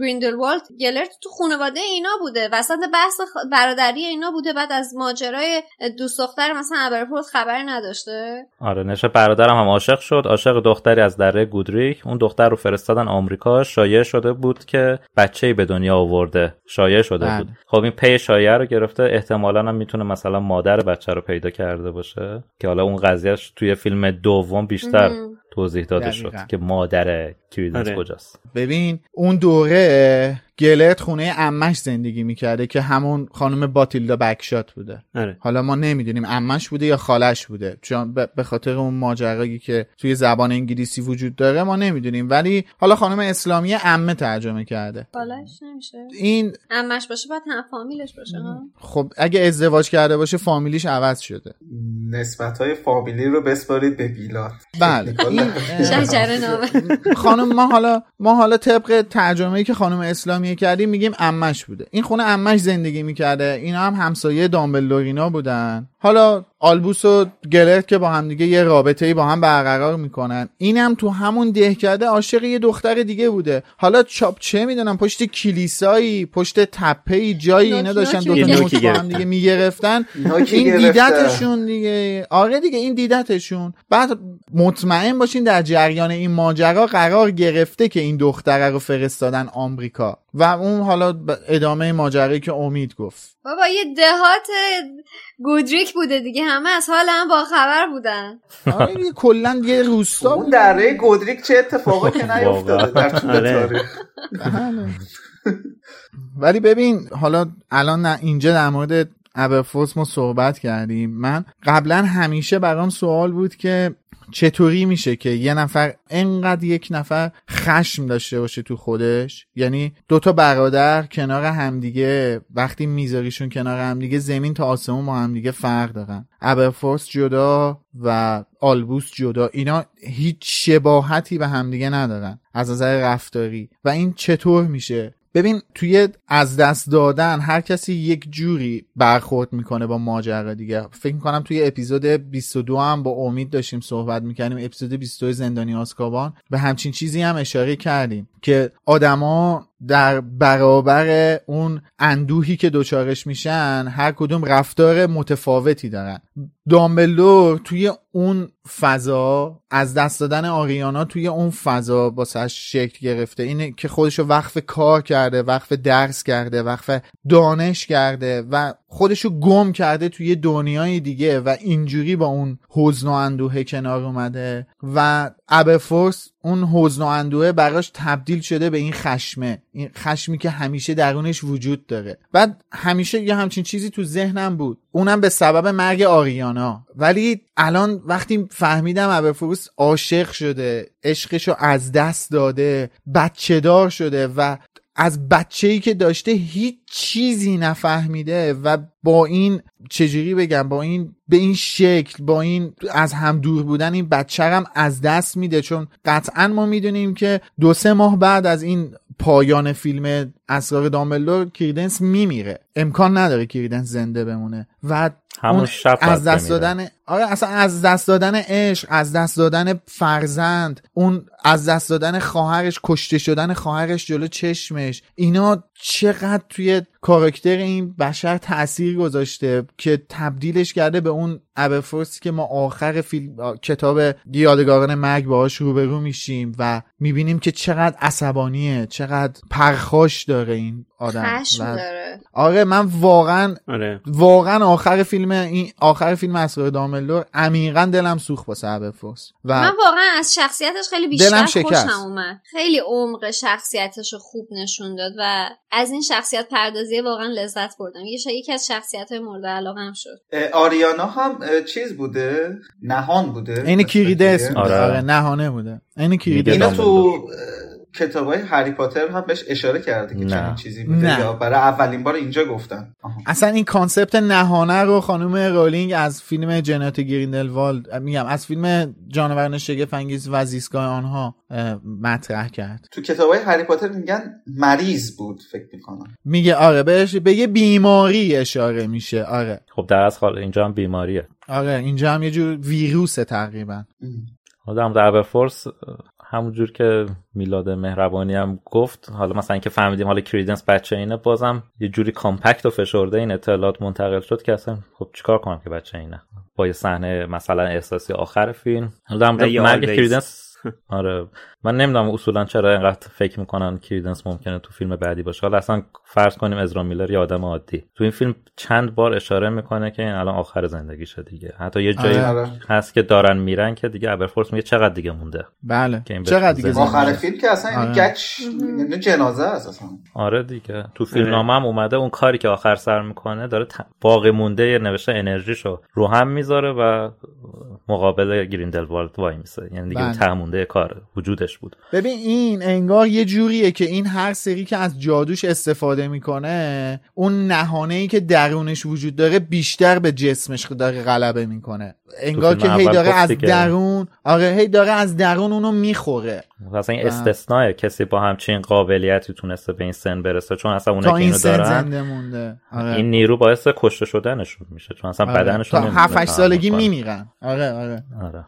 گریندلوالد گلرت تو خانواده اینا بوده، وسط بحث برادری اینا بوده، بعد از ماجرای دوست دختر مثلا ابرفورس خبر نداشته. آره نشه برادرم هم عاشق شد، عاشق دختری از دره گودریک، اون دختر رو فرستادن آمریکا، شایع شده بود که بچه‌ای به دنیا آورده، شایع شده بود. خب این پی شایعه رو گرفته، احتمالاً هم میتونه مثلا مادر بچه رو پیدا کرده باشه که حالا اون قضیهش توی فیلم دوم بیشتر توضیح داده شد که مادر کریدنس کجاست. ببین اون دوره گلرت خونه عمش زندگی میکرده که همون خانم باتیلدا بکشات بوده. آره. حالا ما نمیدونیم عمش بوده یا خالش بوده، چون به خاطر اون ماجرایی که توی زبان انگلیسی وجود داره ما نمیدونیم، ولی حالا خانم اسلامی عمه ترجمه کرده. خالش نمیشه. این عمش باشه بعد هم فامیلش باشه. خب اگه ازدواج کرده باشه فامیلیش عوض شده. نسبت‌های فامیلی رو بسپارید به بیلات. بله. خانم ما حالا طبق ترجمه‌ای که خانم اسلامی کردیم میگیم عمش بوده، این خونه عمش زندگی میکرده، اینا هم همسایه دامبلدورینا بودن. حالا آلبوس و گلرت که با هم دیگه یه رابطه‌ای با هم برقرار میکنن، اینم تو همون دهکده عاشق یه دختر دیگه بوده. حالا چاپ چه میدونم پشت کلیسایی، پشت تپه‌ای، جایی اینا داشتن دو تا نوکی با هم دیگه میگرفتن. این دیدتشون دیگه، آره دیگه این دیدتشون. بعد مطمئن باشین در جریان این ماجرا قرار گرفته که این دختره رو فرستادن آمریکا و اون حالا ادامه ماجرایی که امید گفت. بابا یه دهات گودریک بوده دیگه، همه از حال هم با خبر بودن. آره دیگه کلا یه روستا اون دره گودریک چه اتفاقی که نیفتاده در طول تاریخ. ولی ببین حالا الان اینجا در مورد ابرفورس ما صحبت کردیم. من قبلا همیشه برام سوال بود که چطوری میشه که یه نفر انقدر یک نفر خشم داشته باشه تو خودش، یعنی دوتا برادر کنار همدیگه وقتی میذاریشون کنار همدیگه زمین تا آسمون با همدیگه فرق دارن، ابرفورس جدا و آلبوس جدا، اینا هیچ شباهتی به همدیگه ندارن از نظر رفتاری. و این چطور میشه؟ ببین توی از دست دادن هر کسی یک جوری برخورد میکنه با ماجرا دیگه. فکر میکنم توی اپیزود 22 هم با امید داشتیم صحبت میکنیم، اپیزود 22 زندانی آزکابان، به همچین چیزی هم اشاره کردیم که آدما در برابر اون اندوهی که دوچارش میشن هر کدوم رفتار متفاوتی دارن. دامبلدور توی اون فضا، از دست دادن آریانا توی اون فضا واسش شکل گرفته، اینه که خودشو وقف کار کرده، وقف درس کرده، وقف دانش کرده و خودشو گم کرده توی دنیای دیگه و اینجوری با اون حزن و اندوه کنار اومده و ابرفورس اون حزن و اندوه براش تبدیل شده به این خشمه، این خشمی که همیشه درونش وجود داره. بعد همیشه یه همچین چیزی تو ذهنم بود، اونم به سبب مرگ آریانا. ولی الان وقتی فهمیدم ابرفورس عاشق شده، عشقشو از دست داده، بچه دار شده و از بچه‌ای که داشته هیچ چیزی نفهمیده و با این چجوری بگم، با این به این شکل، با این از هم دور بودن این بچه هم از دست میده، چون قطعا ما میدونیم که 2-3 ماه بعد از این پایان فیلم اسرار دامبلدور کریدنس میمیره، امکان نداره کریدنس زنده بمونه و همون شب از دست دادن، آره اصلا از دست دادن عشق، از دست دادن فرزند، اون از دست دادن خواهرش، کشته شدن خواهرش جلو چشمش، اینا چقدر توی کاراکتر این بشر تأثیر گذاشته که تبدیلش کرده به اون ابرفورس که ما آخر فیلم کتاب یادگاران مرگ باهاش روبرو میشیم و میبینیم که چقدر عصبانیه، چقدر پرخاش داره این آدم. خشم داره. آره من واقعا واقعا آخر فیلم، این آخر فیلم اسرار دامبلدور عمیقا دلم سوخت واسه ابرفورس و من واقعا از شخصیتش خیلی بیشتر خوشم اومد. خیلی عمق شخصیتش رو خوب نشون داد و از این شخصیت پردازی واقعا لذت بردم. یکی از شخصیت‌های مورد علاقه‌م شد. آریانا هم چیز بوده، نهان بوده. این کریدنس بوده. آره نهانه بوده. این کریدنس. اینا تو کتابای هری پاتر هم بهش اشاره کرده که چنین چیزی بوده یا برای اولین بار اینجا گفتن. اصلا این کانسپت نهانه رو خانم رولینگ از فیلم جنایت گریندلوالد، میگم از فیلم جانوران شگفت انگیز و زیستگاه آنها مطرح کرد. تو کتابای هری پاتر میگن مریض بود فکر میکنم. میگه آره بهش به یه بیماری اشاره میشه. آره خب در اصل اینجا هم بیماریه. آره اینجا هم یه جور ویروسه تقریبا. آدم در ابرفورس همونجور که میلاد مهربانی هم گفت، حالا مثلا اینکه فهمیدیم حالا کریدنس بچه اینه، بازم یه جوری کامپکت و فشرده این اطلاعات منتقل شد که اصلا خب چیکار کنم که بچه اینه، با یه صحنه مثلا احساسی آخر فیلم مرگ کریدنس. آره من نمیدونم اصولا چرا اینقدر فکر میکنن کریدنس ممکنه تو فیلم بعدی باشه. حالا اصلا فرض کنیم عزرا میلر یه آدم عادی، تو این فیلم چند بار اشاره میکنه که این الان آخر زندگیشه دیگه. حتی یه جایی هست که دارن میرن که دیگه ابرفورس میگه چقدر دیگه مونده. بله چقدر دیگه آخر فیلم که اصلا این گچ جنازه است اصلا. آره دیگه تو فیلمنامه هم اومده اون کاری که آخر سر میکنه داره باقی مونده نوشته انرژیشو رو هم میذاره و مقابل گریندلوالد وای میسه، یعنی دیگه تهمونده کار وجودش بود. ببین این انگار یه جوریه که این هر سری که از جادوش استفاده میکنه اون نهانه‌ای که درونش وجود داره بیشتر به جسمش داره غلبه میکنه، انگار که هی داره از درون، آره هی داره از درون اونو میخوره. اصلا این استثناء کسی با همچین قابلیتی تونسته به این سن برسه، چون اصلا اونایی که اینو دارن این نیرو باعث کشته شدنشون میشه، چون اصلا بدنشون تا 7-8 سالگی میمیرن. آره آره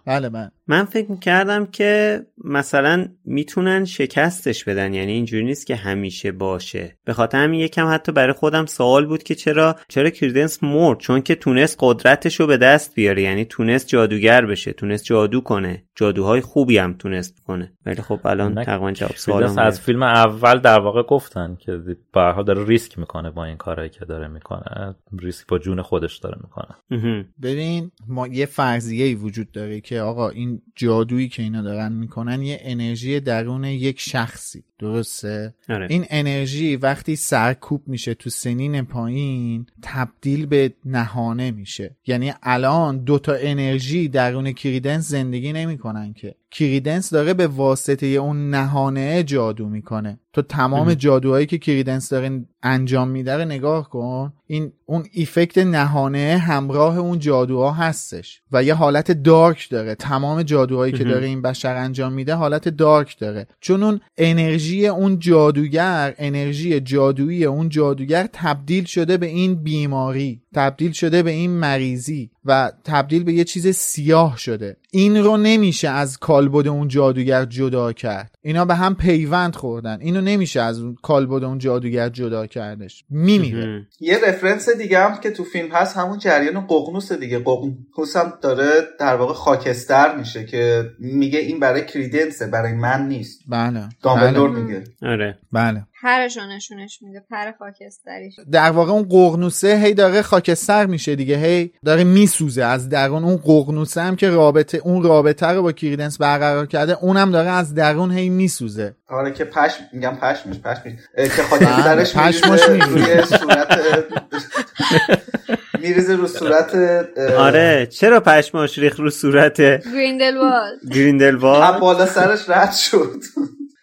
بله من فکر میکردم که مثلا میتونن شکستش بدن، یعنی اینجوری نیست که همیشه باشه. به خاطر همین یکم حتی برای خودم سوال بود که چرا کریدنس مرد، چون که تونست قدرتشو به دست بیاره، یعنی تونست جادوگر بشه، تونست جادو کنه، جادوهای خوبی هم تونست کنه. ولی خب الان تقریبا جواب سوالم از فیلم اول در واقع گفتن که به هر حال داره ریسک میکنه با این کارهایی که داره میکنه، ریسک با جون خودش داره میکنه. ببین ما یه فرضیه‌ای وجود داره که آقا این جادویی که اینا دارن میکنن یه انرژی درون یک شخصی، درسته؟ آره. این انرژی وقتی سرکوب میشه تو سنین پایین تبدیل به نهانه میشه. یعنی الان 2 تا انرژی درون کریدنس زندگی نمیکنن که، کریدنس داره به واسطه اون نهانه جادو میکنه. تو تمام جادوهایی که کریدنس داره انجام میده رو نگاه کن، این اون ایفکت نهانه همراه اون جادوها هستش و یه حالت دارک داره. تمام جادوهایی که داره این بشر انجام میده حالت دارک داره، چون اون انرژی اون جادوگر، انرژی جادویی اون جادوگر تبدیل شده به این بیماری، تبدیل شده به این مریضی و تبدیل به یه چیز سیاه شده. این رو نمیشه از کالبد اون جادوگر جدا کرد، اینا به هم پیوند خوردن، اینو نمیشه از کالبد اون جادوگر جدا کردش، میمیره. یه رفرنس دیگه هم که تو فیلم هست همون جریان ققنوس دیگه. ققنوس هم داره در واقع خاکستر میشه که میگه این برای کریدنسه، برای من نیست. بله، دامبلدور میگه. آره بله، پرشون نشونش میده، پر خاکستریش. در واقع اون ققنوسه هی داره خاکستر میشه دیگه، هی داره میسوزه از درون. اون ققنوسه هم که رابطه، اون رابطه رو با کریدنس برقرار کرده، اونم داره از درون هی میسوزه. آره که پشم میگم، پشمش که خاکسترش پشمش میریزه صورت میریزه رو صورت. آره چرا پشماش ریخت رو صورت گریندلوالد؟ بالا سرش رد شد.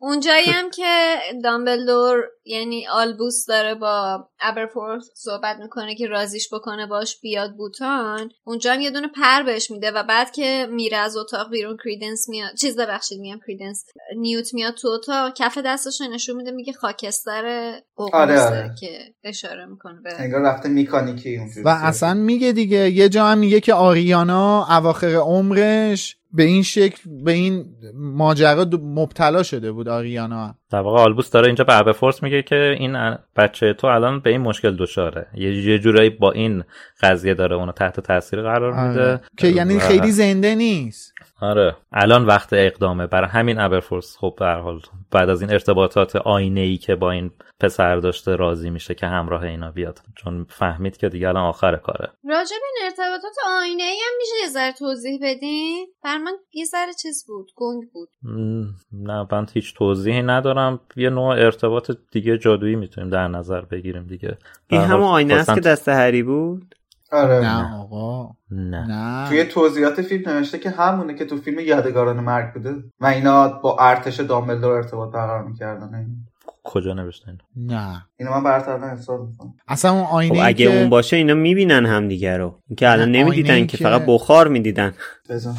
اونجایی هم که دامبلدور یعنی آلبوس داره با ابرفورث صحبت میکنه که رازیش بکنه باش بیاد بوتان، اونجا هم یه دونه پر بهش میده و بعد که میره از اتاق بیرون کریدنس میاد، چیز ببخشید میگم کریدنس، نیوت میاد تو اتاق، کف دستش نشون میده، میگه خاکستر ققنوسه که اشاره میکنه به انگار رفته میکانیکی و اصلا میگه دیگه. یه جا هم میگه که آریانا اواخر عمرش به این شکل به این ماجرا مبتلا شده بود. آریانا در واقع آلبوس داره اینجا به ابرفورث میگه که این بچه تو الان به این مشکل دچاره، یه جورایی با این قضیه داره اونو تحت تاثیر قرار میده که یعنی خیلی زنده نیست. آره الان وقت اقدامه. برای همین ابرفورث خب به هر حال بعد از این ارتباطات آینه‌ای که با این پسر داشته راضی میشه که همراه اینا بیاد، چون فهمید که دیگه الان آخر کاره. راجع به ارتباطات آینه‌ای هم میشه یه ذره توضیح بدین؟ برای من یه ذره چیز بود، گنگ بود. نه من هیچ توضیحی ندارم. یه نوع ارتباط دیگه جادویی میتونیم در نظر بگیریم دیگه. این هم آینه است که دست هری بود. آره نه آقا، نه توی توضیحات فیلم نوشته که همونه که تو فیلم یادگاران مرگ بوده و اینا با ارتش دامبلدور ارتباط برقرار می‌کردن. کجا نوشته اینو؟ نه اینو من برطرفاً احساس می‌کنم. اصلا اون آینه اگه اون باشه اینا می‌بینن همدیگه رو، اینکه الان نمی‌دیدن که فقط بخار می‌دیدن.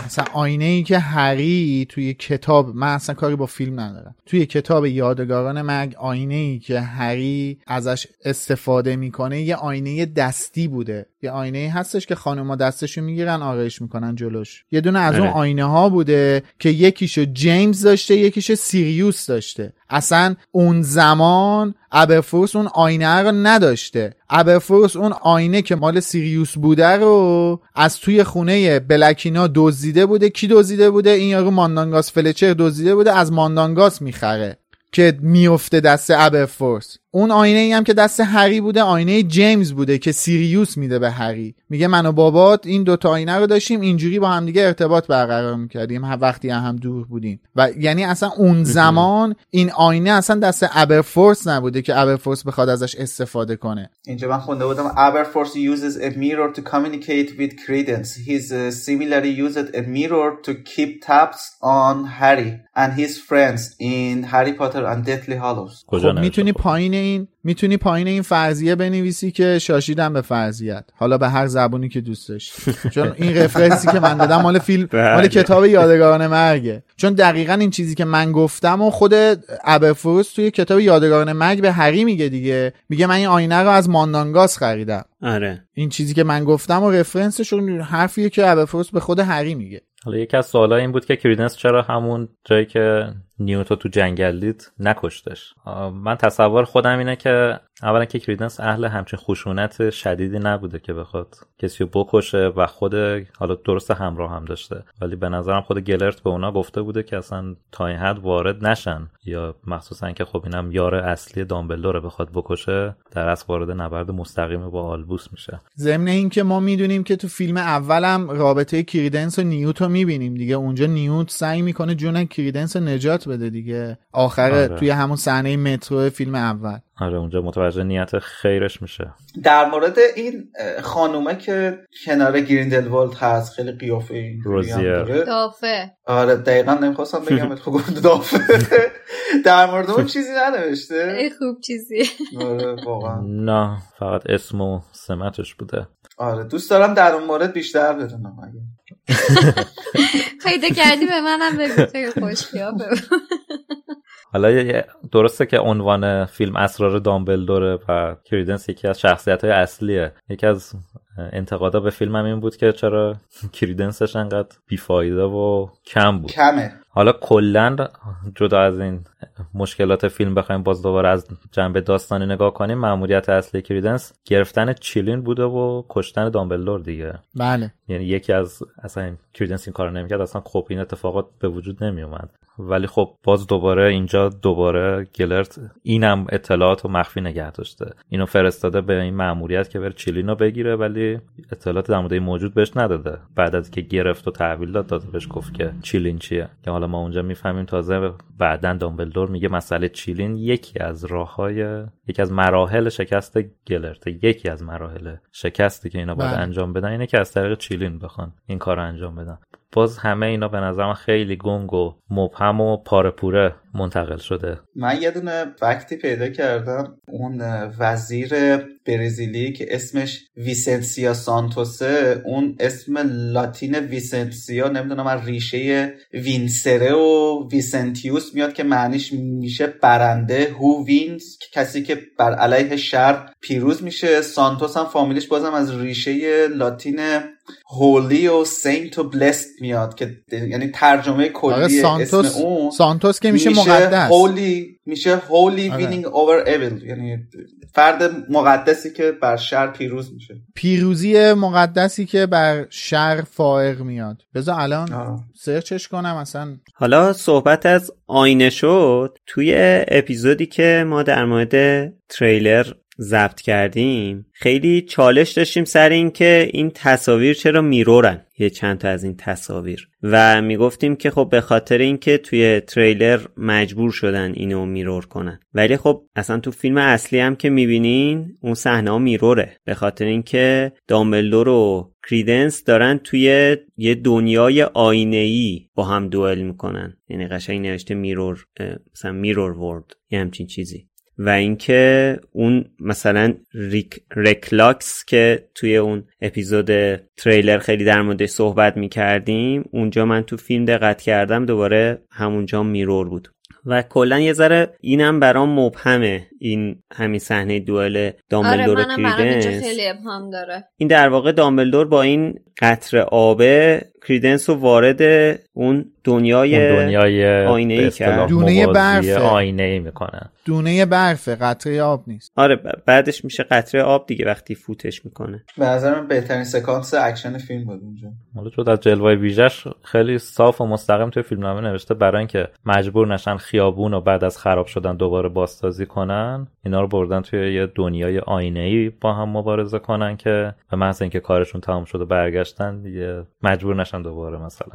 مثلا آینه ای که هری توی کتاب، من اصلا کاری با فیلم ندارم، توی کتاب یادگاران مرگ آینه ای که هری ازش استفاده میکنه یه آینه دستی بوده، یه آینه ای هستش که خانم‌ها دستشو میگیرن آغیش میکنن جلوش. یه دونه از اون آینه ها بوده که یکیشو جیمز داشته یکیشو سیریوس داشته. اصلا اون زمان ابرفورث اون آینه رو نداشته. ابرفورث اون آینه که مال سیریوس بوده رو از توی خونه بلکینا دزدیده بوده. کی دزدیده بوده؟ این یارو ماندانگاس فلچر دزدیده بوده، از ماندانگاس میخره که میفته دست ابرفورث. اون آینه ای هم که دست هری بوده آینه جیمز بوده که سیریوس میده به هری، میگه من و بابات این دوتا آینه رو داشتیم، اینجوری با همدیگه ارتباط برقرار میکردیم، هر وقتی هم دور بودیم. و یعنی اصلا اون زمان این آینه اصلا دست ابرفورث نبوده که ابرفورث بخواد ازش استفاده کنه. اینجا من خونده بودم ابرفورث uses a mirror to communicate with Credence. He's similarly used a mirror to keep tabs on Harry and his friends in Harry Potter and Deathly Hallows. خب میتونی پایین این فرضیه بنویسی که شاشیدم به فرضیت، حالا به هر زبونی که دوست داشت، چون این رفرنسی که من دادم مال فیلم، مال کتاب یادگاران مرگه، چون دقیقاً این چیزی که من گفتم و خود ابرفورث توی کتاب یادگاران مرگ به هری میگه دیگه، میگه من این آینه رو از ماندانگاس خریدم. آره این چیزی که من گفتم و رفرنسشون حرفیه که ابرفورث به خود هری میگه. حالا یکی از سوالای این بود که کریدنس چرا همون جایی که نیوتو تو جنگل دید نکشتش. من تصور خودم اینه که اولا که کریدنس اهل همچین خشونت شدیدی نبوده که بخواد کسی رو بکشه و خود حالا درست همراه هم داشته، ولی به نظرم خود گلرت به اونا گفته بوده که اصلا تا این حد وارد نشن، یا مخصوصا که خب اینم یار اصلی دامبلدور رو بخواد بکشه، در اصل وارد نبرد مستقیم با آلبوس میشه. ضمن این که ما میدونیم که تو فیلم اولم رابطه کریدنس و نیوت رو میبینیم دیگه، اونجا نیوت سعی میکنه جون کریدنس رو نجات بده دیگه آخره. آره. توی همون صحنه مترو فیلم اول آره اونجا متوجه نیت خیرش میشه. در مورد این خانومه که کنار گریندلوالد هست خیلی قیافه این روزیه دافه، آره دقیقاً نمیخواستم بگم خب دافه. در مورد اون چیزی ننوشته؟ ای خوب چیزی. آره واقعا نه، فقط اسم و سمتش بوده. آره دوست دارم در اون مورد بیشتر بدونم اگه خیده کردی به منم بگو خیلی خوش قیافه. حالا درسته که عنوان فیلم اسرار دامبلدوره و کریدنس یکی از شخصیت‌های اصلیه. یکی از انتقادا به فیلم هم این بود که چرا کریدنسش انقدر بیفایده و کم بود. کمه. حالا کلاً جدا از این مشکلات فیلم بخوایم باز دوباره از جنبه داستانی نگاه کنیم، مأموریت اصلی کریدنس گرفتن چیلین بوده و کشتن دامبلدور دیگه. بله. یعنی یکی از اصلا کریدنس این کارو نمی‌کرد اصلا خب این اتفاقات به وجود نمی‌اومد. ولی خب باز دوباره اینجا دوباره گلرت اینم اطلاعات رو مخفی نگه داشته، اینو فرستاده به این مأموریت که بر چیلینو بگیره ولی اطلاعات در مورد موجود بهش نداده. بعد از که گرفت و تحویل داد بهش گفت که چیلین چیه، که حالا ما اونجا میفهمیم تازه بعداً دامبلدور میگه مسئله چیلین یکی از مراحل شکست گلرت، یکی از مراحل شکستی که اینا باید انجام بدن اینه که از طریق چیلین بخوان این کارو انجام بدن. باز همه اینا به نظرم خیلی گنگ و مبهم و پاره پوره منتقل شده. من یه دونه فکتی پیدا کردم، اون وزیر برزیلی که اسمش ویسنسیا سانتوسه، اون اسم لاتین ویسنسیا نمیدونم از ریشه وینسره و ویسنتیوس میاد که معنیش میشه برنده، هو وینز کسی که بر علیه شر پیروز میشه. سانتوس هم فامیلش بازم از ریشه لاتین هولی و سینت و بلست میاد که یعنی ترجمه کلی اسم اون سانتوس که میشه مقدس، هولی میشه هولی وینینگ اوور ایول، یعنی فرد مقدسی که بر شر پیروز میشه، پیروزی مقدسی که بر شر فائق میاد. بذار الان سرچش کنم اصلا. حالا صحبت از آینه شد، توی اپیزودی که ما در مورد تریلر ضبط کردیم خیلی چالش داشتیم سر این که این تصاویر چرا میرورن، یه چند تا از این تصاویر، و میگفتیم که خب به خاطر اینکه توی تریلر مجبور شدن اینو میرور کنن، ولی خب اصلا تو فیلم اصلی هم که میبینین اون صحنه ها میروره، به خاطر اینکه دامبلدور و کریدنس دارن توی یه دنیای آینه‌ای با هم دوئل میکنن، یعنی قشنگ نوشته میرور، مثلا میرور ورد یه همچین چیزی. و اینکه اون مثلا رکلاکس که توی اون اپیزود تریلر خیلی در موردش صحبت می‌کردیم، اونجا من تو فیلم دقت کردم دوباره همونجا میرور بود. و کلا یه ذره اینم برام مبهمه، این همین صحنه دوئل دامبلدور و کریدنس. آره خیلی ابهام داره. این در واقع دامبلدور با این قطره آبه کریدنس رو وارد اون دنیای آینه‌ای کرد، دونه برف آینه‌ای میکنه، دونه برف، قطره آب نیست. آره بعدش میشه قطره آب دیگه وقتی فوتش میکنه. به نظر من بهترین سکانس اکشن فیلم بود اونجا. حالا تو در جلوه ویژش خیلی صاف و مستقیم توی فیلمنامه نوشته برای اینکه مجبور نشن خیابون رو بعد از خراب شدن دوباره بازسازی کنن، اینا رو بردن توی یه دنیای آینه‌ای با هم مبارزه کنن که به محض اینکه کارشون تمام شد و برگشتن دیگه مجبور نشن دوباره مثلا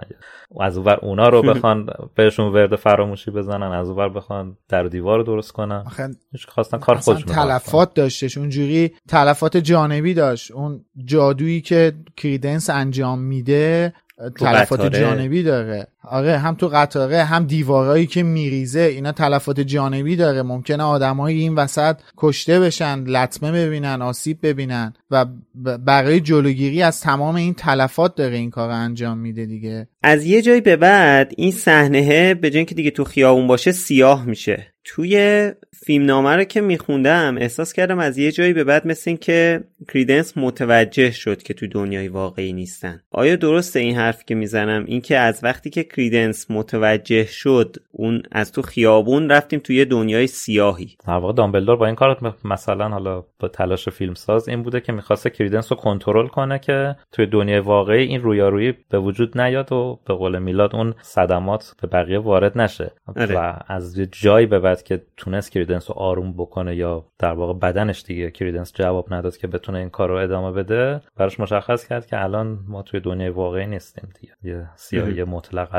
از اونور اونا رو بخوان بهشون ورد فراموشی بزنن، از اونور بخوان در دیوار درست کنن. هیچ خواستن کار خودشون تلفات داشتش، اونجوری تلفات جانبی داشت. اون جادویی که کریدنس انجام میده تلفات جانبی داره. آره هم تو قطاره هم دیوارایی که میریزه اینا تلفات جانبی داره. ممکنه آدمای این وسط کشته بشن، لطمه ببینن، آسیب ببینن و برای جلوگیری از تمام این تلفات داره این کارو انجام میده دیگه. از یه جایی به بعد این صحنه به جای اینکه دیگه تو خیابون باشه سیاه میشه. توی فیلمنامه رو که میخوندم احساس کردم از یه جایی به بعد مثل این که کریدنس متوجه شد که تو دنیای واقعی نیستن. آیا درسته این حرف که میزنم، این که از وقتی که کریدنس متوجه شد اون از تو خیابون رفتیم توی یه دنیای سیاهی؟ در واقع دامبلدور با این کار مثلا حالا با تلاش فیلمساز این بوده که میخواسته کریدنس رو کنترل کنه که توی دنیای واقعی این رویارویی به وجود نیاد و به قول میلاد اون صدمات به بقیه وارد نشه. آره. و از جایی به بعد که تونست کریدنس رو آروم بکنه یا در واقع بدنش دیگه کریدنس جواب نداد که بتونه این کار رو ادامه بده، براش مشخص کرد که الان ما توی دنیای واقعی نیستیم دیگه، یه سیاهی مطلق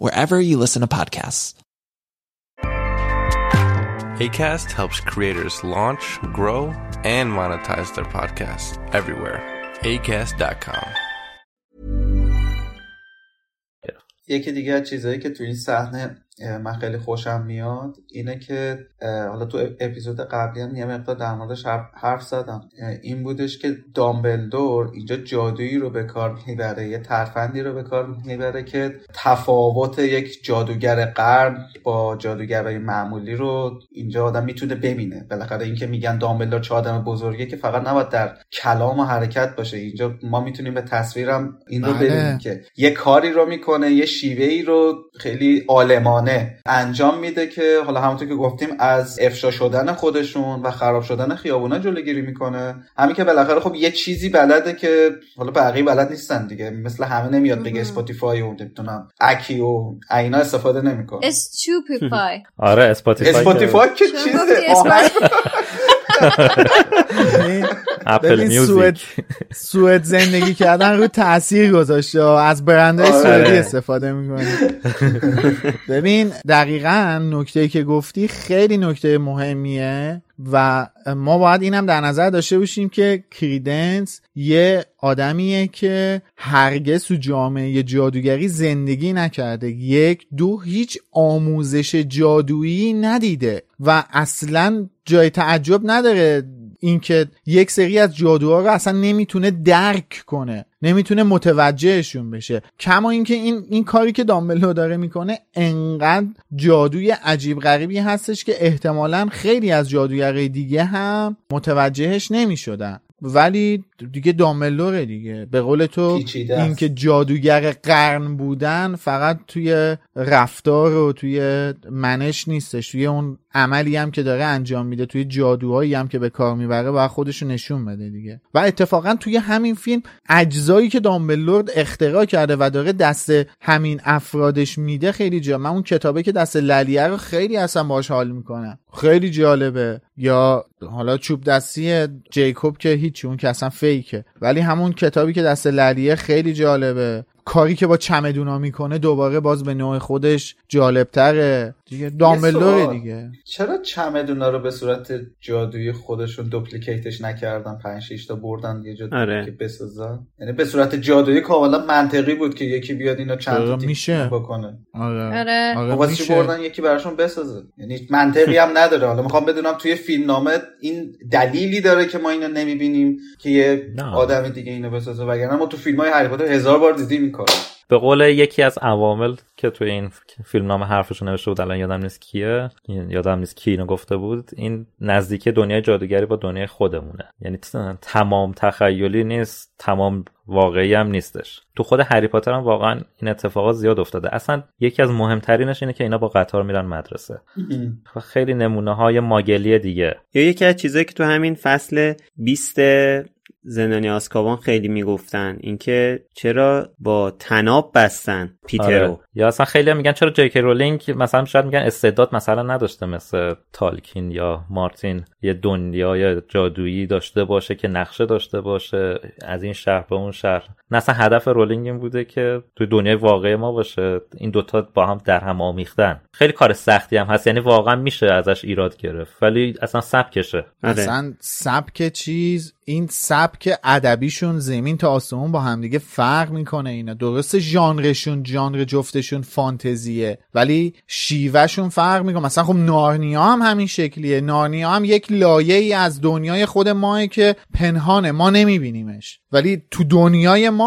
wherever you listen to podcasts. Acast helps creators launch, grow, and monetize their podcasts everywhere. Acast.com. یکی دیگه از چیزایی که تو این صحنه من خیلی خوشم میاد اینه که حالا تو اپیزود قبلی هم یه مقدار در موردش حرف زدم، این بودش که دامبلدور اینجا جادویی رو به کار میبره، یه ترفندی رو به کار میبره که تفاوت یک جادوگر قرن با جادوگرای معمولی رو اینجا آدم میتونه ببینه. بالاخره این که میگن دامبلدور چه آدم بزرگیه که فقط نباید در کلام و حرکت باشه، اینجا ما میتونیم به تصویرم این رو ببینیم که یه کاری رو میکنه، یه شیوهی رو خیلی عالمانه انجام میده که حالا همونطور که گفتیم از افشا شدن خودشون و خراب شدن خیابونا جلوگیری میکنه. همین که بالاخره خب یه چیزی بلده که حالا بقیه بلد نیستن دیگه، مثل همه نمیاد بگه اسپاتیفای و نمیدونم اکی و اینا استفاده نمیکنه. استوپیفای. آره اسپاتیفای که چیزه اپل میوزیک سوئد زندگی کردن رو تأثیر گذاشته، از برندهای سوئدی استفاده میکنه. ببین دقیقاً نکته‌ای که گفتی خیلی نکته مهمیه و ما باید اینم در نظر داشته باشیم که کریدنس یه آدمیه که هرگز تو جامعه جادوگری زندگی نکرده، 1-2 هیچ آموزش جادویی ندیده و اصلاً جای تعجب نداره اینکه یک سری از جادوها رو اصلا نمیتونه درک کنه، نمیتونه متوجهشون بشه. کما اینکه این کاری که دامبلدور داره میکنه انقدر جادوی عجیب غریبی هستش که احتمالاً خیلی از جادوگرای دیگه هم متوجهش نمیشدن، ولی دیگه دامبلدور دیگه به قول تو اینکه جادوگر قرن بودن فقط توی رفتار و توی منش نیستش، توی اون عملی هم که داره انجام میده، توی جادوهایی هم که به کار میبره و خودشو نشون بده دیگه. و اتفاقا توی همین فیلم اجزایی که دامبلدور اختراع کرده و داره دست همین افرادش میده خیلی جالب. من اون کتابه که دست للیه رو خیلی اصلا باهاش حال میکنم، خیلی جالبه. یا حالا چوب دستی جیکوب که هیچی، اون که اصلا فیکه، ولی همون کتابی که دست للیه خیلی جالبه. کاری که با چمدونا میکنه دوباره باز به نوع خودش جالبتره دیگه، دامبلدور دیگه. چرا چمدونا رو به صورت جادویی خودشون دوپلیکیتش نکردن، 5-6 تا بردن یه جا که بسازن، یعنی به صورت جادویی کاملا منطقی بود که یکی بیاد اینو چند تا میشه بکنه. آره واسه چی بردن یکی براشون بسازه، یعنی منطقی هم نداره. حالا میخوام بدونم توی فیلمنامه این دلیلی داره که ما اینو نمیبینیم که یه آدم دیگه اینو بسازه، وگرنه ما تو فیلم‌های هری پاتر هزار بار دیدیم. به قول یکی از عوامل که توی این فیلم نام حرفش نوشته بود، الان یادم نیست کی اینو گفته بود، این نزدیکی دنیای جادوگری با دنیای خودمونه، یعنی تمام تخیلی نیست، تمام واقعی هم نیستش. تو خود هری پاتر هم واقعا این اتفاقات زیاد افتاده. اصلا یکی از مهمترینش اینه که اینا با قطار میرن مدرسه و خیلی نمونه های ماگلی دیگه. یا یکی از چیزایی که تو همین فصل 20 زندانی آزکابان خیلی میگفتن اینکه چرا با تناب بستن پیترو. یا اصلا خیلی میگن چرا جیکی رولینگ مثلا، شاید میگن استعداد مثلا نداشته مثل تالکین یا مارتین یه دنیای جادویی داشته باشه که نقشه داشته باشه از این شهر به اون شهر. نه، اصلا هدف رولینگ این بوده که تو دنیای واقعی ما باشه، این دوتا با هم در هم آمیختن. خیلی کار سختی هم هست، یعنی واقعا میشه ازش ایراد گرفت، ولی اصلا سبکشه، اصلا سبک چیز، این سبک ادبیشون زمین تا آسمون با همدیگه فرق میکنه. اینا درسته ژانرشون، ژانر جفتشون فانتزیه، ولی شیوهشون فرق میکنه. مثلا خب نارنیا هم همین شکلیه، نارنیا هم یک لایه‌ای از دنیای خود ماه که پنهانه، ما نمیبینیمش ولی تو دنیای ماه.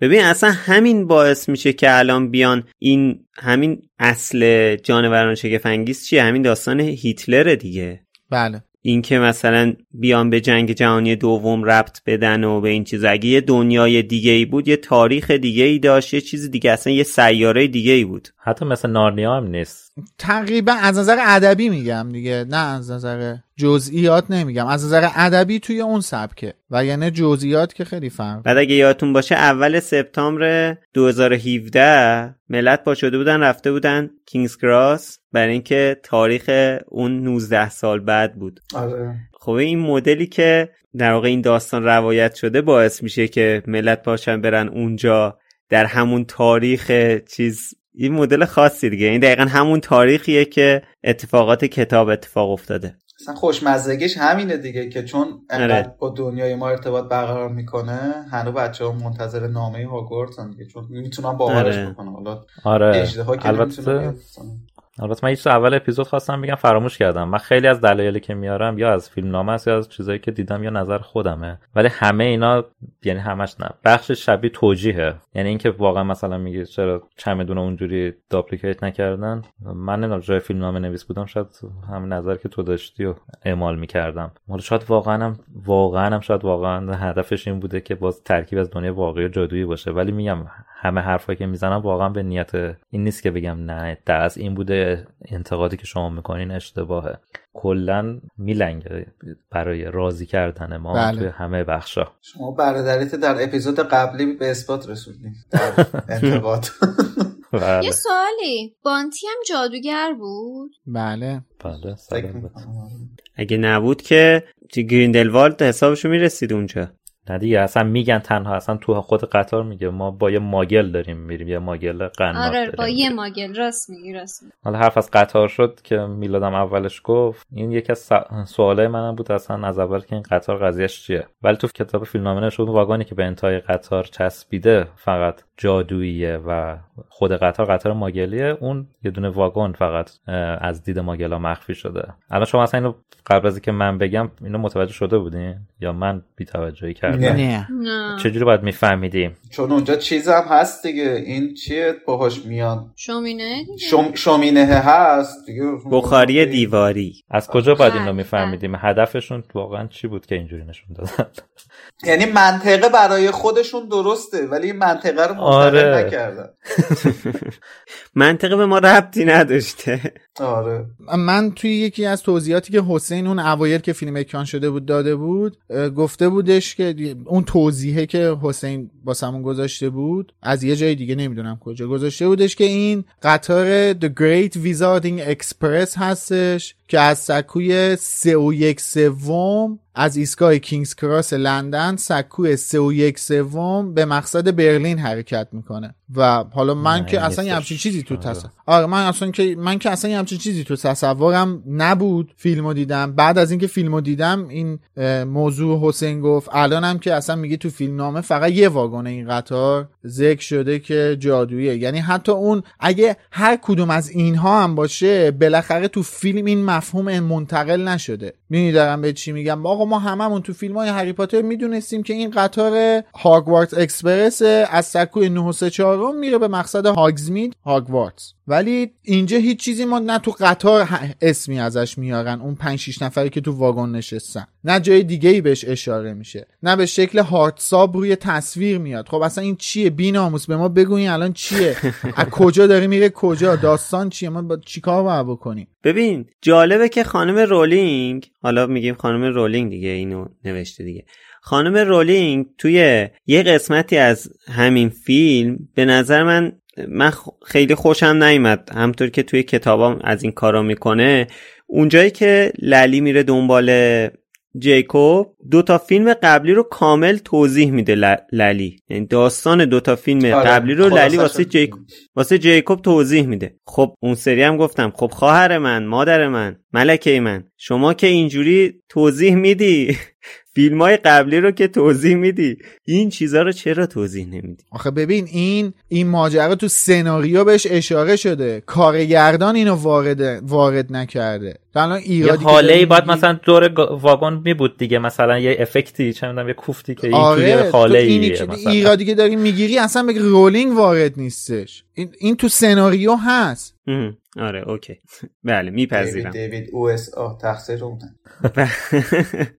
ببین اصلا همین باعث میشه که الان بیان این همین اصل جانوران شگفت انگیز چیه، همین داستان هیتلره دیگه. بله این که مثلا بیان به جنگ جهانی دوم ربط بدن و به این چیز، اگه یه دنیای دیگه ای بود، یه تاریخ دیگه ای داشت، یه چیز دیگه، اصلا یه سیاره دیگه ای بود. حتی مثلا نارنیا هم نیست. تقریبا از نظر ادبی میگم دیگه، نه از نظر جزئیات نمیگم، از نظر ادبی توی اون سبکه و یعنی جزئیات که خیلی فرق. بعد اگه یادتون باشه اول سپتامبر 2017 ملت پا شده بودن رفته بودن کینگز کراس برای اینکه تاریخ اون 19 سال بعد بود. آره. خب این مدلی که در واقع این داستان روایت شده باعث میشه که ملت پاشن برن اونجا در همون تاریخ چیز، این مدل خاصی دیگه، این دقیقا همون تاریخیه که اتفاقات کتاب اتفاق افتاده. اصلا خوشمزدگیش همینه دیگه که چون انقدر با دنیای ما ارتباط برقرار میکنه، هنوز بچه‌ها منتظر نامه هاگوارتن دیگه، چون میتونن باورش بکنن. حالا اجدها که البته من هیچ اول اپیزود خواستم بگم فراموش کردم، من خیلی از دلایلی که میارم یا از فیلمنامه است یا از چیزایی که دیدم یا نظر خودمه، ولی همه اینا یعنی همش نه، بخش شبیه توجیهه، یعنی اینکه واقعا مثلا میگه چرا چمدون اونجوری داپلیکیت نکردن، من نه جای فیلمنامه نویس بودم شاید همین نظر که تو داشتی و اعمال میکردم. ولی شاید واقعا هم شاید واقعا هدفش این بوده که باز ترکیب از دنیای واقعی و جادویی باشه، ولی میگم همه حرفایی که میزنم واقعا به نیت این نیست که بگم نه درست این بوده، انتقادی که شما میکنین اشتباهه، کلن میلنگه برای راضی کردن ما. بله. توی همه بخشا شما برادریت در اپیزود قبلی به اثبات رسوندین در انتقاد. بله. یه سوالی، بانتی هم جادوگر بود؟ بله اگه نبود که گریندلوالد حسابشو میرسید اونجا. نه دیگه اصلا میگن تنها، اصلا تو خود قطار میگه ما با یه ماگل داریم میریم، یه ماگل قنات. آره با یه ماگل، راست میگی راست میگی. حالا حرف از قطار شد که میلادم اولش گفت، این یکی از سوالای منم بود اصلا از اول که این قطار قضیهش چیه، ولی تو کتاب فیلمنامه نشون واگانی که به انتهای قطار چسبیده فقط جادوییه و خود قطار ماگلیه، اون یه دونه واگن فقط از دید ماگلا مخفی شده. الان شما اصلا اینو قبل از اینکه من بگم اینو متوجه شده بودین یا من بی‌توجهی کردم؟ نه. چجوری باید میفهمیدیم؟ چون اونجا چیزم هست دیگه، این چیه باهاش میان؟ شومینه دیگه. شومینه هست دیگه، بخاری دیواری. از کجا باید اینو میفهمیدیم؟ هدفشون واقعا چی بود که اینجوری نشون دادن؟ یعنی منطقه برای خودشون درسته ولی منطقه رو متقبل نکردن. منطقه به ما ربطی نداشته. آره. من توی یکی از توضیحاتی که حسین اون اوایل که فیلم اکران شده بود داده بود، گفته بودش که اون توضیحه که حسین واسمون گذاشته بود از یه جای دیگه نمیدونم کجا گذاشته بودش، که این قطار The Great Wizarding Express هستش که از سکوی 3 1/3 از ایستگاه کینگز کراس لندن سکوی 3 1/3 به مقصد برلین حرکت میکنه. و حالا من که اصلا یه همچین چیزی تو تصورم نبود. فیلمو دیدم، بعد از اینکه فیلمو دیدم این موضوع حسین گفت، الانم که اصلا میگه تو فیلمنامه فقط یه واگن این قطار ذکر شده که جادوییه، یعنی حتی اون اگه هر کدوم از اینها هم باشه بالاخره تو فیلم این مفهوم منتقل نشده. می‌بینی دارم به چی میگم؟ آقا ما هممون تو فیلم‌های هری پاتر میدونستیم که این قطار هاگوارتس اکسپرس از سکوی 934 میره به مقصد هاگزمید هاگوارتس، ولی اینجا هیچ چیزی ما نه تو قطار اسمی ازش میارن، اون 5-6 نفری که تو واگن نشستن، نه جای دیگه ای بهش اشاره میشه، نه به شکل هارتساب روی تصویر میاد. خب اصلا این چیه؟ بی‌ناموس به ما بگوین الان چیه، از کجا داره میره کجا، داستان چیه، ما چیکار باید بکنیم؟ ببین جالبه که خانم رولینگ، حالا میگیم خانم رولینگ دیگه، اینو نوشته دیگه، خانم رولینگ توی یه قسمتی از همین فیلم به نظر من خیلی خوشم نیامد، همطور که توی کتابام از این کارا میکنه. اونجایی که للی میره دنبال جیکوب، 2 فیلم قبلی رو کامل توضیح میده للی، یعنی داستان 2 فیلم قبلی رو للی واسه جیکوب توضیح میده. خب اون سری هم گفتم خب خواهر من، مادر من، ملکه من، شما که اینجوری توضیح میدی فیلمای قبلی رو که توضیح میدی، این چیزا رو چرا توضیح نمیدی؟ آخه ببین این ماجرا تو سناریو بهش اشاره شده، کارگردان اینو وارد نکرده. الان ایرادی حاله باید مثلا دور واگن می بود دیگه، مثلا یه افکتی چه میدونم یه کوفتی که این توی حاله ایه مثلا. ایرادی که داری میگیری اصلا به رولینگ وارد نیستش، این تو سناریو هست. آره اوکی بله میپذیرم. دیوید او اس آ تقصیر اونن.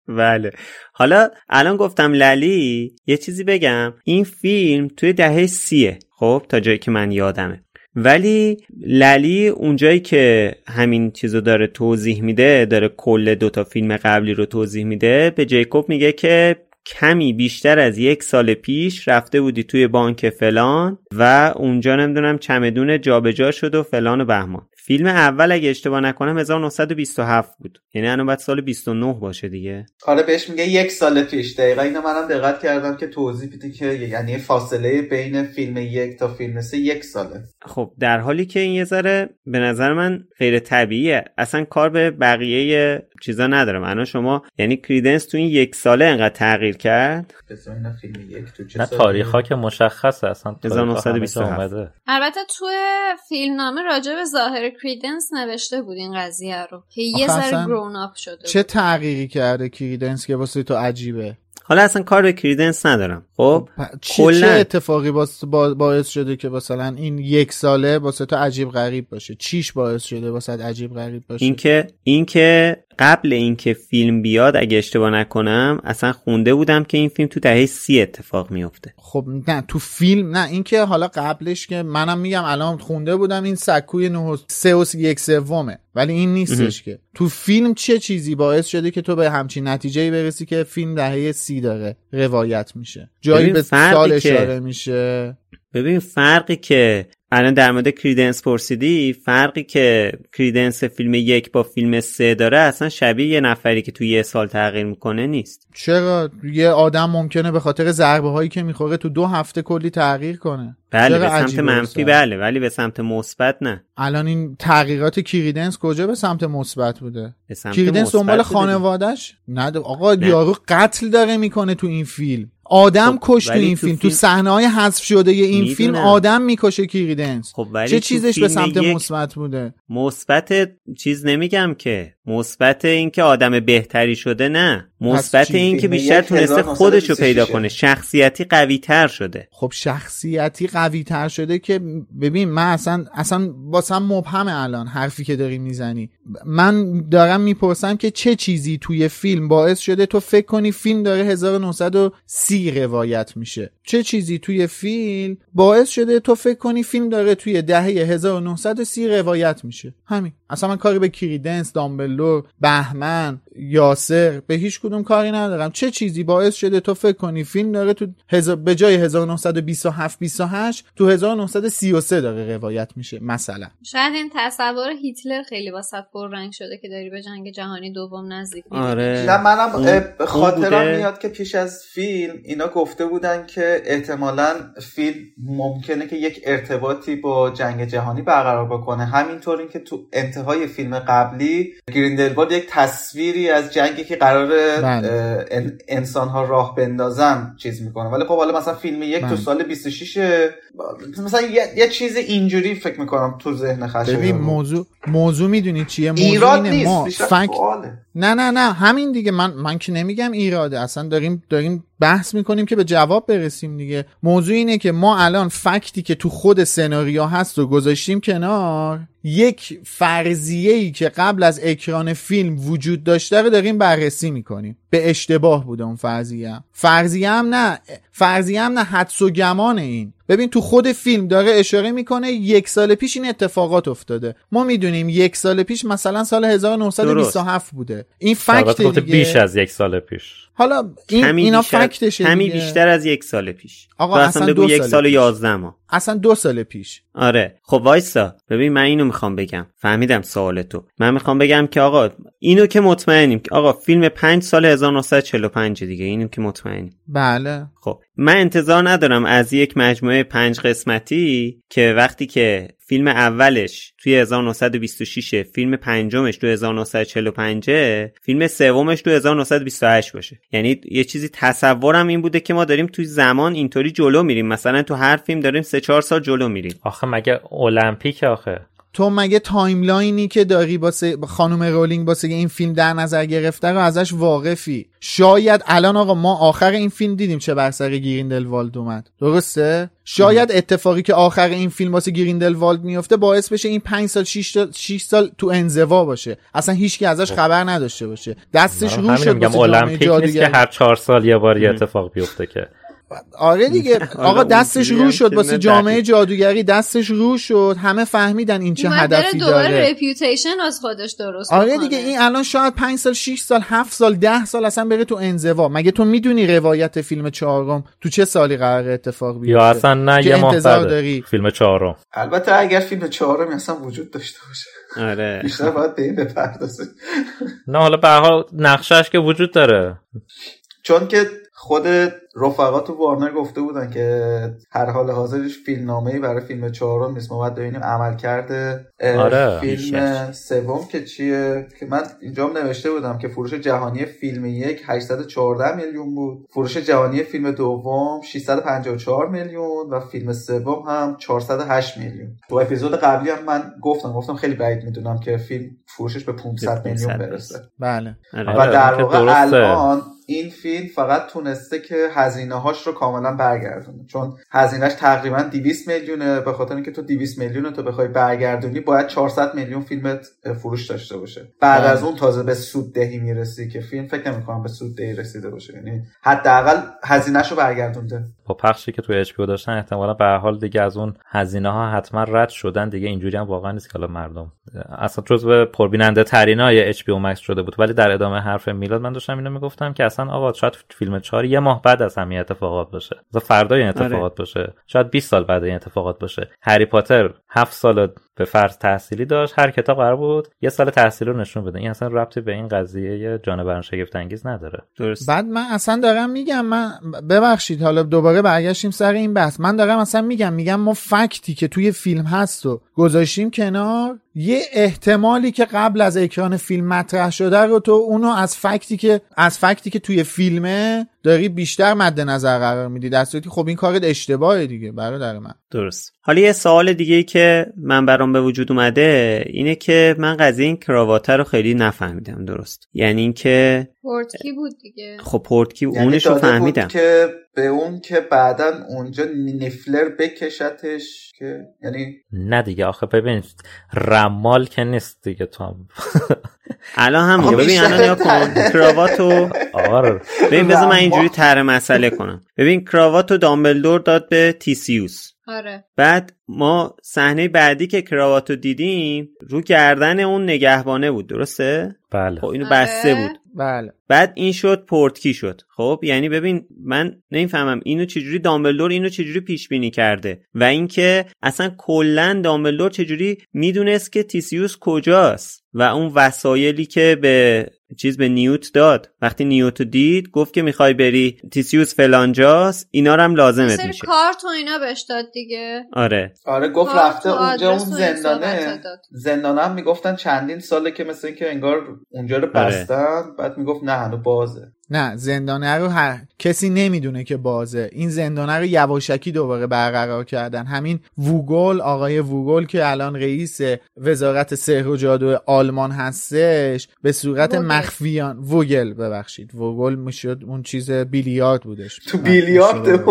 بله حالا الان گفتم للی یه چیزی بگم، این فیلم توی دهه 30 خب تا جایی که من یادمه، ولی للی اونجایی که همین چیزو داره توضیح میده، داره کل دوتا فیلم قبلی رو توضیح میده، به جیکوب میگه که کمی بیشتر از 1 سال پیش رفته بودی توی بانک فلان و اونجا نمیدونم چمدون جابجا شد و فلان و بهمان. فیلم اول اگه اشتباه نکنم 1927 بود، یعنی الان بعد سال 29 باشه دیگه. آره بهش میگه 1 سال پیش. دقیقاً اینو منم دقت کردم که توضیح بدی که یعنی فاصله بین فیلم 1 تا فیلم 3 1 ساله. خب در حالی که این یه ذره به نظر من غیر طبیعیه، اصلا کار به بقیه چیزا نداره. الان شما یعنی کریدنس تو این 1 ساله انقدر تغییر کرد؟ بذار اینا فیلم 1 تو چه تاریخا که مشخصه اصلا 1927. البته تو فیلمنامه راجع به ظاهر کریدنس نوشته بود این قضیه رو که یه ذره گرون آپ شده بود. چه تغییری کرده کریدنس که واسه تو عجیبه؟ حالا اصلا کار به کریدنس ندارم. خب چه اتفاقی باعث شده که مثلا این 1 ساله واسه تو عجیب غریب باشه؟ چیش باعث شده واسه عجیب غریب باشه؟ اینکه قبل اینکه فیلم بیاد اگه اشتباه نکنم اصلا خونده بودم که این فیلم تو دهه 30 اتفاق میفته. خب نه تو فیلم نه، اینکه حالا قبلش که منم میگم الان خونده بودم این سکوی 3 1/3 ولی این نیستش که تو فیلم چه چیزی باعث شده که تو به همچین نتیجه‌ای برسی که فیلم دهه 30 داره روایت میشه، جایی به سال اشاره میشه. ببین فرقی که الان در مورد کریدنس پرسیدی، فرقی که کریدنس فیلم 1 با فیلم 3 داره اصلا شبیه یه نفری که توی 1 سال تغییر میکنه نیست. چرا؟ یه آدم ممکنه به خاطر ضربه هایی که میخوره تو 2 هفته کلی تغییر کنه. بله به سمت منفی بله، ولی به سمت مثبت نه. الان این تغییرات کریدنس کجا به سمت مثبت بوده؟ کریدنس دنبال خانواده‌اش نه آقا، یارو قتل داره میکنه تو این فیلم، آدم کش تو این فیلم، تو صحنه‌های حذف شده این فیلم آدم میکشه کریدنس. خب چه چیزش به سمت مثبت بوده؟ مثبت چیز نمیگم که، مثبت این که آدم بهتری شده نه، مثبت این که بیشتر تونسته خودشو پیدا کنه، شخصیتی قوی‌تر شده. خب شخصیتی قوی‌تر شده که ببین من اصلا واسم مبهمه الان حرفی که داری میزنی. من دارم میپرسم که چه چیزی توی فیلم باعث شده تو فکر کنی فیلم داره 1930 روایت میشه؟ چه چیزی توی فیلم باعث شده تو فکر کنی فیلم داره توی دهه 1930 روایت میشه؟ همین. اصلا من کاری به کریدنس، دامبلدور، بهمن، یاسر به هیچ کدوم کاری ندارم. چه چیزی باعث شده تو فکر کنی فیلم داره تو به جای 1927 28 تو 1933 داره روایت میشه مثلا؟ شاید این تصور هیتلر خیلی واسط پررنگ شده که داری به جنگ جهانی دوم نزدیک میشی. آره. نه منم خاطرم میاد که پیش از فیلم اینا گفته بودن که احتمالاً فیلم ممکنه که یک ارتباطی با جنگ جهانی برقرار بکنه. همینطوری که تو انتهای فیلم قبلی گریندلوالد یک تصویری از جنگی که قراره انسان‌ها راه بندازن چیز میکنه، ولی خب حالا مثلا فیلم 1 تو سال 26 مثلا یه چیز اینجوری فکر میکنم تو ذهن خشم. ببین موضوع میدونی چیه؟ موضوع اینه ما نه همین دیگه. من که نمیگم ایراده، اصلا داریم بحث میکنیم که به جواب برسیم دیگه. موضوع اینه که ما الان فکتی که تو خود سناریو هست و گذاشتیم کنار، یک فرضیه‌ای که قبل از اکران فیلم وجود داشته رو داریم بررسی میکنیم. به اشتباه بوده اون فرضیه هم نه حدس و گمان. این ببین تو خود فیلم داره اشاره میکنه 1 سال پیش این اتفاقات افتاده، ما میدونیم 1 سال پیش مثلا سال 1927 بوده. این فکت دیگه، بیش از 1 سال پیش. حالا اینا فکتشه، همین بیشتر از 1 سال پیش. آقا اصلا 2 سال 11 ماه، اصلا 2 سال پیش. آره خب وایسا ببین من اینو میخوام بگم. فهمیدم سوال تو. من میخوام بگم که آقا اینو که مطمئنیم که آقا فیلم 5 سال 1945 دیگه، اینو که مطمئنیم. بله خب من انتظار ندارم از یک مجموعه 5 قسمتی که وقتی که فیلم اولش توی 1926، فیلم پنجمش تو 1945، فیلم سومش تو 1928 باشه. یعنی یه چیزی تصورم این بوده که ما داریم توی زمان اینطوری جلو میریم، مثلا تو هر فیلم داریم 3-4 سال جلو میریم. آخه مگه المپیک آخه تو مگه تایملاینی که داری با خانم رولینگ واسه این فیلم در نظر گرفته رو ازش واقفی؟ شاید الان آقا ما آخر این فیلم دیدیم چه بر سر گریندلوالد اومد، درسته؟ شاید اتفاقی که آخر این فیلم واسه گریندلوالد میفته باعث بشه این 5 سال 6 سال تو انزوا باشه، اصلا هیچکی ازش خبر نداشته باشه، دستش رو شد واسه المپیک نیست که هر 4 سال یه بار اتفاق بیفته که. آره دیگه آقا دستش رو شد واسه جامعه جادوگری، دستش رو شد، همه فهمیدن این چه هدفی داره، دوباره رپیوتیشن از خودش درست. آره دیگه این الان شاید 5 سال 6 سال 7 سال 10 سال اصلا بره تو انزوا. مگه تو میدونی روایت فیلم چهارم تو چه سالی قراره اتفاق بیفته؟ یا اصلا نه یه انتظار داری فیلم چهارم؟ البته اگر فیلم چهارم اصلا وجود داشته باشه آره بیشتر باید به این بپردازه. نه حالا به هر حال نقشه‌اش که وجود داره، چون که خود رفقات و وارنر گفته بودن که هر حال حاضرش فیلمنامه‌ای برای فیلم چهارم نیست، ما باید ببینیم عملکرد فیلم سوم که چیه، که من اینجام نوشته بودم که فروش جهانی فیلم یک 814 میلیون بود، فروش جهانی فیلم دوم 654 میلیون و فیلم سوم هم 408 میلیون. تو اپیزود قبلی هم من گفتم خیلی بعید میدونم که فیلم فروشش به 500 میلیون برسه. بله و در واقع الان این فیلم فقط تونسته که هزینه هاش رو کاملا برگردونه، چون هزینهش تقریبا 200 میلیونه، به خاطر اینکه تو 200 میلیون تو بخوای برگردونی باید 400 میلیون فیلمت فروش داشته باشه، بعد از اون تازه به سود دهی میرسی که فیلم فکر نمی‌کنم به سود دهی رسیده باشه، یعنی حداقل هزینه‌شو برگردونده. با پخشی که تو اچ پی او داشتن احتمالاً به هر حال دیگه از اون هزینه ها حتما رد شدن دیگه، اینجوری هم واقعا نیست که حالا مردم اصلا جزو پربیننده ترینای اچ پی او مکس شده بود. ولی در ادامه حرف میلاد من داشتم اینو میگفتم که اصلا آقا شاید فیلم 4 یه ماه بعد از همین اتفاقات باشه، مثلا فردا این اتفاقات باشه، شاید 20 سال بعد این اتفاقات باشه. هری پاتر 7 سال به فرض تحصیلی داشت، هر کتاب قرار بود یه سال تحصیل رو نشون بده، این اصلا ربطی به این قضیه جانوران شگفت انگیز نداره. درست. بعد من اصلا دارم میگم، من ببخشید حالا دوباره برگشتیم سر این بحث، من دارم اصلا میگم ما فکتی که توی فیلم هست و گذاشتیم کنار، یه احتمالی که قبل از اکران فیلم مطرح شده رو تو اونو از فکتی که توی فیلمه داری بیشتر مد نظر قرار میدی، در صورتی خب این کارت اشتباهه دیگه برادر من. درست. حالا یه سوال دیگه که من برام به وجود اومده اینه که من قضیه این کراواته رو خیلی نفهمیدم. درست. یعنی اینکه پورتکی بود دیگه. خب پورتکی یعنی اونش رو فهمیدم که به اون که بعداً اونجا نیفلر بکشتش که یعنی نه دیگه آخه ببین رمال که نیست دیگه تو الان هم ببین الان یا کراواتو آره ببین بذار من اینجوری طرح مسئله کنم. ببین کراواتو دامبلدور داد به تیسیوس. آره. بعد ما صحنه بعدی که کراواتو دیدیم رو گردن اون نگهبانه بود، درسته؟ بله. خب اینو بسته بود. بله. بعد این شد پورتکی شد. خب یعنی ببین من نمیفهمم اینو چجوری دامبلدور اینو چجوری پیش بینی کرده و اینکه اصلا کلا دامبلدور چجوری میدونست که تیسیوس کجاست و اون وسایلی که به چیز به نیوت داد، وقتی نیوت دید گفت که میخوای بری تیسیوس فلانجاست اینا رو هم لازمت میشه. کارت و اینا بهش داد دیگه. آره گفت رفته اونجا اون زندانه هم میگفتن چندین ساله که مثل اینکه انگار اونجا رو بستن. بعد میگفت نه هنوز بازه. نه زندانه رو کسی نمیدونه که بازه. این زندانه رو یواشکی دوباره برقرار کردن. همین ووگل، آقای ووگل که الان رئیس وزارت سحر و جادو آلمان هستش، به صورت مخفیان ووگل میشد اون چیز بیلیارد بودش. تو بیلیارد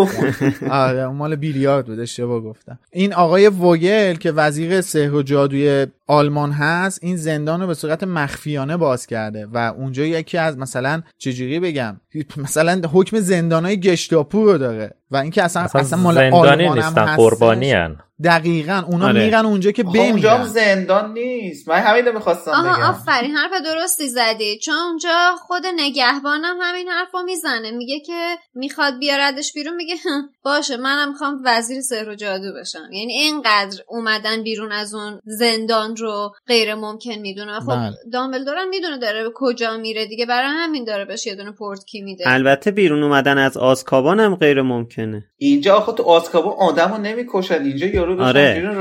آره اون مال بیلیارد بودش چرا گفتم. این آقای ووگل که وزیر سحر و جادوی آلمان هست این زندان رو به صورت مخفیانه باز کرده و اونجا یکی از مثلا چجوری بگم مثلا حکم زندانای گشتاپو رو داره و اینکه اصلا مال آلمان هم نیستن، قربانی ان. دقیقاً اونا میرن اونجا که بمیرن. اونجا زندان نیست. من همین رو می‌خواستم بگم. آها آفرین حرف درستی زدی. چون اونجا خود نگهبانم همین حرفو میزنه، میگه که میخواد بیاردش بیرون، میگه باشه منم میخوام وزیر سحر و جادو بشم. یعنی اینقدر اومدن بیرون از اون زندان رو غیر ممکن میدونه. خب دامبلدور هم میدونه داره به کجا میره دیگه، برای همین داره بهش یه دونه پورتکی میده. البته بیرون اومدن از آزکابان هم غیر ممکنه. اینجا آخه تو آزکابان آدمو نمیکشن، اینجا آره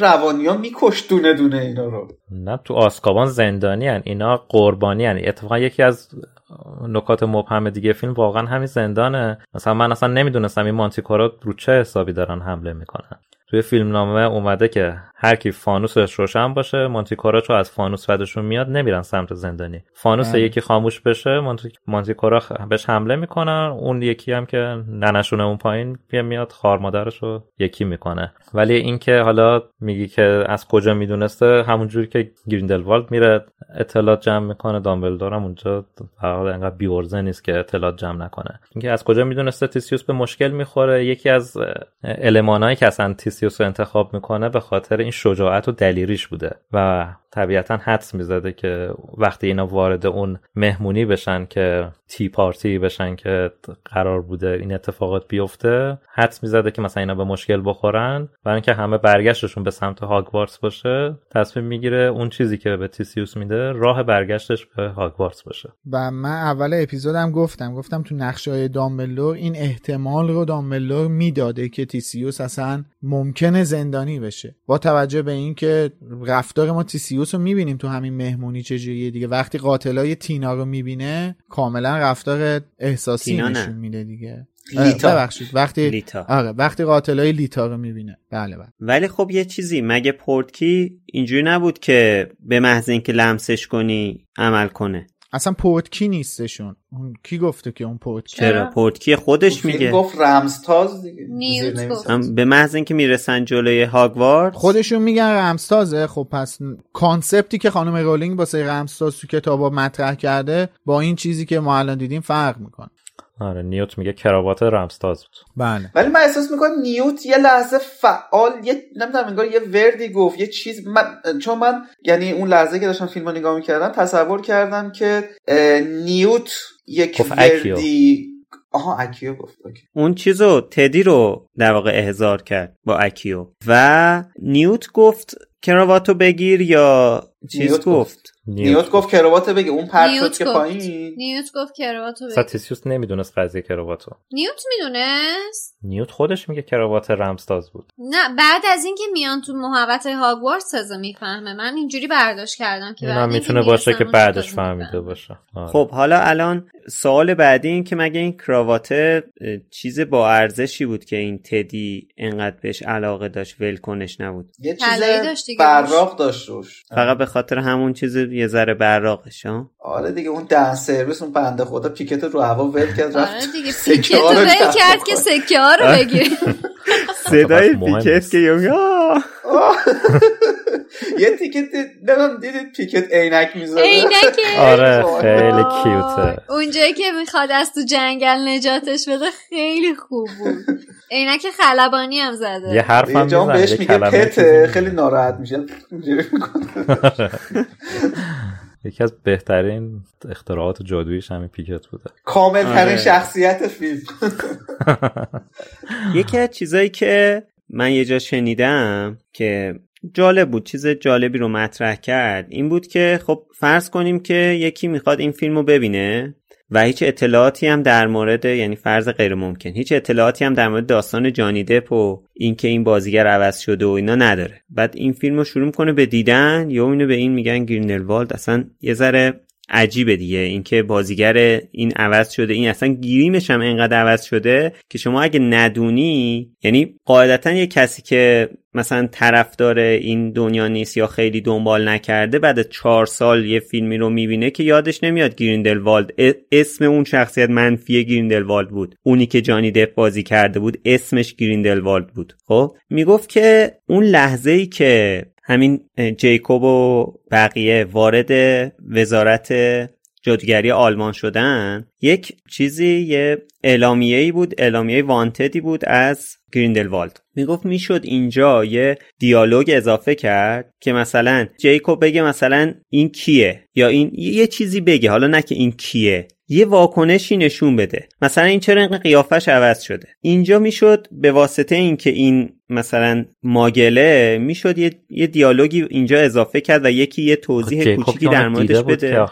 روانیان میکش دونه دونه اینا رو. نه تو آزکابان زندانی هن. اینا قربانی هن. اتفاقا یکی از نکات مبهم دیگه فیلم واقعا همین زندانه. مثلا من اصلا نمیدونستم این مانتیکورا رو چه حسابی دارن حمله میکنن. توی فیلمنامه اومده که هر کی فانوسش روشن باشه، مونتیکوراچو از فانوس بدشون میاد، نمیرن سمت زندانی. فانوس یکی خاموش بشه، مونتیکورا بهش حمله میکنن، اون یکی هم که ننشونه اون پایین میاد خار مادرشو یکی میکنه. ولی اینکه حالا میگی که از کجا میدونسته، همونجوری که گریندلوالد میره اطلاعات جمع میکنه، دامبلدور هم اونجا واقعا انقدر بیورزه نیست که اطلاعات جمع نکنه. اینکه از کجا میدونسته تیسیوس به مشکل میخوره، یکی از المانایی که اصلا تیسیوس رو انتخاب میکنه به خاطر شجاعت و دلیریش بوده و طبیعتا حدس میزده که وقتی اینا وارد اون مهمونی بشن که تی پارتی بشن که قرار بوده این اتفاقات بیفته، حدس میزده که مثلا اینا به مشکل بخورن. برای اینکه همه برگشتشون به سمت هاگوارتس باشه، تصمیم میگیره اون چیزی که به تیسیوس میده راه برگشتش به هاگوارتس باشه. و من اول اپیزودم گفتم تو نقشه‌های دامبلدور این احتمال رو دامبلدور میداده که تیسیوس اصلا ممکنه زندانی بشه، با توجه به اینکه رفتار ما تیسیوس رو میبینیم تو همین مهمونی چجوریه دیگه. وقتی قاتلای تینا رو میبینه کاملا رفتار احساسی نشون میده دیگه. ببخشید وقتی قاتلای لیتا رو میبینه. بله. ولی خب یه چیزی، مگه پورتکی اینجوری نبود که به محض اینکه لمسش کنی عمل کنه؟ اصلا پورتکی نیستشون. کی گفته که اون پورتکی؟ چرا پورتکی خودش میگه، گفت رمزتاز دیگه. به محض اینکه میرسن جلوی هاگوارد خودشون میگن رمزتازه. خب پس کانسپتی که خانم رولینگ واسه رمزتاز تو کتابا مطرح کرده با این چیزی که ما الان دیدیم فرق میکنه. آره، نیوت میگه کراوات رمزتاز بود. بله. ولی من احساس میکنم نیوت یه لحظه فعال، یه نمیدونم انگار یه وردی گفت، یه چیز. چون من یعنی اون لحظه که داشتم فیلمو نگاه میکردم تصور کردم که نیوت یک وردی اکیو گفت. اون چیزو تدی رو در واقع احضار کرد با اکیو و نیوت گفت کراواتو بگیر یا چیز گفت. نیوت گفت کراواتو بگیر. اون پرت که پایین نیوت گفت کراواتو بگیر. ساتیسیوس نمیدونست قضیه کراواتو. نیوت میدونست. نیوت خودش میگه کراوات رمزتاز بود. نه، بعد از اینکه میان تو محوطه هاگوارتس سازا میفهمه. من اینجوری برداشت کردم که بعد میتونه باشه که بعدش فهمیده باشه. خب حالا الان سوال بعدی این که مگه این کراوات چیز با ارزشی بود که این تدی اینقدر بهش علاقه داشت ولکنش نبود؟ یه چیزی براق داشت روش، فقط به خاطر همون چیز یه ذره براقش. آره دیگه، اون ده سرویس اون بنده خدا پیکت رو هوا ول کرد رفت. آره دیگه، پیکت رو ول کرد که سکه ها رو بگیره. صدای پیکت که یا یه تیکت دادم دیدید پیکت عینک می‌ذاره. عینکه. آره خیلی کیوته. اونجایی که میخواد از تو جنگل نجاتش بده خیلی خوب بود. عینک خلبانی هم زده. یه حرف هم می‌زنه بهش میگه پت، خیلی ناراحت میشه. اینجوری می‌کنه. یکی از بهترین اختراعات جادوییش همین پیکت بوده. کامل‌ترین شخصیت فیلم. یکی از چیزایی که من یه جا شنیدم که جالب بود، چیز جالبی رو مطرح کرد، این بود که خب فرض کنیم که یکی میخواد این فیلم رو ببینه و هیچ اطلاعاتی هم در مورد، یعنی فرض غیر ممکن، هیچ اطلاعاتی هم در مورد داستان جانی دپ و اینکه این بازیگر عوض شده و اینا نداره. بعد این فیلم رو شروع میکنه به دیدن، یا اینو به این میگن گریندلوالد. اصلا یه ذره عجیبه دیگه اینکه بازیگر این عوض شده، این اصلا گیریمش هم اینقدر عوض شده که شما اگه ندونی، یعنی قاعدتا یه کسی که مثلا طرفدار این دنیا نیست یا خیلی دنبال نکرده، بعد از 4 سال یه فیلمی رو میبینه که یادش نمیاد گریندلوالد، اسم اون شخصیت منفی گریندلوالد بود، اونی که جانی دپ بازی کرده بود اسمش گریندلوالد بود. خب میگفت که اون لحظه‌ای که همین جیکوب و بقیه وارد وزارت جادوگری آلمان شدن، یک چیزی، یه اعلامیه‌ای بود، اعلامیه وانتدی بود از گریندلوالد. میگفت میشد اینجا یه دیالوگ اضافه کرد که مثلا جیکوب بگه مثلا این کیه، یا این یه چیزی بگه، حالا نه که این کیه، یه واکنشی نشون بده، مثلا این چرا اینقدر قیافش عوض شده. اینجا میشد به واسطه اینکه این مثلا ماگله، میشد یه دیالوگی اینجا اضافه کرد و یکی یه توضیح کوچیکی در موردش بده.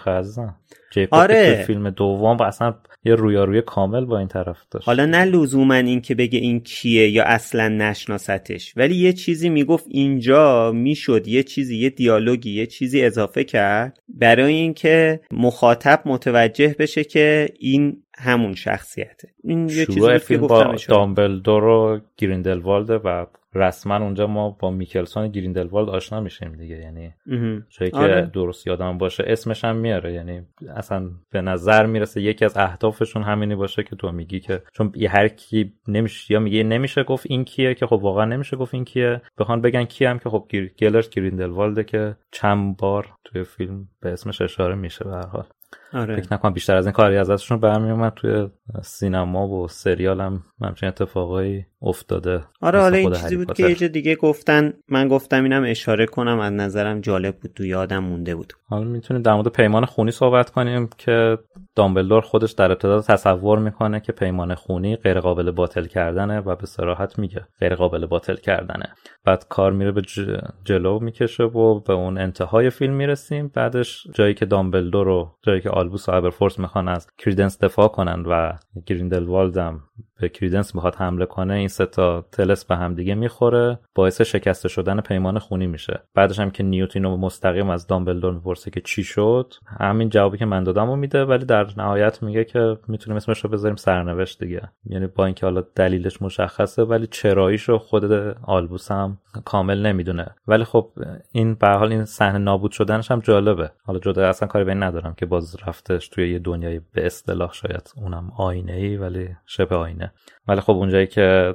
آره، تو فیلم دوم با اصلا یه رویارویی کامل با این طرف داشت. حالا نه لزوما این که بگه این کیه یا اصلا نشناستش، ولی یه چیزی میگفت اینجا میشد یه چیزی، یه دیالوگی، یه چیزی اضافه کرد برای اینکه مخاطب متوجه بشه که این همون شخصیته. این یه چیزی که با دامبلدور و گریندلوالد و رسما اونجا ما با میکلسون گریندلوالد آشنا میشیم دیگه، یعنی چیزی که درست یادم باشه اسمش هم میاره، یعنی اصلا به نظر میرسه یکی از اهدافشون همینی باشه که تو میگی، که چون هر کی نمیشه یا میگه نمیشه گفت این کیه، که خب واقعا نمیشه گفت این کیه، بخوان بگن کیم که خب گلرت گریندلوالد که چند بار توی فیلم به اسمش اشاره میشه به هر حال. آره. فکر نکنم بیشتر از این کاری ازشون برمی اومد، توی سینما و سریال هم همچین اتفاقایی افتاده. آره حالا این چیزی بود که یه جا دیگه گفتن، من گفتم اینم اشاره کنم، از نظرم جالب بود، تو یادم مونده بود. حالا میتونیم در مورد پیمان خونی صحبت کنیم که دامبلدور خودش در ابتدا تصور میکنه که پیمان خونی غیر قابل باطل کردنه و به صراحت میگه غیر قابل باطل کردنه. بعد کار میره به جلو میکشه و به اون انتهای فیلم میرسیم. بعدش جایی که دامبلدور و جایی که آلبوس و ابرفورس میخوان از کریدنس دفاع کنن و گریندلوالد هم به کریدنس میخواد حمله کنه، این سه تا تلس به هم دیگه میخوره، باعث شکسته شدن پیمان خونی میشه. بعدش هم که نیوت اینو مستقیم از دامبلدور میپرسه که چی شد، همین جوابی که من دادمو میده، ولی در نهایت میگه که میتونیم اسمش رو بذاریم سرنوشت دیگه، یعنی با اینکه حالا دلیلش مشخصه ولی چراییشو خود آلبوس هم کامل نمیدونه. ولی خب این به هر حال این صحنه نابود شدنش هم جالبه. حالا جدا اصلا کاری به این ندارم که باز رفتش توی یه دنیای به اصطلاح شاید اونم آینه‌ای ولی شبه آینه. ولی خب اونجایی که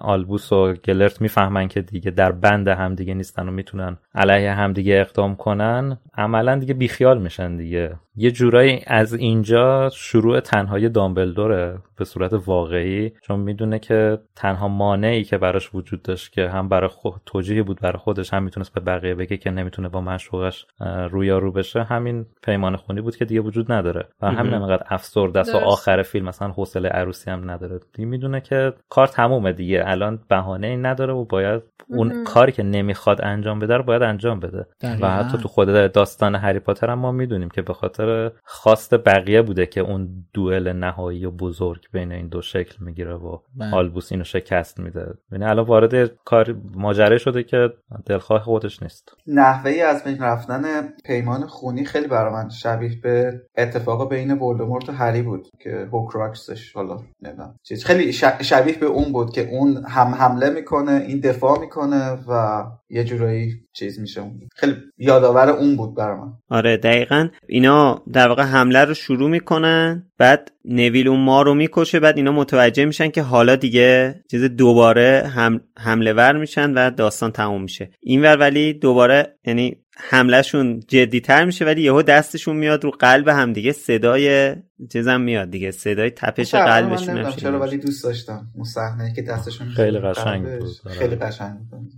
آلبوس و گلرت میفهمن که دیگه در بند هم دیگه نیستن و میتونن علیه هم دیگه اقدام کنن، عملا دیگه بیخیال میشن دیگه. یه جورایی از اینجا شروع تنهایی دامبلدوره به صورت واقعی، چون میدونه که تنها مانعی که براش وجود داشت که هم برای خود توجیه بود برای خودش، هم میتونست به بقیه بگه که نمیتونه با معشوقش رویارو بشه، همین پیمان خونی بود که دیگه وجود نداره و همین انقدر افسرده است و آخر فیلم مثلا حوصله عروسی هم نداره، میدونه که کار تمومه دیگه، الان بهانه‌ای نداره و باید اون کاری که نمیخواد انجام بده رو باید انجام بده. و حتی تو خود داستان هری پاتر هم ما میدونیم که به خاطر خواست بقیه بوده که اون دوئل نهایی و بزرگ بین این دو شکل میگیره و آلبوس اینو شکست میده. یعنی الان وارد کار ماجرا شده که دلخواه خودش نیست. نحوهی از بین رفتن پیمان خونی خیلی برای من شبیه به اتفاق بین ولدمورت و هری بود که هوکراکسش، حالا نمیدونم چیز خیلی شبیه به اون بود که اون هم حمله میکنه این دفاع میکنه و یه جورایی چیز میشه. خیلی یادآور اون بود برام. آره دقیقاً اینا در واقع حمله رو شروع میکنن، بعد نویل اون ما رو میکشه، بعد اینا متوجه میشن که حالا دیگه چیز دوباره حمله ور میشن و داستان تموم میشه. اینور ولی دوباره یعنی حملهشون جدی‌تر میشه، ولی یهو دستشون میاد رو قلب هم دیگه، صدای چیزم میاد دیگه، صدای تپش قلبشون میاد. چرا ولی دوست داشتم اون صحنه که دستشون خیلی قشنگ بود. خیلی قشنگ بود.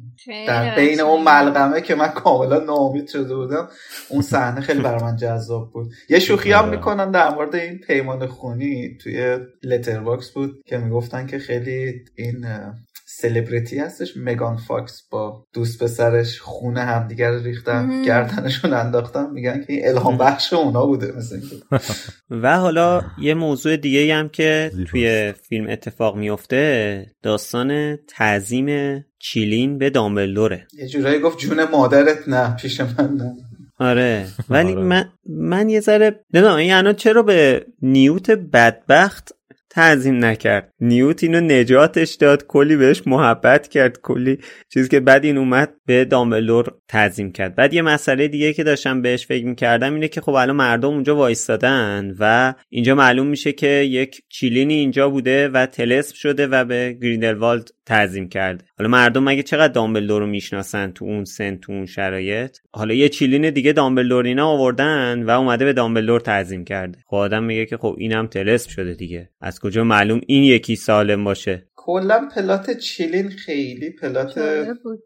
در بین اون ملغمه که من کاملا ناامید شده بودم، اون صحنه خیلی برای من جذاب بود. یه شوخی هم میکنن در مورد این پیمان خونی توی لتر باکس بود که میگفتن که خیلی این سلبریتی هستش مگان فاکس با دوست پسرش خونه همدیگر رو ریختن گردنشون انداختن، میگن که این الهام بخش اونا بوده مثلا. و حالا یه موضوع دیگه هم که توی فیلم اتفاق میفته داستان تعظیم چیلین به دامبلدوره. یه جورایی گفت جون مادرت نه پیش من نه. آره ولی آره. من یه ذره نمیدونم این الان چرا به نیوت بدبخت تعظیم نکرد. نیوت اینو نجاتش داد، کلی بهش محبت کرد، کلی چیز، که بعد این اومد به دامبلدور تعظیم کرد. بعد یه مسئله دیگه که داشتم بهش فکر می‌کردم اینه که خب الان مردم اونجا وایستادن و اینجا معلوم میشه که یک چیلینی اینجا بوده و طلسم شده و به گریندلوالد تعظیم کرده. حالا مردم مگه چقدر دامبلدور رو میشناسن تو اون سن تو اون شرایط؟ حالا یه چیلین دیگه دامبلدور اینا آوردن و اومده به دامبلدور تعظیم کرده. خب آدم میگه که خب اینم طلسم شده دیگه. از کجا معلوم این یکی سالم باشه؟ کلا پلات چیلین خیلی پلات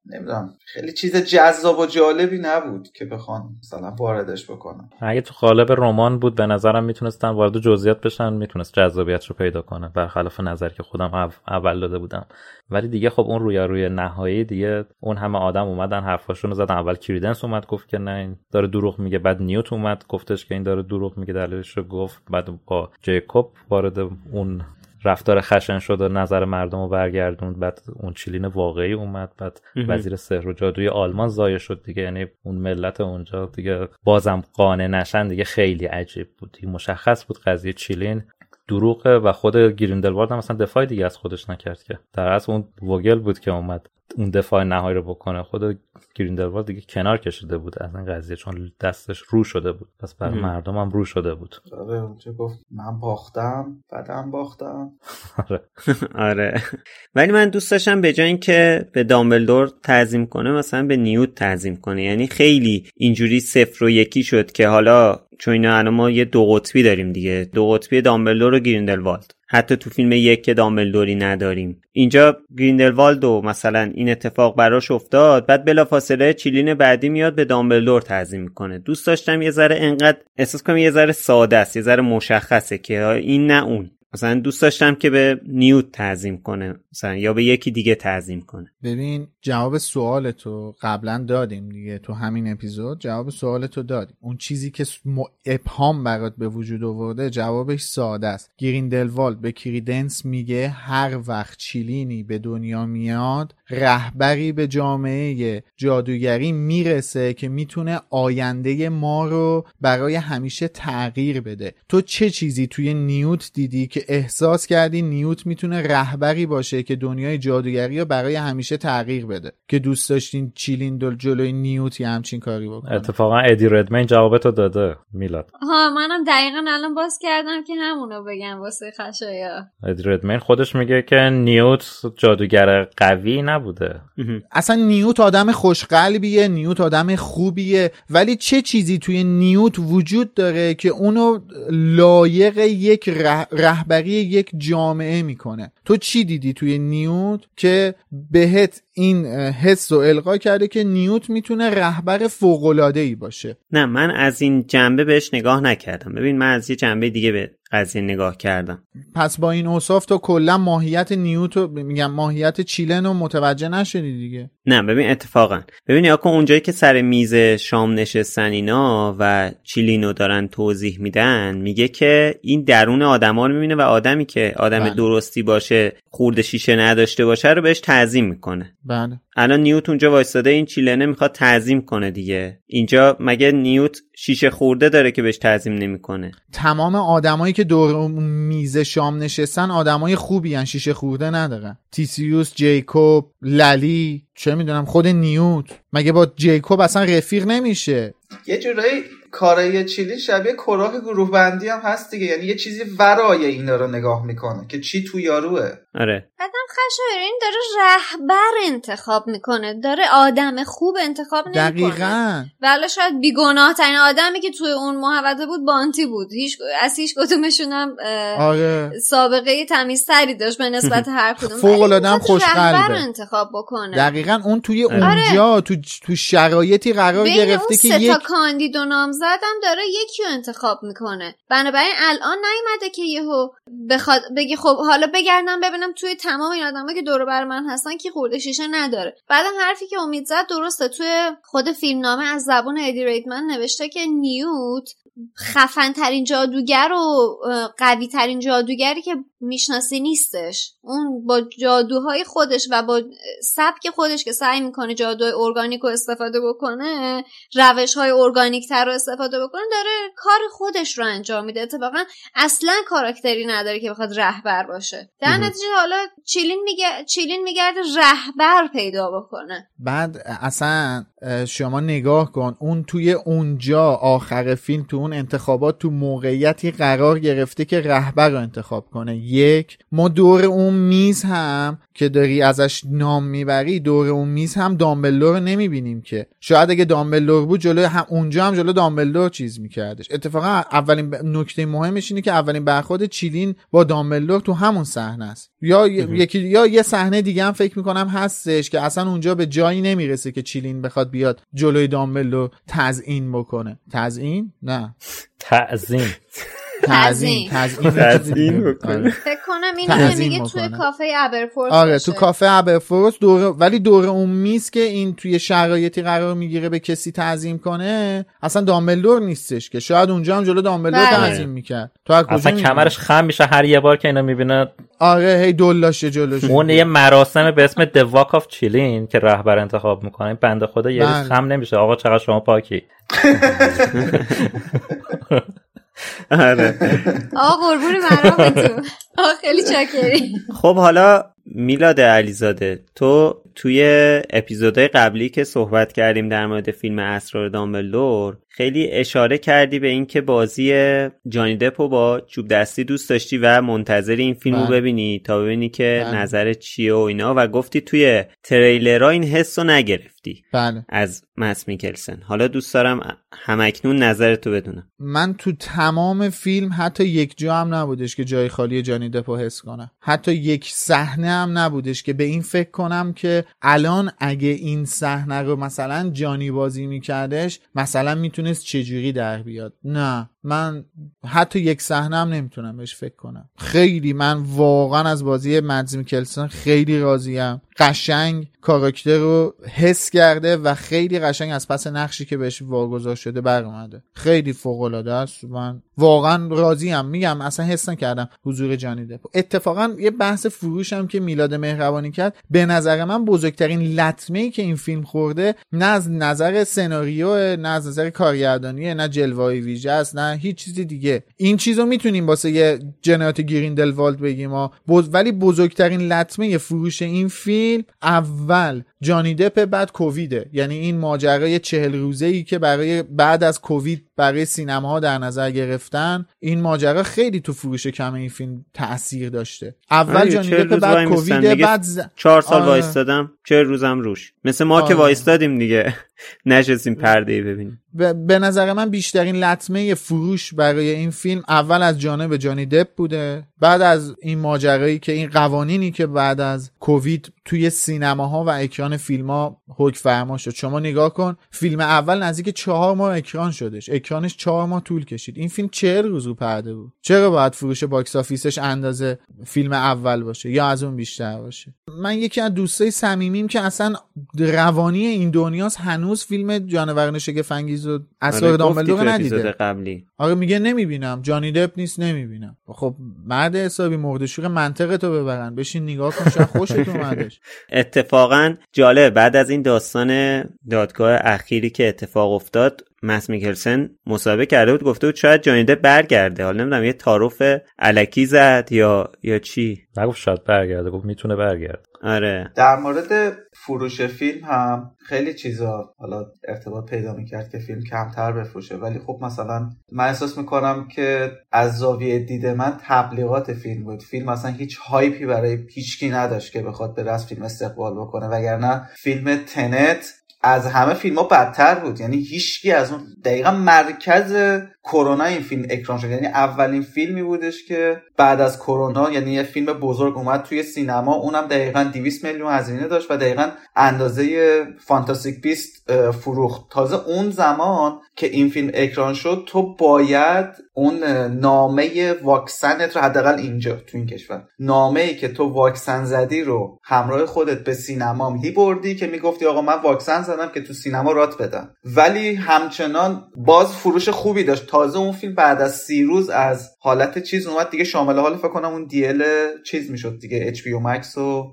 نمیدونم خیلی چیز جذاب و جالبی نبود که بخوان مثلا واردش بکنن. اگه تو قالب رمان بود به نظرم میتونستن وارد جزئیات بشن، میتونست جذابیت رو پیدا کنه، برخلاف نظر که خودم اول داده بودم. ولی دیگه خب اون رویاروی نهایی دیگه اون همه آدم اومدن حرفاشونو زدن، اول کریدنس اومد گفت که نه این داره دروغ میگه، بعد نیوت اومد گفتش که این داره دروغ میگه، دلیلش رو گفت، بعد با جیکوب وارد اون رفتار خشن شد و نظر مردم رو برگردوند، بعد اون چیلین واقعی اومد، بعد وزیر سحر و جادوی آلمان زایه شد دیگه. یعنی اون ملت اونجا دیگه بازم قانع نشن دیگه، خیلی عجیب بود. مشخص بود قضیه چیلین دروغه و خود گریندلوالد هم مثلا دفاعی دیگه از خودش نکرد که در اصل اون وگل بود که اومد اون دفاع نهایی رو بکنه. خود گریندلوالد دیگه کنار کشیده بود از این قضیه چون دستش رو شده بود، پس برای مردم هم رو شده بود. آره اونجا گفت من باختم بعدم باختم. آره ولی من دوست داشتم به جای اینکه به دامبلدور تعظیم کنه مثلا به نیوت تعظیم کنه، یعنی خیلی اینجوری 0-1 شد که حالا چون اینا ما یه دو قطبی داریم دیگه، دو قطبی دامبلدور و گریندلوالد. حتی تو فیلم یک که دامبلدوری نداریم، اینجا گریندلوالدو مثلا این اتفاق براش افتاد، بعد بلافاصله چیلین بعدی میاد به دامبلدور تعظیم میکنه. دوست داشتم یه ذره انقدر احساس کنم یه ذره ساده است، یه ذره مشخصه که این نه اون. مثلا دوست داشتم که به نیوت تعظیم کنه مثلا یا به یکی دیگه تعظیم کنه. ببین جواب سوال تو قبلا دادیم دیگه، تو همین اپیزود جواب سوال تو دادیم. اون چیزی که ابهام برات به وجود آورده جوابش ساده است. گریندلوالد به کریدنس میگه هر وقت چیلینی به دنیا میاد رهبری به جامعه جادوگری میرسه که میتونه آینده ما رو برای همیشه تغییر بده. تو چه چیزی توی نیوت دیدی که احساس کردی نیوت میتونه رهبری باشه که دنیای جادوگری رو برای همیشه تغییر بده که دوست داشتین چیلین دل جلوی نیوت همچین کاری بکنه؟ اتفاقا ادی ردمین جوابتو داده میلاد. ها منم دقیقاً الان باز کردم که همونو بگم واسه خشایا. ادی ردمین خودش میگه که نیوت جادوگر قوی نبوده. اصلا نیوت آدم خوشقلبیه، نیوت آدم خوبیه، ولی چه چیزی توی نیوت وجود داره که اونو لایق یک رهبری یک جامعه میکنه؟ تو چی دیدی توی نیوت که بهت این حس رو القا کرده که نیوت میتونه رهبر فوق‌العاده‌ای باشه؟ نه من از این جنبه بهش نگاه نکردم. ببین من از یه جنبه دیگه به قضیه نگاه کردم. پس با این اوصاف تو کلا ماهیت نیوت رو میگم ماهیت چیلن رو متوجه نشدی دیگه. نه ببین اتفاقا ببین یا که اونجایی که سر میز شام نشستن اینا و چیلینو دارن توضیح میدن میگه که این درون آدما رو میبینه و آدمی که آدم بله. درستی باشه خورد شیشه نداشته باشه رو بهش تعظیم میکنه. بله الان نیوت اونجا وایساده این چیلنه میخواد تعظیم کنه دیگه، اینجا مگه نیوت شیشه خورده داره که بهش تعظیم نمیکنه؟ تمام آدمایی که دور میز شام نشستن آدمای خوبی ان، شیشه خورده ندارن. تیسیوس، جیکوب، للی، چه میدونم خود نیوت مگه با جیکوب اصلا رفیق نمیشه؟ یه جورایی کارای چیلی شبیه کلاه گروه بندی هم هست دیگه، یعنی یه چیزی ورای اینا رو نگاه میکنه که چی تو یاروه. آره آدم خشایارین داره رهبر انتخاب میکنه، داره آدم خوب انتخاب نمیکنه. دقیقاً. ولی شاید بیگناه ترین آدمی که توی اون محوطه بود بانتی بود، هیچ کدومشون هم آره. سابقه تمیزتری داشت به نسبت هر کدوم. فوق العاده هم خوشقلبه. رهبر انتخاب بکنه. دقیقاً اون توی اونجا آره. تو شرایطی قرار گرفته که یک کاندیدا نامزدم داره یکی رو انتخاب میکنه، بنابراین الان نیومده که یهو بخواد بگی خب حالا بگردم ببینم توی تمام این آدمایی که دور و بر من هستن کی خورده شیشه نداره. بعدم حرفی که امید زد درسته، توی خود فیلمنامه از زبون ادی ریدمن نوشته که نیوت خفن ترین جادوگر و قوی ترین جادوگری که میشناسی نیستش، اون با جادوهای خودش و با سبک خودش که سعی میکنه جادوی ارگانیک رو استفاده بکنه، روشهای ارگانیک تر رو استفاده بکنه، داره کار خودش رو انجام میده. اتفاقا اصلا کاراکتری نداره که بخواد رهبر باشه. در نتیجه حالا چیلین میگرده رهبر پیدا بکنه. بعد اصلا شما نگاه کن اون توی اونجا آخر فیلم تو اون انتخابات تو موقعیتی قرار گرفته که رهبر رو انتخاب کنه. یک ما دور اون میز هم که داری ازش نام میبری دور اون میز هم دامبلدور رو نمیبینیم که، شاید اگه دامبلدور بود جلو هم اونجا هم جلو دامبلدور چیز میکردش. اتفاقا اولین نکته مهمش اینه که اولین برخورد چیلین با دامبلدور تو همون صحنه است یا یه صحنه دیگه هم فکر میکنم هستش که اصلا اونجا به جایی نمیرسه که چیلین بخواد بیاد جلوی دامبلدور تزیین بکنه. تزیین نه تعظیم تعظیم بکنه. فکر کنم اینو میگه توی کافه ابرفورس. آره تو کافه ابرفورس دور ولی دور اون میز که این توی شرایطی قرار میگیره به کسی تعظیم کنه اصلا دامبلدور نیستش که، شاید اونجا هم جلو دامبلدور تعظیم میکرد. تو از کجا کمرش خم میشه هر یه بار که اینا میبینه؟ آره هی دولاشه جلوش. اون یه مراسم به اسم د واک اف چیلین که رهبر انتخاب میکنه این بنده خدا یه خم نمیشه آقا چقدر شما پاکی. آقا قربون مرامتون، آقا خیلی چاکری. خب حالا میلاد علیزاده، تو توی اپیزودهای قبلی که صحبت کردیم در مورد فیلم اسرار دامبلدور خیلی اشاره کردی به این که بازی جانی دپو با چوب دستی دوست داشتی و منتظر این فیلم رو ببینی تا ببینی که نظر چیه و اینا، و گفتی توی تریلرها این حس رو نگرفتی از مس میکلسن. حالا دوست دارم همکنون نظرتو بدونم. من تو تمام فیلم حتی یک جا هم نبودش که جای خالی جانی دپو حس کنم، حتی یک صحنه هم نبودش که به این فکر کنم که الان اگه این صحنه رو مثلا جانی بازی میکردش مثلا میتونست چجوری در بیاد. نه، من حتی یک صحنه هم نمیتونم بهش فکر کنم. خیلی من واقعا از بازی مدز میکلسن خیلی راضیم. قشنگ کاراکتر رو حس کرده و خیلی قشنگ از پس نقشی که بهش واگذار شده برآمده. خیلی فوق العاده است. من واقعا راضیم. میگم اصلا حس نکردم حضور جانی دپو. اتفاقا یه بحث فروشم که میلاد مهربانی کرد، به نظر من بزرگترین لطمه‌ای که این فیلم خورده نه از نظر سناریو، نه از نظر کارگردانی، نه جلوه‌ای ویژه است، نه هیچ چیزی دیگه. این چیزو میتونیم واسه یه جنایت گریندلوالد بگیم ما، ولی بزرگترین لطمه فروش این فیلم اول جانی دپ، بعد کوویده. یعنی این ماجرای 40 روزه‌ای که برای بعد از کووید برای سینماها در نظر گرفتن، این ماجرا خیلی تو فروش کم این فیلم تأثیر داشته. اول جانی دپ، بعد کووید، بعد 4 سال وایستادم، 40 روزم روش. مثل ما که وایستادیم دیگه نشستیم پرده‌ای ببینیم. به نظر من بیشترین لطمه فروش برای این فیلم اول از جانب جانی دپ بوده، بعد از این ماجرایی که این قوانینی که بعد از کووید توی سینماها و اکران فیلم‌ها حکم فرما شد. شما نگاه کن، فیلم اول نزدیک 4 ماه اکران شدش، اکرانش 4 ماه طول کشید. این فیلم 40 روز رو پرده بود. چرا باید فروش باکس آفیسش اندازه فیلم اول باشه یا از اون بیشتر باشه؟ من یکی از دوستای صمیمیم که اصلا روانی این دنیاست، هنوز فیلم جانوران شگفت‌انگیز و اسرار دامبلدور رو ندیده. آره میگه نمیبینم، جانی دپ نیست نمیبینم. خب مرد حسابی مردشور منطقتو ببرن، بشین نگاه کن، شاید خوشت اومدش. اتفاقا جالب، بعد از این داستان دادگاه اخیری که اتفاق افتاد، مس میکلسن مصاحبه کرده بود، گفته بود شاید جانی دپ برگرده. حالا نمیدونم یه تعارف الکی زد یا چی، نگفت شاید برگرده، گفت میتونه برگرده. آره، در مورد فروش فیلم هم خیلی چیزا حالا ارتباط پیدا میکرد که فیلم کمتر بفروشه، ولی خب مثلا من احساس میکنم که از زاویه دید من تبلیغات فیلم بود. فیلم اصلا هیچ هایپی برای هیچکی نداشت که بخواد به رسم فیلم استقبال بکنه، وگرنه فیلم تنت از همه فیلم‌ها بدتر بود. یعنی هیچکی از اون دقیقاً مرکز کرونا این فیلم اکران شد. یعنی اولین فیلمی بودش که بعد از کرونا، یعنی یه فیلم بزرگ اومد توی سینما، اونم دقیقاً 200 میلیون هزینه داشت و دقیقاً اندازه فانتاستیک بیست فروخت. تازه اون زمان که این فیلم اکران شد تو باید اون نامه واکسنت رو، حداقل اینجا تو این کشور، نامه‌ای که تو واکسن زدی رو همراه خودت به سینما می‌بردی که میگفتی آقا من واکسن زدم که تو سینما رات بدم. ولی همچنان باز فروش خوبی داشت. تازه اون فیلم بعد از 30 روز از حالت چیز اومد دیگه، شامل حال فکر کنم اون دیل چیز میشد دیگه، HBO Max و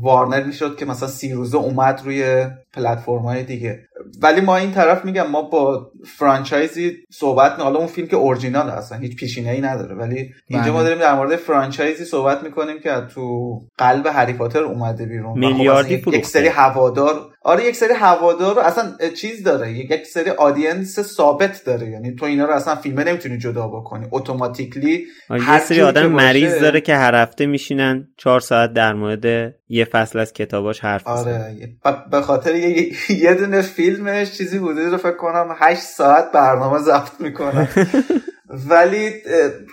وارنر میشد که مثلا 30 روزه اومد روی پلتفرم‌های دیگه. ولی ما این طرف میگم ما با فرانچایزی صحبت می‌کنیم. حالا اون فیلم که اورجینال اصلا هیچ پیشینه‌ای نداره، ولی اینجا ما داریم در مورد فرانچایزی صحبت می‌کنیم که تو قلب هری پاتر اومده بیرون، میلیاردی فروخته. یک سری هوادار، آره یک سری هوادار اصلا چیز داره، یک سری آدینس ثابت داره. یعنی تو اینا رو اصلا فیلمه نمیتونی جدا بکنی، اتوماتیکلی هر سری آدم مریض داره که هر هفته میشینن 4 ساعت در مورد یه فصل از کتاباش حرف میزنه. آره، به خاطر یه دونه فیلمش چیزی حدود رو فکر کنم 8 ساعت برنامه ضبط میکنه. ولی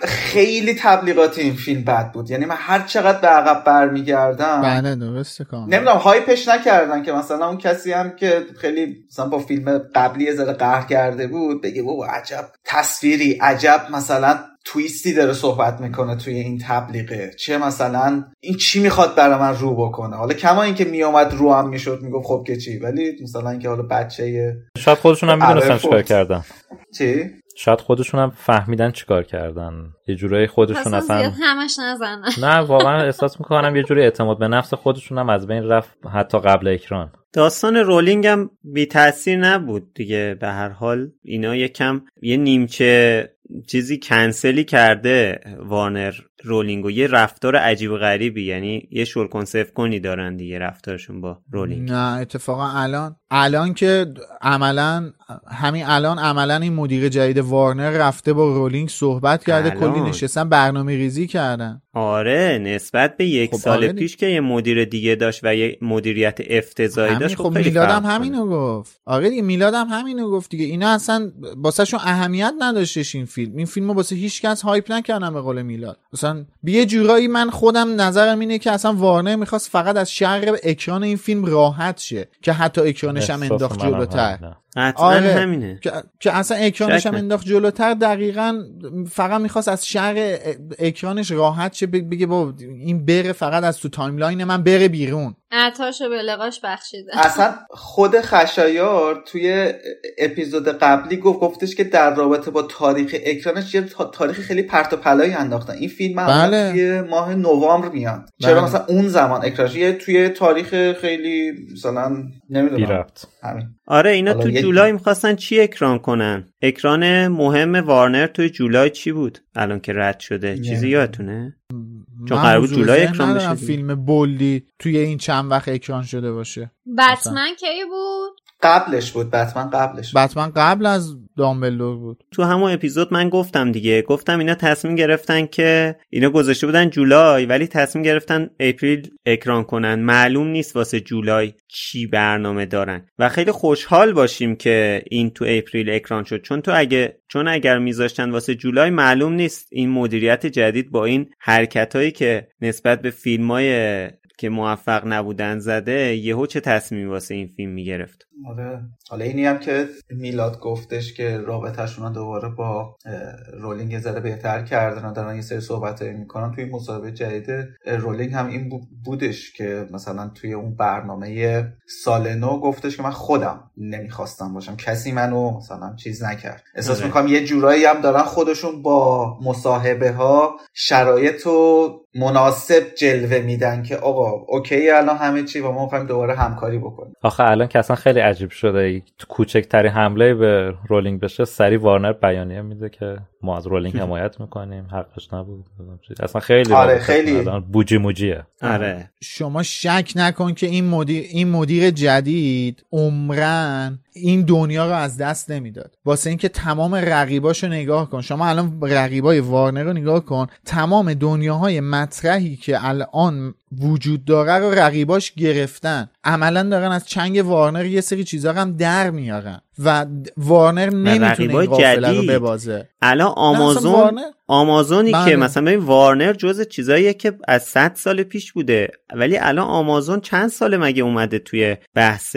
خیلی تبلیغات این فیلم بد بود. یعنی من هر چقدر به عقب برمیگردم، بله درسته، کاملا نمیدونم هایپش نکردن که مثلا اون کسی هم که خیلی مثلا با فیلم قبلی زره قهر کرده بود بگه بابا عجب تصویری، عجب مثلا تویستی داره صحبت میکنه توی این تبلیغه، چه مثلا این چی میخواد برای من رو بکنه. حالا کما اینکه میومد رو هم میشد میگفت خب که چی، ولی مثلا اینکه حالا بچه‌ی شاید خودشون هم میدونستن چیکار کردن، چی شاید خودشون هم فهمیدن چیکار کردن، یه جورایی خودشون اصلا همش نزنن. نه واقعا احساس میکنم یه جوری اعتماد به نفس خودشون هم از بین رفت حتی قبل اکران. داستان رولینگ هم بی تأثیر نبود دیگه، به هر حال اینا یکم یه نیمچه چیزی کنسلی کرده وارنر رولینگ و یه رفتار عجیب غریبی، یعنی یه شور کنسف کنی دارن دیگه رفتارشون با رولینگ. نه اتفاقا الان که عملا همین الان عملا این مدیر جدید وارنر رفته با رولینگ صحبت کرده، کلی نشستن برنامه ریزی کردن. آره نسبت به یک سال پیش که یه مدیر دیگه داشت و یه مدیریت افتضاحی داشت. خب میلادم همینو گفت. آره دیگه میلادم همینو گفت دیگه. اینا اصلا واسهشون اهمیت نداشتش این فیلم. این فیلمو واسه هیچ کس هایپ نکردن به قول میلاد. اصلا یه جورایی من خودم نظرم اینه که اصلا وارنر میخواست فقط از شر اکران این فیلم راحت شه، که حتی اکرانش هم انداخت جلوتر. آره همینه که اصلا اکرانش هم انداخت جلوتر. دقیقاً فقط میخواست از شر اکرانش راحت شه، بگه با این بره فقط از تو تایملاین من بره بیرون. عطاشو به لقاش بخشیده. اصلا خود خشایار توی اپیزود قبلی گفتش که در رابطه با تاریخ اکرانش یه تاریخ خیلی پرت و پلایی انداختن. این فیلم معمولا توی ماه نوامبر میاد. چرا بله. مثلا اون زمان اکرانش توی تاریخ خیلی مثلا نمیدونم. آره اینا تو جولای می‌خواستن چی اکران کنن؟ اکران مهم وارنر توی جولای چی بود؟ الان که رد شده چیزی یادتونه؟ چون قرار بود جولای اکران بشه. فیلم بولی توی این چند وقت اکران شده باشه. بتمن کی بود؟ قبلش بود. بتمن قبل از دامبلدور بود. تو همون اپیزود من گفتم دیگه، گفتم اینا تصمیم گرفتن که اینا گذاشته بودن جولای ولی تصمیم گرفتن اپریل اکران کنن. معلوم نیست واسه جولای چی برنامه دارن و خیلی خوشحال باشیم که این تو اپریل اکران شد، چون اگر میذاشتن واسه جولای معلوم نیست این مدیریت جدید با این حرکتایی که نسبت به فیلمای که موفق نبودن زده یهو چه تصمیمی واسه این فیلم میگرفت. آره حالا اینی هم که میلاد گفتش که رابطه‌شون دوباره با رولینگ ذره بهتر کردن، دارن یه سری صحبتایی میکنن. توی مصاحبه جدید رولینگ هم این بودش که مثلا توی اون برنامه سال نو گفتش که من خودم نمیخواستم باشم، کسی منو مثلا چیز نکرد. احساس میکنم یه جورایی هم دارن خودشون با مصاحبه ها شرایطو مناسب جلوه میدن که آقا اوکی الان همه چی با ما میخوایم دوباره همکاری بکنیم. آخه الان که اصلا خیلی عجیب شده، کوچکتری حمله به رولینگ بشه سریع وارنر بیانیه میده که ما از رولینگ حمایت میکنیم، حقش نبود اصلا. خیلی آره خیلی بوجی موجیه. آره شما شک نکن که این مدیر جدید عمرن این دنیا رو از دست نمیداد، واسه اینکه تمام رقیباشو نگاه کن. شما الان رقیبای وارنر رو نگاه کن، تمام دنیاهای مطرحی که الان وجود داره رو رقیباش گرفتن. عملا دارن از چنگ وارنر یه سری چیزا هم در میارن و وارنر نمیتونه این قافله رو ببازه. الان آمازونی که مثلا ببین وارنر جزء چیزاییه که از 100 سال پیش بوده، ولی الان آمازون چند ساله مگه اومده توی بحث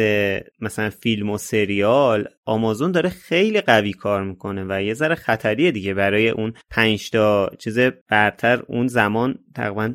مثلا فیلم و سریال؟ آمازون داره خیلی قوی کار میکنه و یه ذره خطریه دیگه برای اون 5 تا چیز برتر. اون زمان تقریبا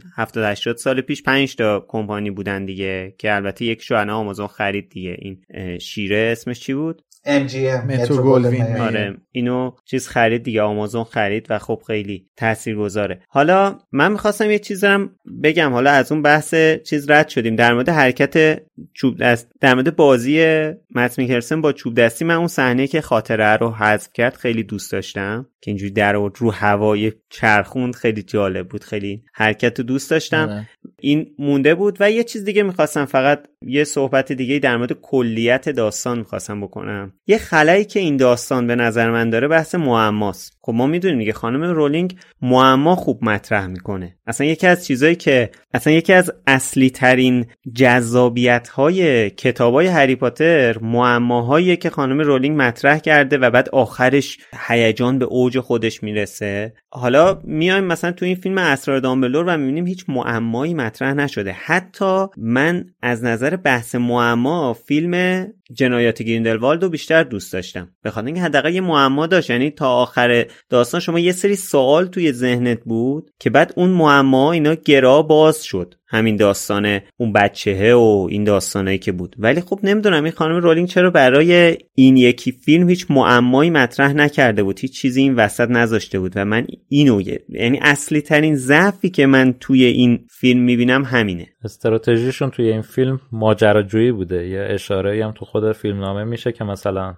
70-80 سال پیش 5 تا کمپانی بودن دیگه، که البته یکشو الان آمازون خرید دیگه. این شیره اسمش چی بود؟ MGM متروپولین. آره اینو چیز خرید دیگه، آمازون خرید و خب خیلی تاثیرگذاره. حالا من می‌خواستم یه چیزی رو بگم، حالا از اون بحث چیز رد شدیم، در مورد حرکت چوب دست، در مورد بازی مت میکلسن با چوب دستی. من اون صحنه که خاطره رو حذف کرد خیلی دوست داشتم، که اینجوری در و رو هوای چرخوند، خیلی جالب بود، خیلی حرکت رو دوست داشتم. این مونده بود. و یه چیز دیگه می‌خواستم، فقط یه صحبت دیگه در مورد کلیت داستان می‌خواستم بکنم. یه خلایی که این داستان به نظر من داره بحث معماست. خب ما میدونیم دیگه خانم رولینگ معما خوب مطرح میکنه. اصلا یکی از چیزایی که یکی از اصلی ترین جذابیت های کتابای هری پاتر معماهایی که خانم رولینگ مطرح کرده و بعد آخرش هیجان به اوج خودش میرسه. حالا میایم مثلا تو این فیلم اسرار دامبلدور و میبینیم هیچ معمایی مطرح نشده. حتی من از نظر بحث معما فیلم جنایات گریندلوالد رو بیشتر دوست داشتم، به خاطر اینکه حداقل یه معما داشت. یعنی تا آخر داستان شما یه سری سوال توی ذهنت بود که بعد اون معما اینا گرا باز شد. همین داستانه اون بچهه و این داستانایی که بود. ولی خب نمیدونم این خانم رولینگ چرا برای این یکی فیلم هیچ معمایی مطرح نکرده بود، هیچ چیزی این وسط نذاشته بود و من اینو، یعنی اصلی ترین ضعفی که من توی این فیلم میبینم همینه. استراتژیشون توی این فیلم ماجراجویی بوده. یه اشاره‌ای هم تو خود فیلمنامه میشه که مثلا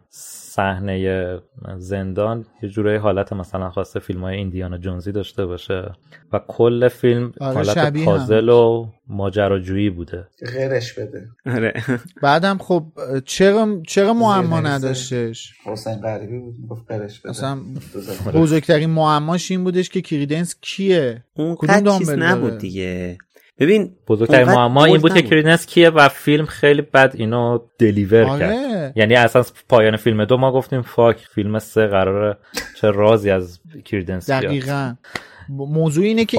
صحنه زندان یه جورایی حالت مثلا خواسته فیلم‌های ایندیانا جونزی داشته باشه و کل فیلم حالت پازل و ماجراجویی بوده. غیرش بده. آره. بعدم خب چرا معما نداشتش؟ حسین غریبی بود گفت غیرش بده. مثلا بزرگترین معماش این بودش که کریدنس کیه؟ اون کدوم چیز نبود دیگه. ببین بزرگترین معما این بود که کریدنس کیه و فیلم خیلی بد اینو دلیور کرد. یعنی اصلا پایان فیلم 2 ما گفتیم فاک، فیلم 3 قراره چه رازی از کریدنس بیاد. دقیقاً موضوع اینه که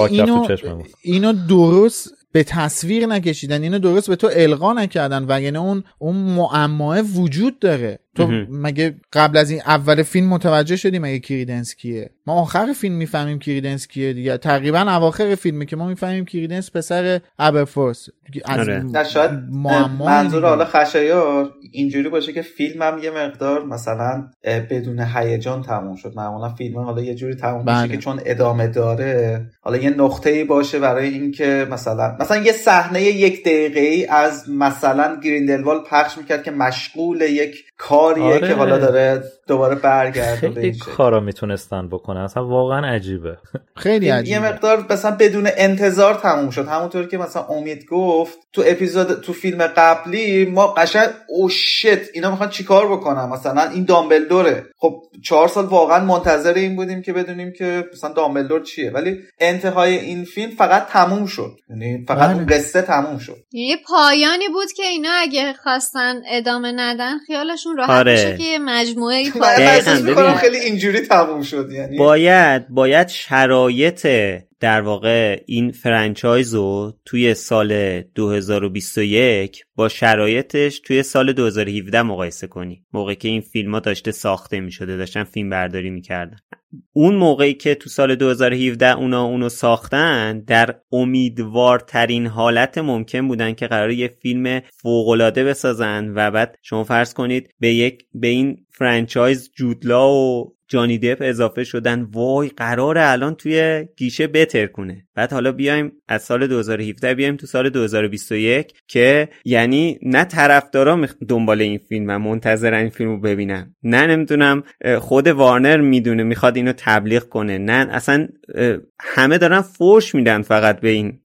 اینو درست به تصویر نکشیدن، اینو درست به تو القا نکردن و یعنی اون معماه وجود داره. تو مگه قبل از این اول فیلم متوجه شدی مگه کریدنس کیه؟ ما آخر فیلم میفهمیم کریدنس کیه دیگه، تقریبا اواخر فیلمه که ما میفهمیم کریدنس پسر ابرفورس. نه شاید منظور حالا خشایار اینجوری باشه که فیلمم یه مقدار مثلا بدون هیجان تموم شد. معمولا فیلم حالا یه جوری تموم بله. میشه که چون ادامه داره حالا یه نقطه‌ای باشه برای اینکه مثلا یه صحنه یک دقیقه‌ای از مثلا گریندلوالد پخش میکرد که مشغول یک کاریه آره. که حالا داره دوباره برگرده به این شکل. کارا میتونستن بکنن، اصلا واقعا عجیبه. خیلی عجیبه. یه مقدار مثلا بدون انتظار تموم شد. همونطور که مثلا امید گفت تو اپیزود تو فیلم قبلی ما قشنگ او شت اینا میخوان چیکار بکنن، مثلا این دامبلدوره. خب 4 سال واقعا منتظر این بودیم که بدونیم که مثلا دامبلدور چیه، ولی انتهای این فیلم فقط تموم شد، یعنی فقط اون قصه تموم شد. یه پایانی بود که اینا اگه خواستن ادامه ندن خیالشون راحت آره. میشه که مجموعه دقیقاً خیلی اینجوری تموم شد. یعنی باید شرایط در واقع این فرانچایز رو توی سال 2021 با شرایطش توی سال 2017 مقایسه کنی، موقعی که این فیلم‌ها داشته ساخته می‌شده، داشتن فیلم برداری می‌کردن. اون موقعی که تو سال 2017 اونو ساختن، در امیدوارترین حالت ممکن بودن که قراره یه فیلم فوق‌العاده بسازن و بعد شما فرض کنید به این فرانچایز جودلا و جانی دپ اضافه شدن، وای قراره الان توی گیشه بتر کنه. بعد حالا بیایم از سال 2017 بیایم تو سال 2021 که یعنی نه طرفدارا دنبال این فیلم و منتظر این فیلمو ببینن، نه نمیدونم خود وارنر میدونه میخواد اینو تبلیغ کنه، نه اصلا همه دارن فوش میدن فقط به این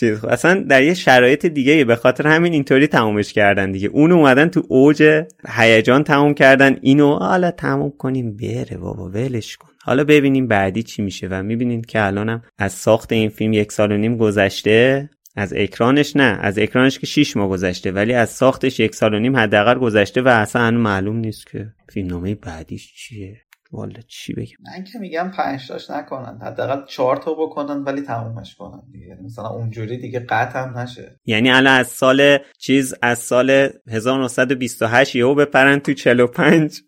چیز. اصلا در یه شرایط دیگه، به خاطر همین اینطوری تمومش کردن دیگه. اون اومدن تو اوج هیجان تموم کردن، اینو حالا تموم کنیم بره بابا، ولش کن، حالا ببینیم بعدی چی میشه. و میبینید که الانم از ساخت این فیلم 1.5 سال گذشته، از اکرانش نه، از اکرانش که 6 ماه گذشته، ولی از ساختش 1.5 سال حداقل گذشته و اصلا معلوم نیست که فیلمنامه بعدیش چیه. والا چی بگم، من که میگم 5 تاش نکنن، حداقل 4 تا بکنن ولی تمومش کنن دیگه. مثلا اونجوری دیگه قطع هم نشه. یعنی الان از سال از سال 1928 یهو بپرن تو 45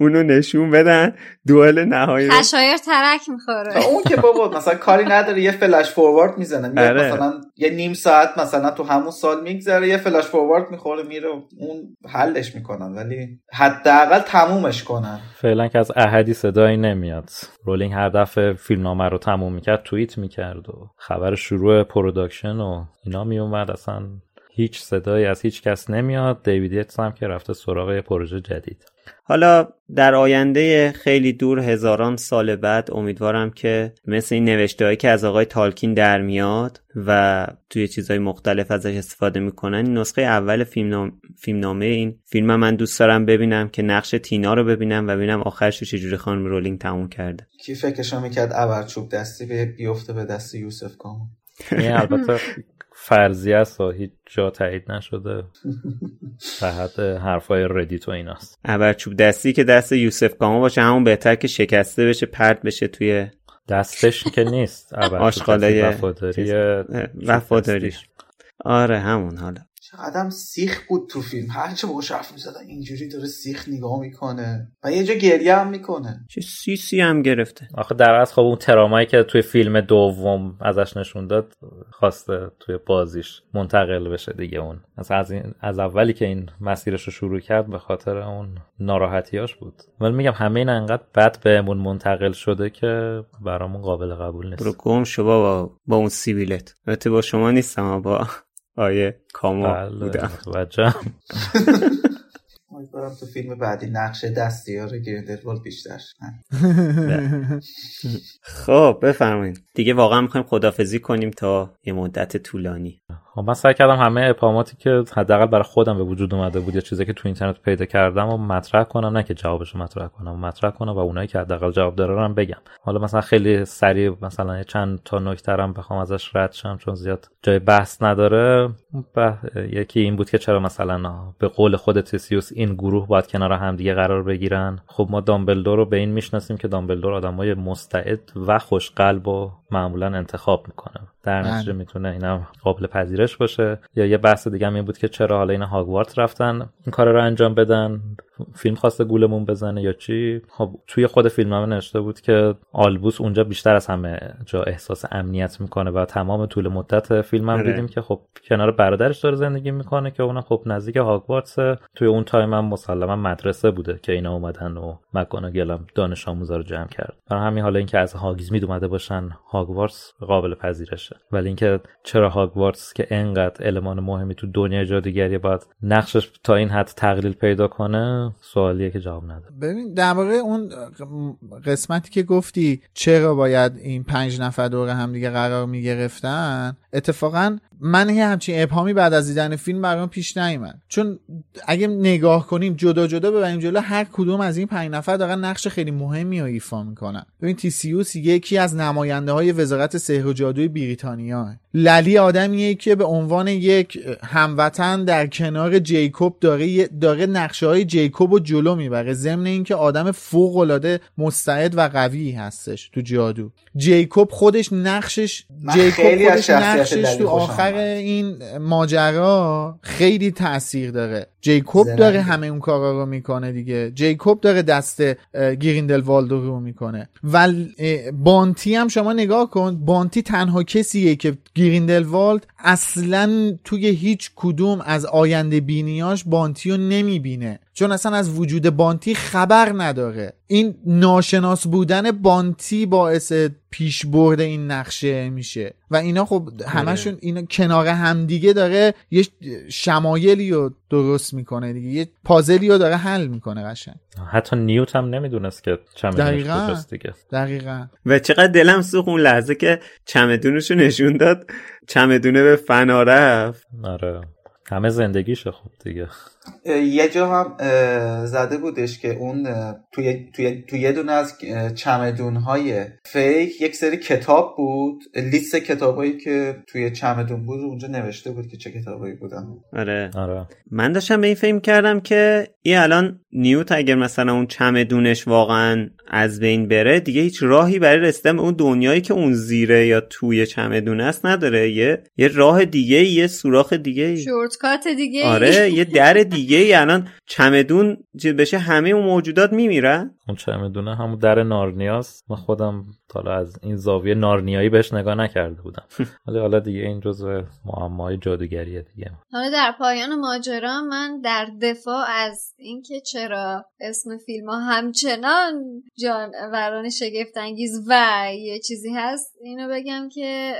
اونو نشون بدن، دوئل نهایی خشایار ترک میخوره. اون که بابا مثلا کاری نداره، یه فلش فوروارد میزنن آره. مثلا یه نیم ساعت مثلا تو همون سال میگذره، یه فلش فوروارد میخوره میره، اون حلش میکنن ولی حداقل تمومش کنن. فعلا که از احدی صدایی نمیاد. رولینگ هر دفعه فیلمنامه رو تموم میکرد توییت میکرد و خبر شروع پروداکشن و اینا میومد، اصلا هیچ صدایی از هیچ کس نمیاد. دیوید یتس هم که رفته سراغ پروژه جدید. حالا در آینده خیلی دور، هزاران سال بعد، امیدوارم که مثل این نوشته‌هایی که از آقای تالکین در میاد و توی چیزهای مختلف ازش استفاده میکنن، نسخه اول فیلمنامه این فیلم من دوست دارم ببینم که نقش تینا رو ببینم و ببینم آخرش رو چجوری خانم رولینگ تموم کرده. کی فکرشو میکرد ابرچوب دستی بیفته به دست یوسف کامو؟ نه البته فرضیه است و هیچ جا تایید نشده، فقط حرفای ردیت و ایناست. ابرچوب دستی که دست یوسف کامو باشه همون بهتر که شکسته بشه، پرت بشه توی دستش که نیست، ابرچوب آشغالای وفاداریش. آره همون. حالا چقدرم سیخ بود تو فیلم، هرچه باهاش حرف می‌زدن اینجوری داره سیخ نگاه میکنه و یه جا گریه هم میکنه. چه سیسی هم گرفته آخه در اصل. خب اون ترامایی که توی فیلم دوم ازش نشون داد خواسته توی بازیش منتقل بشه دیگه. اون از اولی که این مسیرش رو شروع کرد به خاطر اون ناراحتیاش بود. ولی میگم همه اینا انقدر بد بهمون منتقل شده که برامون قابل قبول نیست. برو گم شو با اون سیبیلت. البته با شما نیستم، با آیه کاما بودم. وجم باید برم تو فیلم بعدی نقش دستیار گریندلوالد بیشتر. خب بفرمایید دیگه، واقعا میخوایم خداحافظی کنیم تا یه مدت طولانی. من سعی کردم همه اپاماتی که حداقل برای خودم به وجود اومده بود یا چیزی که تو اینترنت پیدا کردم و مطرح کنم، نه که جوابشو مطرح کنم و اونایی که حداقل جواب داره رو هم بگم. حالا مثلا خیلی سریع مثلا چند تا نکته رو بخوام ازش رد شم چون زیاد جای بحث نداره. یکی این بود که چرا مثلا به قول خود تسیوس این گروه باید کنار هم دیگه قرار بگیرن. خب ما دامبلدور رو به این میشناسیم که دامبلدور آدمای مستعد و خوشقلب و معمولا انتخاب میکنه، در نتیجه میتونه اینم قابل پذیرش باشه. یا یه بحث دیگه هم این بود که چرا حالا اینا هاگوارت رفتن این کار رو انجام بدن، فیلم خواسته گولمون بزنه یا چی. خب توی خود فیلم هم نوشته بود که آلبوس اونجا بیشتر از همه جا احساس امنیت میکنه و تمام طول مدت فیلم هم دیدیم که خب کنار برادرش داره زندگی میکنه که اونم خب نزدیک هاگوارتس. توی اون تایم هم مسلما مدرسه بوده که اینا اومدن و مک‌گوناگل هم دانش آموزا رو جمع کرد. برای همین حالا اینکه از هاگزمید اومده باشن هاگوارتس قابل پذیرشه. ولی اینکه چرا هاگوارتس که انقدر المان مهمی تو دنیای جادوگری باید نقشش تا این حد تقلیل پیدا کنه، سوالیه که جواب نداره. ببین در واقع اون قسمتی که گفتی چرا باید این 5 نفر دور هم دیگه قرار می گرفتن، اتفاقا من همچین ابهامی بعد از دیدن فیلم برام پیش نیامد، چون اگه نگاه کنیم جدا جدا ببریم جلو، هر کدوم از این 5 نفر دارن نقش خیلی مهمی رو ایفا میکنن. ببین تیسیوس یکی از نماینده‌های وزارت سحر و جادوی بریتانیاه. للی آدمیه که به عنوان یک هموطن در کنار جیکوب داره نقشه‌های جیکوب رو جلو میبره، ضمن اینکه آدم فوق‌العاده مستعد و قوی هستش تو جادو. جیکوب خودش نقشش تو آخر این ماجرا خیلی تأثیر داره. جیکوب داره همه اون کارا رو میکنه دیگه. جیکوب داره دست گریندلوالد رو میکنه. و بانتی هم شما نگاه کن، بانتی تنها کسیه که گریندلوالد اصلا توی هیچ کدوم از آینده بینیاش بانتی رو نمیبینه، چون اصلا از وجود بانتی خبر نداره. این ناشناس بودن بانتی باعث پیش برد این نقشه میشه و اینا خب همشون اینا کنار همدیگه داره یه شمایلی رو درست میکنه دیگه، یه پازلی رو داره حل میکنه قشنگ. حتی نیوت هم نمیدونست که چمدونش کجاست دیگه. دقیقاً. و چقدر دلم سوخت اون لحظه که چمدونش رو نشون داد، چمدونه به فنا رفت. آره همه زندگیشه خب دیگه. یه جا هم زده بودش که اون توی یه دونه از چمدون‌های فیک یک سری کتاب بود، لیست کتابایی که توی چمدون بود اونجا نوشته بود که چه کتابایی بودن. آره. من داشتم به این فکر کردم که این الان نیوت اگر مثلا اون چمدونش واقعا از بین بره دیگه هیچ راهی برای رسیدن به اون دنیایی که اون زیره یا توی چمدونه است نداره. یه راه دیگه، یه سوراخ دیگه، شورتکات دیگه. آره یه در دیگه. الان چمدون بشه همه اون موجودات میمیرن. اون چمدونه همون در نارنیاست. من خودم حالا از این زاویه نارنیایی بهش نگاه نکرده بودم، ولی حالا دیگه این جزء معماهای جادوگریه دیگه. حالا در پایان ماجرا من در دفاع از اینکه چرا اسم فیلم‌ها همچنان جانوران شگفت انگیز و یه چیزی هست اینو بگم که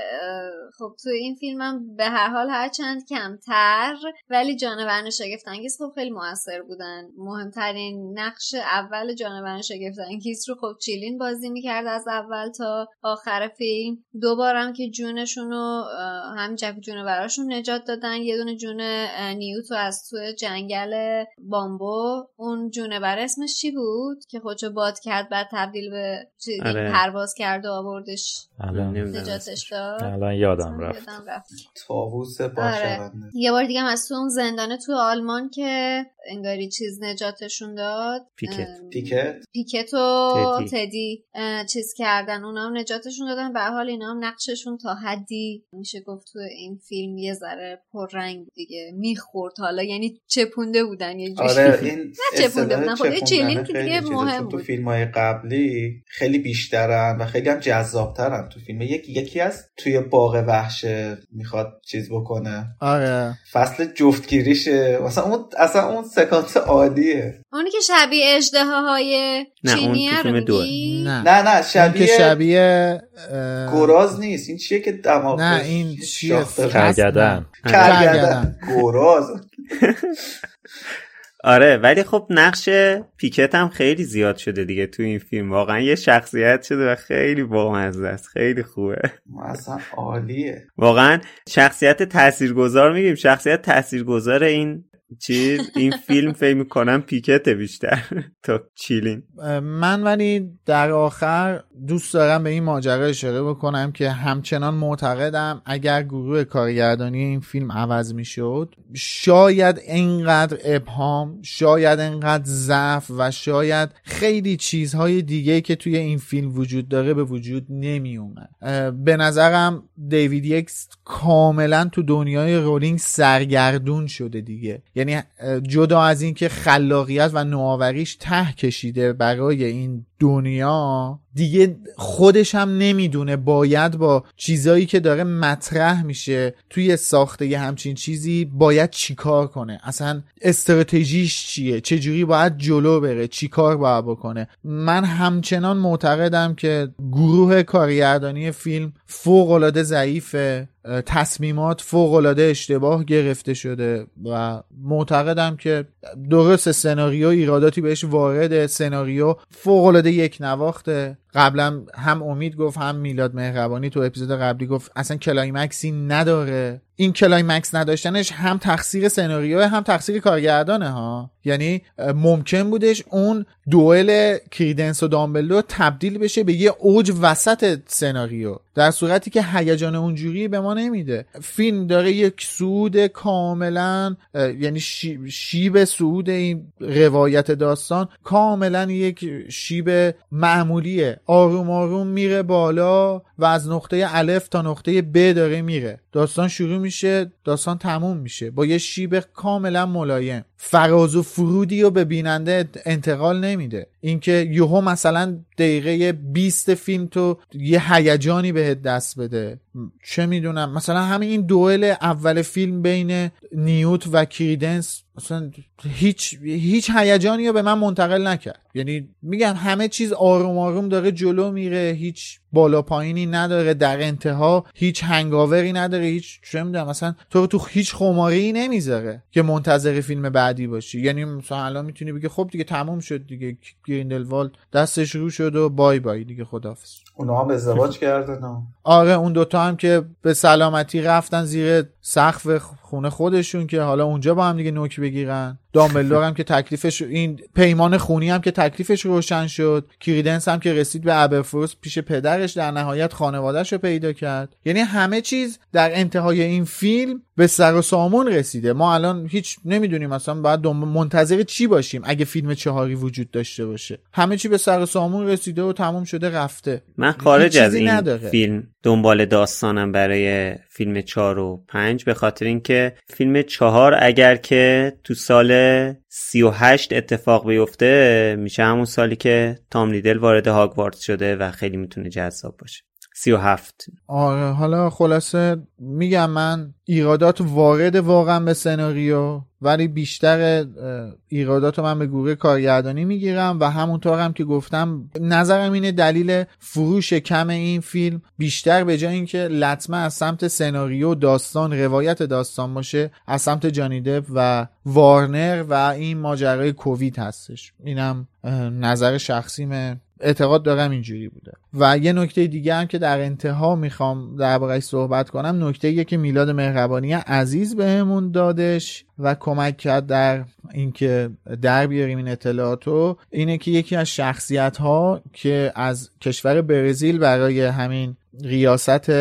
خب تو این فیلمم به هر حال هرچند کمتر ولی جانوران شگفت انگیز خب خیلی موثر بودن. مهمترین نقش اول جانوران شگفت انگیز رو خب چیلین بازی می‌کرد از اول تا آخر فیلم. دوبارم که جونشونو هم جف جونو براشون نجات دادن. یه دونه جون نیوتو از توی جنگل بامبو، اون جونه بر اسمش چی بود که خودشو باد کرد بعد تبدیل به پرواز کرد و آوردش نجاتش داد. الان یادم رفت. طاووس باشونده. یه بار دیگه هم از تو اون زندانه تو آلمان که انگاری چیز نجاتشون داد، پیکت پیکت و تدی چیز کردن، اونا هم نجاتشون دادن. به حال اینا هم نقششون تا حدی میشه گفت تو این فیلم یه ذره پررنگ دیگه میخورد، حالا یعنی چپونده بودن یه جوری. آره این نه چپونده بودن، خب یه چیلین که دیگه مهم بود. تو فیلم‌های قبلی خیلی بیشترن و خیلی هم جذاب‌ترن. تو فیلم یکی از توی باغ وحش میخواد چیز بکنه. آره فصل جفتگیریشه اصلا اون سکانس عالیه، اونی که شبیه اژدهاهای چینیه رو میگی؟ نه شبیه گراز نیست. این چیه که دماغش؟ نه این چیه؟ کرگدن گراز. آره ولی خب نقش پیکت هم خیلی زیاد شده دیگه تو این فیلم، واقعا یه شخصیت شده و خیلی بامزه است، خیلی خوبه، اصلا عالیه. واقعا شخصیت تاثیرگذار، میگیم شخصیت تاثیرگذار این چیز این فیلم فکر می‌کنم پیکته بیشتر تا چیلین. من ولی در آخر دوست دارم به این ماجرا اشاره بکنم که همچنان معتقدم اگر گروه کارگردانی این فیلم عوض می‌شد، شاید اینقدر ابهام، شاید اینقدر ضعف و شاید خیلی چیزهای دیگه که توی این فیلم وجود داره به وجود نمی‌اومد. به نظرم دیوید یکس کاملا تو دنیای رولینگ سرگردون شده دیگه، یعنی جدا از این که خلاقیت و نوآوریش ته کشیده برای این دنیا، دیگه خودش هم نمیدونه باید با چیزایی که داره مطرح میشه توی ساخته یه همچین چیزی باید چیکار کنه، اصلا استراتژیش چیه، چجوری باید جلو بره، چیکار باید بکنه. من همچنان معتقدم که گروه کارگردانی فیلم فوق‌العاده ضعیفه، تصمیمات فوق‌العاده اشتباه گرفته شده و معتقدم که درست سناریو ایراداتی بهش وارده، سناریو فوق‌العاده یک نواخته. قبلا هم امید گفت هم میلاد مهربانی تو اپیزود قبلی گفت اصلا کلایمکسی نداره. این کلایمکس نداشتنش هم تقصیر سناریوه هم تقصیر کارگردانه ها، یعنی ممکن بودش اون دوئل کریدنس و دامبلدور تبدیل بشه به یه اوج وسط سناریو، در صورتی که هیجان اونجوری به ما نمیده. فیلم داره یک صعود کاملا، یعنی شیب صعود این روایت داستان کاملا یک شیب معمولیه، آروم آروم میره بالا و از نقطه الف تا نقطه ب داره میره. داستان شروع میشه، داستان تموم میشه با یه شیب کاملا ملایم، فراز و فرودی رو به بیننده انتقال نمیده. اینکه یهو مثلا دقیقه 20 فیلم تو یه هیجانی بهت دست بده، چه میدونم مثلا همین این دوئل اول فیلم بین نیوت و کریدنس اصلا هیچ هیجانی رو به من منتقل نکرد. یعنی میگم همه چیز آروم آروم داره جلو میره، هیچ بالا پایینی نداره، در انتها هیچ هنگاوری نداره، هیچ چه میدونم مثلا تو هیچ خماری نمیذاره که منتظر فیلم بعدی باشی. یعنی مثلا الان میتونی بگی خب دیگه تموم شد دیگه، گریندلوالد دستش رو شد و بای بای دیگه خداحافظ. اونا هم ازدواج کردن. آره اون دوتا هم که به سلامتی رفتن زیر سقف خونه خودشون که حالا اونجا با هم دیگه نوک بگیرن. دامبلدور هم که تکلیفش این پیمان خونی هم که تکلیفش روشن شد، کریدنس هم که رسید به ابرفروس پیش پدرش، در نهایت خانواده‌شو پیدا کرد. یعنی همه چیز در انتهای این فیلم به سر و سامون رسیده. ما الان هیچ نمیدونیم مثلا بعد منتظر چی باشیم اگه فیلم چهاری وجود داشته باشه. همه چی به سر و سامون رسیده و تموم شده رفته. من خارج از این نداره. فیلم دنبال داستانم برای فیلم 4 و 5 به خاطر اینکه فیلم 4 اگر که تو سال 38 اتفاق بیفته میشه همون سالی که تام لیدل وارد هاگوارتس شده و خیلی میتونه جذاب باشه. 37. آره حالا خلاصه میگم من ایرادات وارد واقعا به سناریو، ولی بیشتر ایرادات رو من به گروه کارگردانی میگیرم و همونطور هم که گفتم نظرم اینه دلیل فروش کم این فیلم بیشتر به جای اینکه لطمه از سمت سناریو، داستان، روایت داستان باشه، از سمت جانی دپ و وارنر و این ماجرای کووید هستش. اینم نظر شخصیمه، اعتقاد دارم اینجوری بوده. و یه نکته دیگه هم که در انتها میخوام درباره‌اش صحبت کنم، نکته‌ایه که میلاد مهربانی عزیز بهمون دادش و کمک کرد در اینکه در بیاریم این اطلاعاتو، اینه که یکی از شخصیت‌ها که از کشور برزیل برای همین ریاست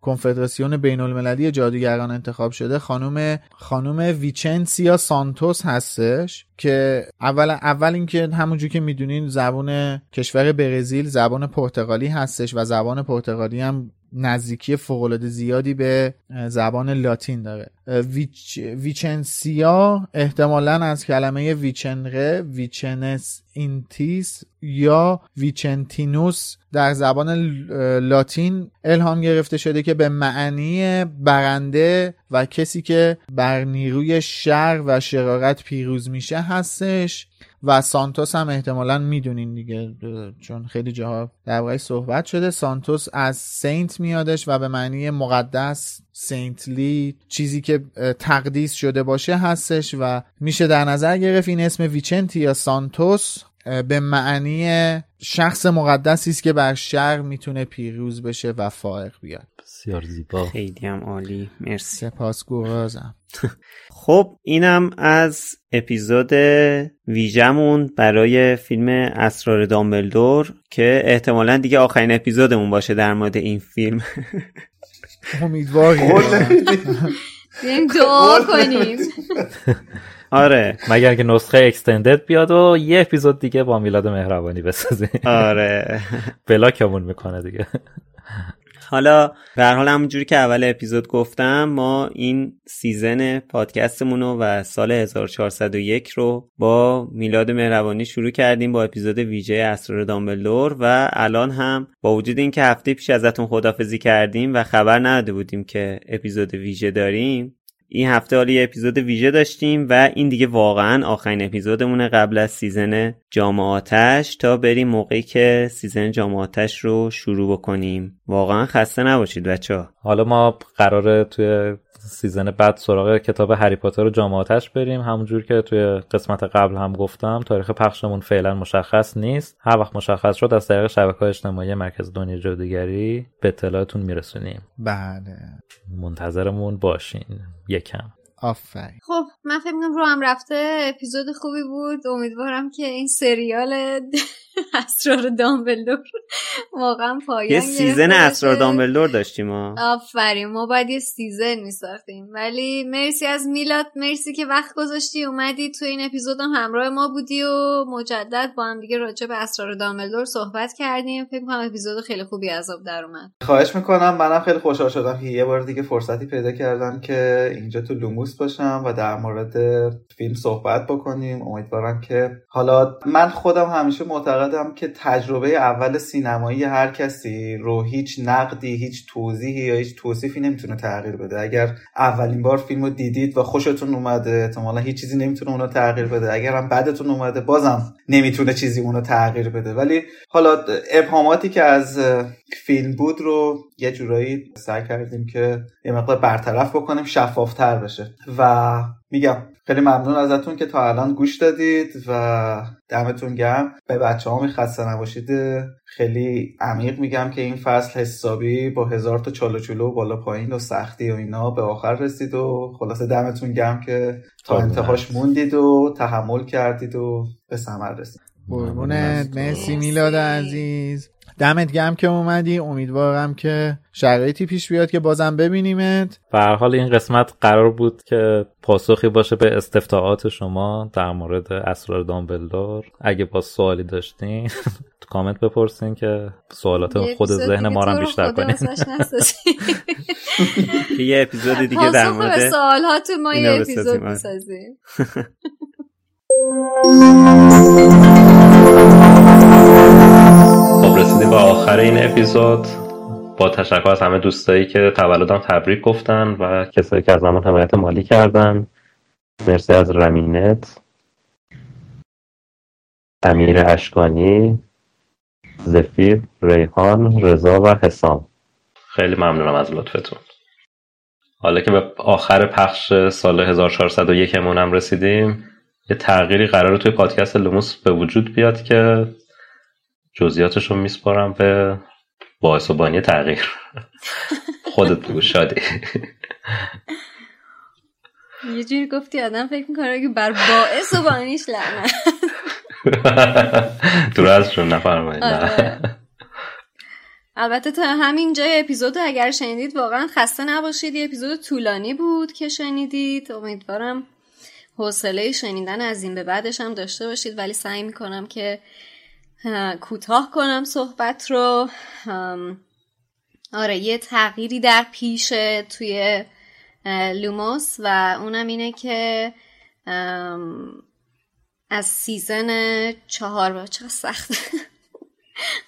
کنفدراسیون بین‌المللی جادوگران انتخاب شده خانم ویچنسیا سانتوس هستش که اول اینکه همونجوری که میدونین زبان کشور برزیل زبان پرتغالی هستش و زبان پرتغالی هم نزدیکی فوق‌العاده زیادی به زبان لاتین داره. ویچنسیا احتمالاً از کلمه ویچنره، ویچنس اینتیس یا ویچنتینوس در زبان لاتین الهام گرفته شده که به معنی برنده و کسی که بر نیروی شر و شرارت پیروز میشه هستش. و سانتوس هم احتمالاً میدونین دیگه چون خیلی جاها درباره‌اش صحبت شده. سانتوس از سینت میادش و به معنی مقدس، سینتلی، چیزی که تقدیس شده باشه هستش و میشه در نظر گرفت این اسم ویچنتی یا سانتوس به معنی شخص مقدسی است که بر شر میتونه پیروز بشه و فائق بیاد. بسیار زیبا، خیلی هم عالی، مرسی، سپاسگزارم. خب اینم از اپیزود ویژمون برای فیلم اسرار دامبلدور که احتمالاً دیگه آخرین اپیزودمون باشه در مورد این فیلم. امیدواریم بریم دعا کنیم. آره، مگر که نسخه اکستندد بیاد و یه اپیزود دیگه با میلاد مهربانی بسازیم. آره، بلاکمون میکنه دیگه. حالا به هر حال همونجوری که اول اپیزود گفتم، ما این سیزن پادکستمونو و سال 1401 رو با میلاد مهربانی شروع کردیم با اپیزود ویژه اسرار دامبلدور و الان هم با وجود این که هفته پیش ازتون خداحافظی کردیم و خبر نداده بودیم که اپیزود ویژه داریم، این هفته حالا یه اپیزود ویژه داشتیم و این دیگه واقعا آخرین اپیزودمونه قبل از سیزن جام آتش تا بریم موقعی که سیزن جام آتش رو شروع بکنیم. واقعا خسته نباشید بچه‌ها. حالا ما قراره توی سیزن بعد سراغ کتاب هری پاتر و جام آتش بریم. همونجور که توی قسمت قبل هم گفتم، تاریخ پخشمون فعلا مشخص نیست. هر وقت مشخص شد از طریق شبکه‌های اجتماعی مرکز دنیای جادوگری به اطلاعتون میرسونیم. بله، منتظرمون باشین یکم. آفرین. خب من فکر می‌کنم رو هم رفته اپیزود خوبی بود. امیدوارم که این سریال اسرار دامبلدور واقعا پایان یه سیزن اسرار دامبلدور داشتیم ما. آفرین، ما باید یه سیزن می‌ساختیم. ولی مرسی از میلاد، مرسی که وقت گذاشتی اومدی تو این اپیزود هم همراه ما بودی و مجدد با هم دیگه راجع به اسرار دامبلدور صحبت کردیم. فکر می‌کنم اپیزود خیلی خوبی از آب در اومد. خواهش می‌کنم، منم خیلی خوشحال شدم که یه بار دیگه فرصتی پیدا کردم که اینجا تو لوموس باشم و در مورد فیلم صحبت بکنیم. امیدوارم که حالا من خودم همیشه معتقدم که تجربه اول سینمایی هر کسی رو هیچ نقدی، هیچ توضیحی یا هیچ توصیفی نمیتونه تغییر بده. اگر اولین بار فیلم رو دیدید و خوشتون اومده، احتمالا هیچ چیزی نمیتونه اونو تغییر بده. اگرم بدتون اومده، بازم نمیتونه چیزی اونو تغییر بده. ولی حالا ابهاماتی که از فیلم بود رو یه جورایی سعی کردیم که یه مقدار برطرف بکنیم، شفافتر بشه. و میگم خیلی ممنون ازتون که تا الان گوش دادید و دمتون گرم. به بچه‌ها خسته نباشید خیلی عمیق میگم که این فصل حسابی با 1000 تا چالوچولو بالا پایین و سختی و اینا به آخر رسید و خلاصه دمتون گرم که تا انتهاش موندید و تحمل کردید و به ثمر رسید. قربونت، مرسی میلاد عزیز، دمت گرم که اومدی. امیدوارم که شرایطی پیش بیاد که بازم ببینیمت. به هر حال این قسمت قرار بود که پاسخی باشه به استفتاءات شما در مورد اسرار دامبلدور. اگه با سوالی داشتین تو کامنت بپرسین که سوالات خود ذهن ما رو بیشتر کنین. یه اپیزود دیگه در مورد سوالات ما یه اپیزود می‌سازیم. خب رسیدیم به آخر این اپیزود. با تشکر از همه دوستایی که تولدم تبریک گفتن و کسایی که از من حمایت مالی کردن. مرسی از رمینت، امیر اشکانی، زفیر، ریحان، رضا و حسام. خیلی ممنونم از لطفتون. حالا که به آخر پخش سال 1401 مونم رسیدیم، یه تغییری قراره توی پادکست لوموس به وجود بیاد که جزئیاتش رو میسپارم به باعث و بانی تغییر. خودت بگو شادی. یه جوری گفتی آدم فکر میکنه که بر باعث و بانیش لعنت. دور ازشون نفرمایید. البته تا همینجا اپیزود اگر شنیدید واقعا خسته نباشید، یه اپیزود طولانی بود که شنیدید. امیدوارم حوصله شنیدن از این به بعدش هم داشته باشید، ولی سعی میکنم که کوتاه کنم صحبت رو. آره یه تغییری در پیشه توی لوموس و اونم اینه که از سیزن 4 با چقدر سخت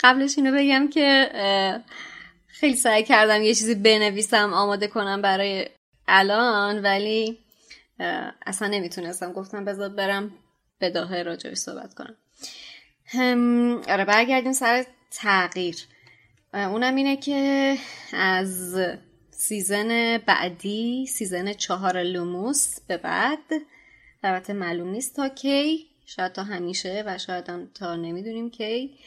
قبلش اینو بگم که خیلی سعی کردم یه چیزی بنویسم آماده کنم برای الان، ولی اصلا نمیتونستم، گفتم بذار برم به داهه راجعش صحبت کنم. آره برگردیم سر تغییر. اونم اینه که از سیزن بعدی، سیزن 4 لوموس به بعد، البته معلوم نیست تا کی، شاید تا همیشه و شاید هم تا نمیدونیم کی،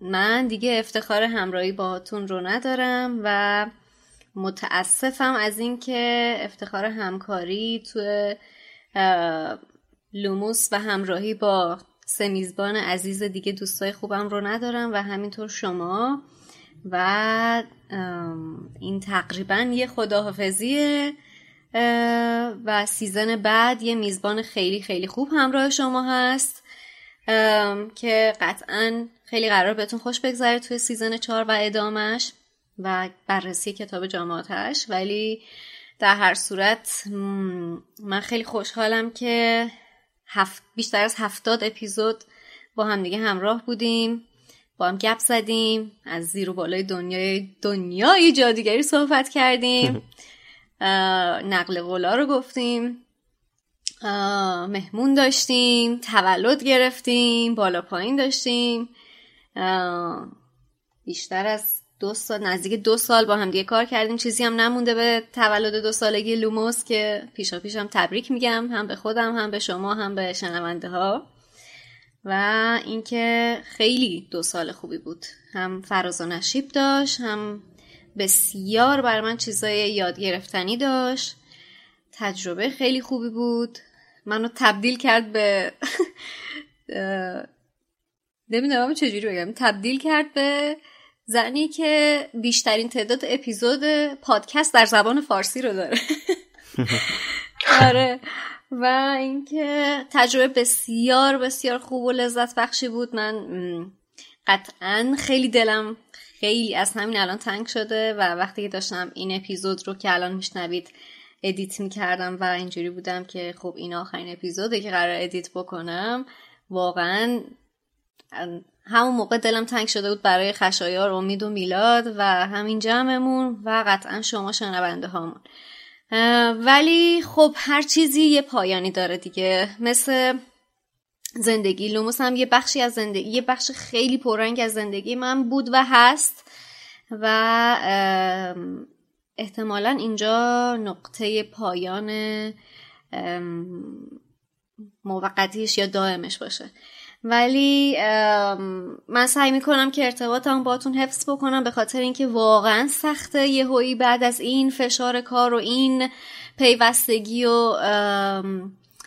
من دیگه افتخار همراهی باهاتون رو ندارم و متاسفم از این که افتخار همکاری توی لوموس و همراهی با سه میزبان عزیز دیگه دوستای خوبم رو ندارم و همینطور شما. و این تقریبا یه خداحافظیه و سیزن بعد یه میزبان خیلی خیلی خوب همراه شما هست که قطعاً خیلی قرار بهتون خوش بگذره توی سیزن 4 و ادامش و بررسی کتاب جام آتش. ولی در هر صورت من خیلی خوشحالم که بیشتر از 70 اپیزود با هم دیگه همراه بودیم، با هم گپ زدیم، از زیر و بالای دنیای جادوگری صحبت کردیم، نقل قولا رو گفتیم، مهمون داشتیم، تولد گرفتیم، بالا پایین داشتیم، بیشتر از 2 سال، نزدیک 2 سال با هم دیگه کار کردیم. چیزی هم نمونده به تولد 2 سالگی لوموس که پیشاپیش هم تبریک میگم، هم به خودم، هم به شما، هم به شنونده ها. و اینکه خیلی 2 سال خوبی بود، هم فراز و نشیب داشت، هم بسیار بر من چیزای یاد گرفتنی داشت، تجربه خیلی خوبی بود، منو تبدیل کرد به نمیدونم چجوری بگم، تبدیل کرد به زنی که بیشترین تعداد اپیزود پادکست در زبان فارسی رو داره. آره و اینکه تجربه بسیار بسیار خوب و لذت بخشی بود. من قطعاً خیلی دلم خیلی از همین الان تنگ شده و وقتی که داشتم این اپیزود رو که الان میشنوید ادیت میکردم و اینجوری بودم که خب این آخرین اپیزوده که قرار ادیت بکنم، واقعاً همون موقع دلم تنگ شده بود برای خشایار، امید و میلاد و همین جمعمون و قطعاً شما شنونده هامون. ولی خب هر چیزی یه پایانی داره دیگه، مثل زندگی. لوموس هم یه بخشی از زندگی، یه بخش خیلی پررنگ از زندگی من بود و هست و احتمالاً اینجا نقطه پایان موقتیش یا دائمش باشه. ولی من سعی میکنم که ارتباطم باهاتون حفظ بکنم، به خاطر اینکه واقعا سخته یهویی بعد از این فشار کار و این پیوستگی و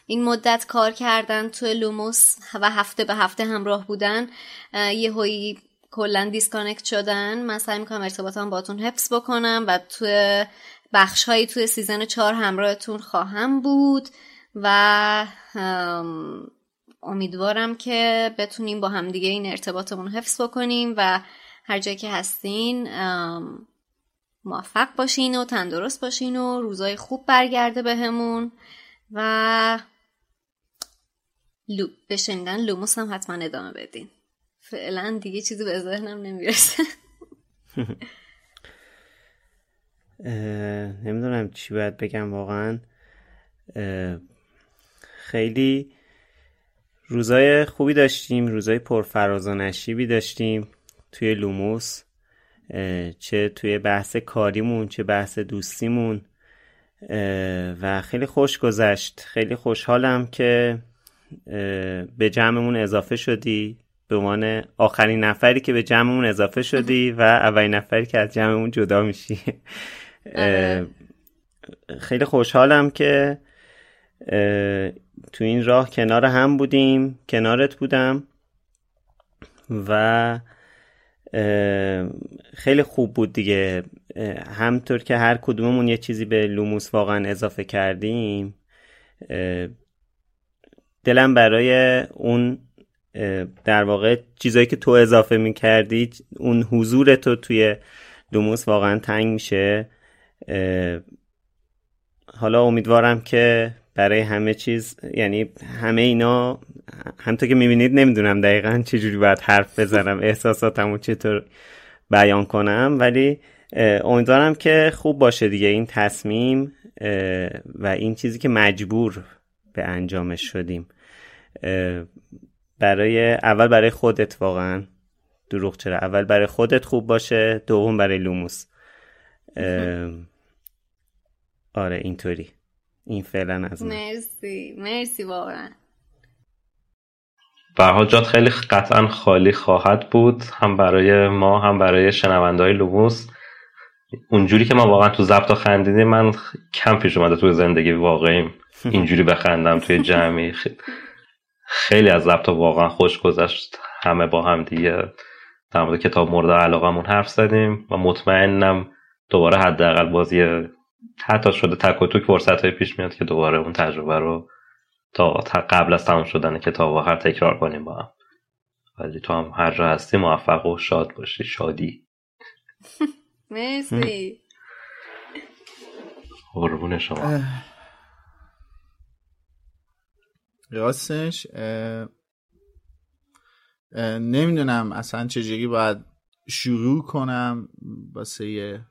این مدت کار کردن توی لوموس و هفته به هفته همراه بودن یهویی کلا دیسکانکت شدن. من سعی میکنم ارتباطم باهاتون حفظ بکنم و توی بخش‌های توی سیزن 4 همراهتون خواهم بود و امیدوارم که بتونیم با هم دیگه این ارتباطمون حفظ بکنیم و هر جایی که هستین موفق باشین و تندرست باشین و روزای خوب برگرده بهمون و به شنیدن لوموس هم حتما ادامه بدین. فعلا دیگه چیزی به ذهنم نمیرسه. نمیدونم چی باید بگم واقعا. خیلی روزای خوبی داشتیم، روزای پرفراز و نشیبی داشتیم توی لوموس، چه توی بحث کاریمون چه بحث دوستیمون و خیلی خوش گذشت. خیلی خوشحالم که به جمعمون اضافه شدی، به عنوان آخرین نفری که به جمعمون اضافه شدی و اولین نفری که از جمعمون جدا میشی. خیلی خوشحالم که تو این راه کنار هم بودیم، کنارت بودم و خیلی خوب بود دیگه. همطور که هر کدوممون یه چیزی به لوموس واقعا اضافه کردیم، دلم برای اون در واقع چیزایی که تو اضافه میکردی، اون حضور تو توی لوموس واقعا تنگ میشه. حالا امیدوارم که برای همه چیز، یعنی همه اینا، همطور که میبینید نمیدونم دقیقاً چجوری باید حرف بزنم، احساساتمو چطور بیان کنم، ولی امیدوارم که خوب باشه دیگه این تصمیم و این چیزی که مجبور به انجامش شدیم. برای خودت واقعاً دروغ چرا، اول برای خودت خوب باشه، دوم برای لوموس. آره اینطوری. این فعلا از من. مرسی واقعا. برها جات خیلی قطعا خالی خواهد بود، هم برای ما هم برای شنونده‌های لوموس. اونجوری که ما واقعا تو ضبط خندیدیم، من کم پیش اومده تو زندگی واقعیم اینجوری بخندم توی جمعی. خیلی از ضبط واقعا خوش گذشت، همه با هم دیگه در مورد کتاب مورد علاقمون حرف زدیم و مطمئنم دوباره حداقل بازی حتی شده تک و توک فرصت های پیش میاد که دوباره اون تجربه رو تا قبل از تمام شدن کتاب آخر تکرار کنیم با هم. ولی تو هم هر جا هستی موفق و شاد باشی. شادی. مرسی. قربون شما. راستش نمیدونم اصلا چجوری باید شروع کنم واسه یه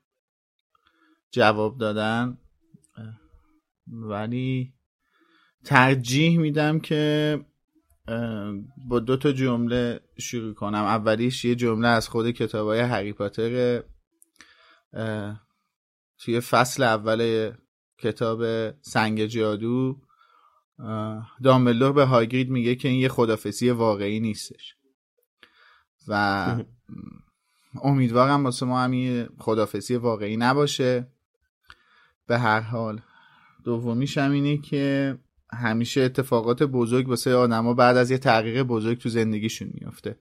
جواب دادن، ولی ترجیح میدم که با 2 جمله شروع کنم. اولیش یه جمله از خود کتابای هری پاتر، توی فصل اول کتاب سنگ جادو دامبلدور به هاگرید میگه که این یه خدافظی واقعی نیستش و امیدوارم واسه ما همین خدافظی واقعی نباشه. به هر حال دومیش هم اینه که همیشه اتفاقات بزرگ واسه آدما بعد از یه تغییر بزرگ تو زندگیشون میفته.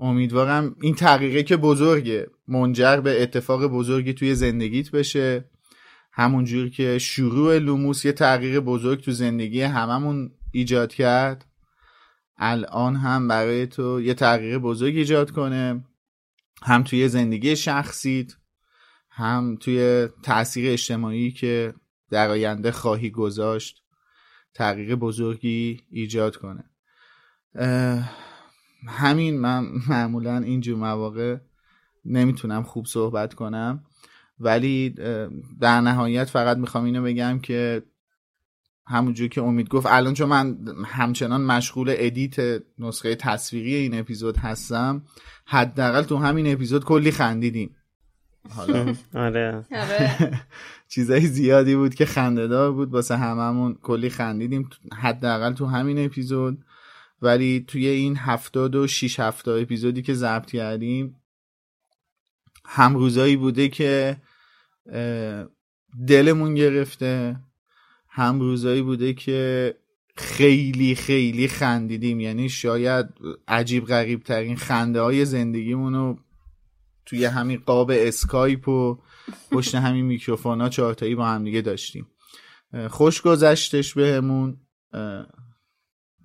امیدوارم این تغییری که بزرگه منجر به اتفاق بزرگی توی زندگیت بشه، همونجور که شروع لوموس یه تغییر بزرگ تو زندگی هممون ایجاد کرد، الان هم برای تو یه تغییر بزرگ ایجاد کنه، هم توی زندگی شخصیت هم توی تأثیر اجتماعی که در آینده خواهی گذاشت تغییر بزرگی ایجاد کنه. همین. من معمولا اینجور مواقع نمیتونم خوب صحبت کنم، ولی در نهایت فقط میخوام اینو بگم که همونجور که امید گفت، الان چون من همچنان مشغول ادیت نسخه تصویری این اپیزود هستم، حداقل تو همین اپیزود کلی خندیدیم. حالا آره چیزای زیادی بود که خنده‌دار بود واسه هممون، کلی خندیدیم حداقل تو همین اپیزود. ولی توی این 76 هفته اپیزودی که ضبط کردیم، هم روزایی بوده که دلمون گرفته، هم روزایی بوده که خیلی خیلی خندیدیم، یعنی شاید عجیب غریب ترین خنده های زندگیمونو توی همین قاب اسکایپ و پشت همین میکروفونا چارتایی با هم دیگه داشتیم. خوش گذشتش بهمون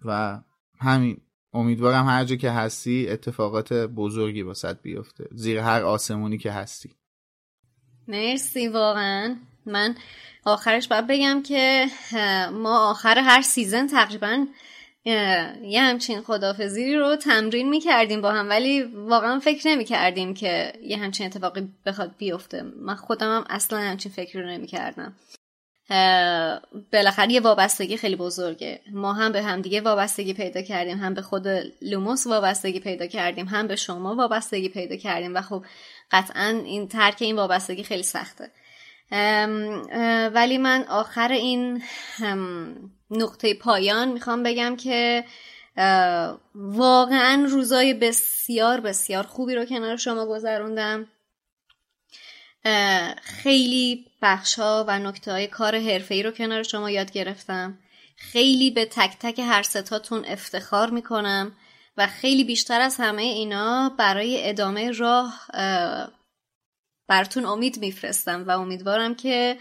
و همین. امیدوارم هر جا که هستی اتفاقات بزرگی واسط بیفته، زیر هر آسمونی که هستی. مرسی واقعا. من آخرش باید بگم که ما آخر هر سیزن تقریبا یه همچین خداحافظی رو تمرین میکردیم با هم، ولی واقعا فکر نمیکردیم که یه همچین اتفاقی بخواد بیفته. من خودم هم اصلا همچین فکر رو نمیکردم. بالاخره یه وابستگی خیلی بزرگه، ما هم به همدیگه وابستگی پیدا کردیم، هم به خود لوموس وابستگی پیدا کردیم، هم به شما وابستگی پیدا کردیم و خب قطعا این ترک این وابستگی خیلی سخته. ولی من آخر این نقطه پایان میخوام بگم که واقعا روزای بسیار بسیار خوبی رو کنار شما گذروندم. خیلی بخش‌ها و نکته‌های کار حرفه‌ای رو کنار شما یاد گرفتم. خیلی به تک تک هر ستاتون افتخار میکنم و خیلی بیشتر از همه اینا برای ادامه راه براتون امید میفرستم و امیدوارم که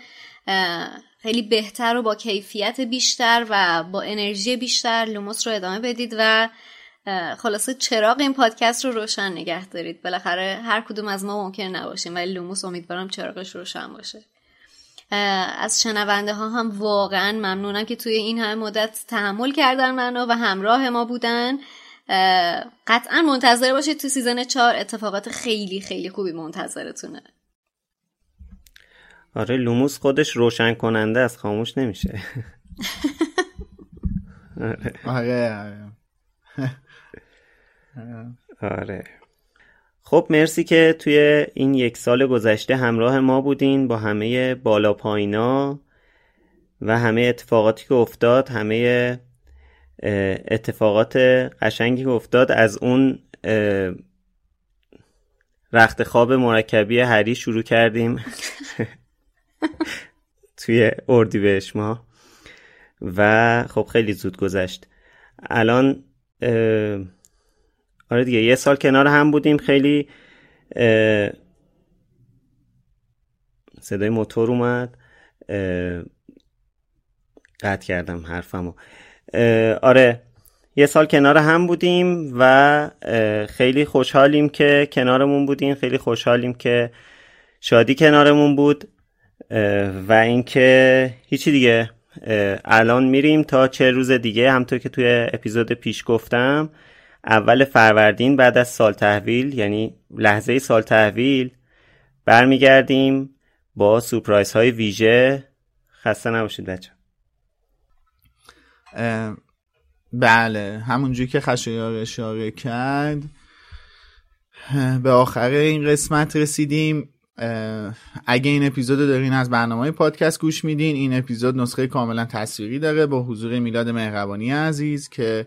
خیلی بهتر و با کیفیت بیشتر و با انرژی بیشتر لوموس رو ادامه بدید و خلاصه چراغ این پادکست رو روشن نگه دارید. بالاخره هر کدوم از ما ممکن نباشیم ولی لوموس امیدوارم چراغش روشن باشه. از شنونده ها هم واقعا ممنونم که توی این همه مدت تحمل کردن منو و همراه ما بودن. قطعا منتظر باشید تو سیزن 4 اتفاقات خیلی خیلی خوبی منتظرتونه. آره لوموس خودش روشن کننده از خاموش نمیشه. آره خب مرسی که توی این یک سال گذشته همراه ما بودین با همه بالا پایینا و همه اتفاقاتی که افتاد، همه اتفاقات قشنگی که افتاد، از اون رخت خواب مرکبی هری شروع کردیم توی اردیبهشت ما و خب خیلی زود گذشت الان. آره دیگه یه سال کنار هم بودیم. خیلی صدای موتور اومد قطع کردم حرفمو. آره یه سال کنار هم بودیم و خیلی خوشحالیم که کنارمون بودین، خیلی خوشحالیم که شادی کنارمون بود و اینکه هیچی دیگه الان میریم تا 40 روز دیگه، همونطور که توی اپیزود پیش گفتم، 1 فروردین بعد از سال تحویل، یعنی لحظه سال تحویل، برمیگردیم با سورپرایز های ویژه. خسته نباشید بچه. بله همونجوری که خشایار اشاره کرد به آخر این قسمت رسیدیم. اگه این اپیزودو دارین از برنامه‌های پادکست گوش میدین، این اپیزود نسخه کاملا تصویری داره با حضور میلاد مهربانی عزیز که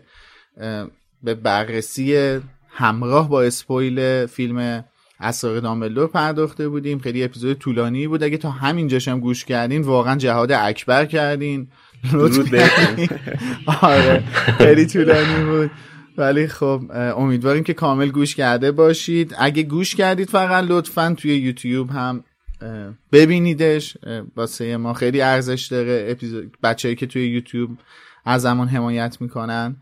به بررسی همراه با اسپویل فیلم اسرار دامبلدور پرداخته بودیم. خیلی اپیزود طولانی بود، اگه تا همینجاش هم گوش کردین واقعا جهاد اکبر کردین. آره خیلی طولانی بود ولی خب امیدواریم که کامل گوش کرده باشید. اگه گوش کردید فقط لطفاً توی یوتیوب هم ببینیدش، واسه ما خیلی ارزش داره. اپیزود بچه‌ای که توی یوتیوب از زمان حمایت میکنن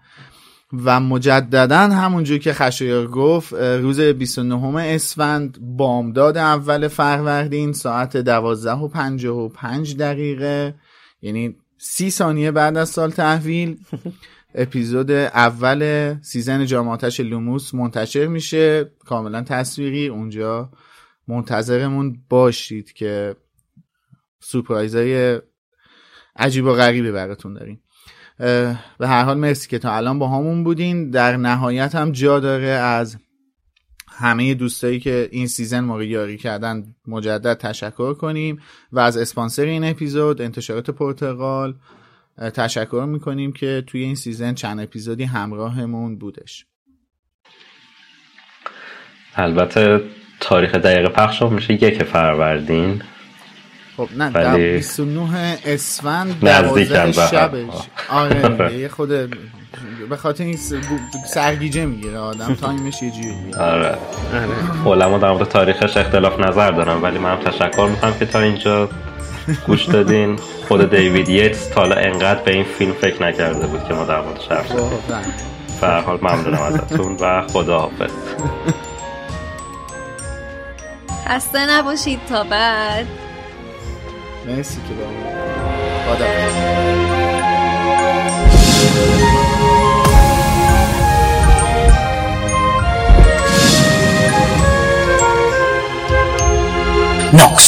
و مجددا همونجوری که خشایار گفت روز 29 اسفند بامداد 1 فروردین ساعت 12:55 یعنی 30 ثانیه بعد از سال تحویل اپیزود اول سیزن جام آتش لوموس منتشر میشه کاملا تصویری. اونجا منتظرمون باشید که سورپرایزهای عجیب و غریبه براتون داریم. به هر حال مرسی که تا الان با همون بودین. در نهایت هم جا داره از همه دوستایی که این سیزن ما رو یاری کردن مجدد تشکر کنیم و از اسپانسر این اپیزود انتشارات پرتغال تشکر میکنیم که توی این سیزن چند اپیزودی همراهمون بودش. البته تاریخ دقیق پخش میشه 1 فروردین. خب نه ولی... 29 اسفند 12 شبش. آره یه خود به خاطر این سرگیجه میگیره آدم تایمش یه جوری میگیره. آره علما در مورد تاریخش اختلاف نظر دارن ولی من هم تشکر میکنم که تا اینجا گوش دادین. خود دیوید یتس تا الان انقدر به این فیلم فکر نکرده بود که ما در موردش حرف زدیم. به هر حال ممنونم ازتون و خداحافظ. خسته نباشید تا بعد. مرسی که با ما خداحافظ. Nox.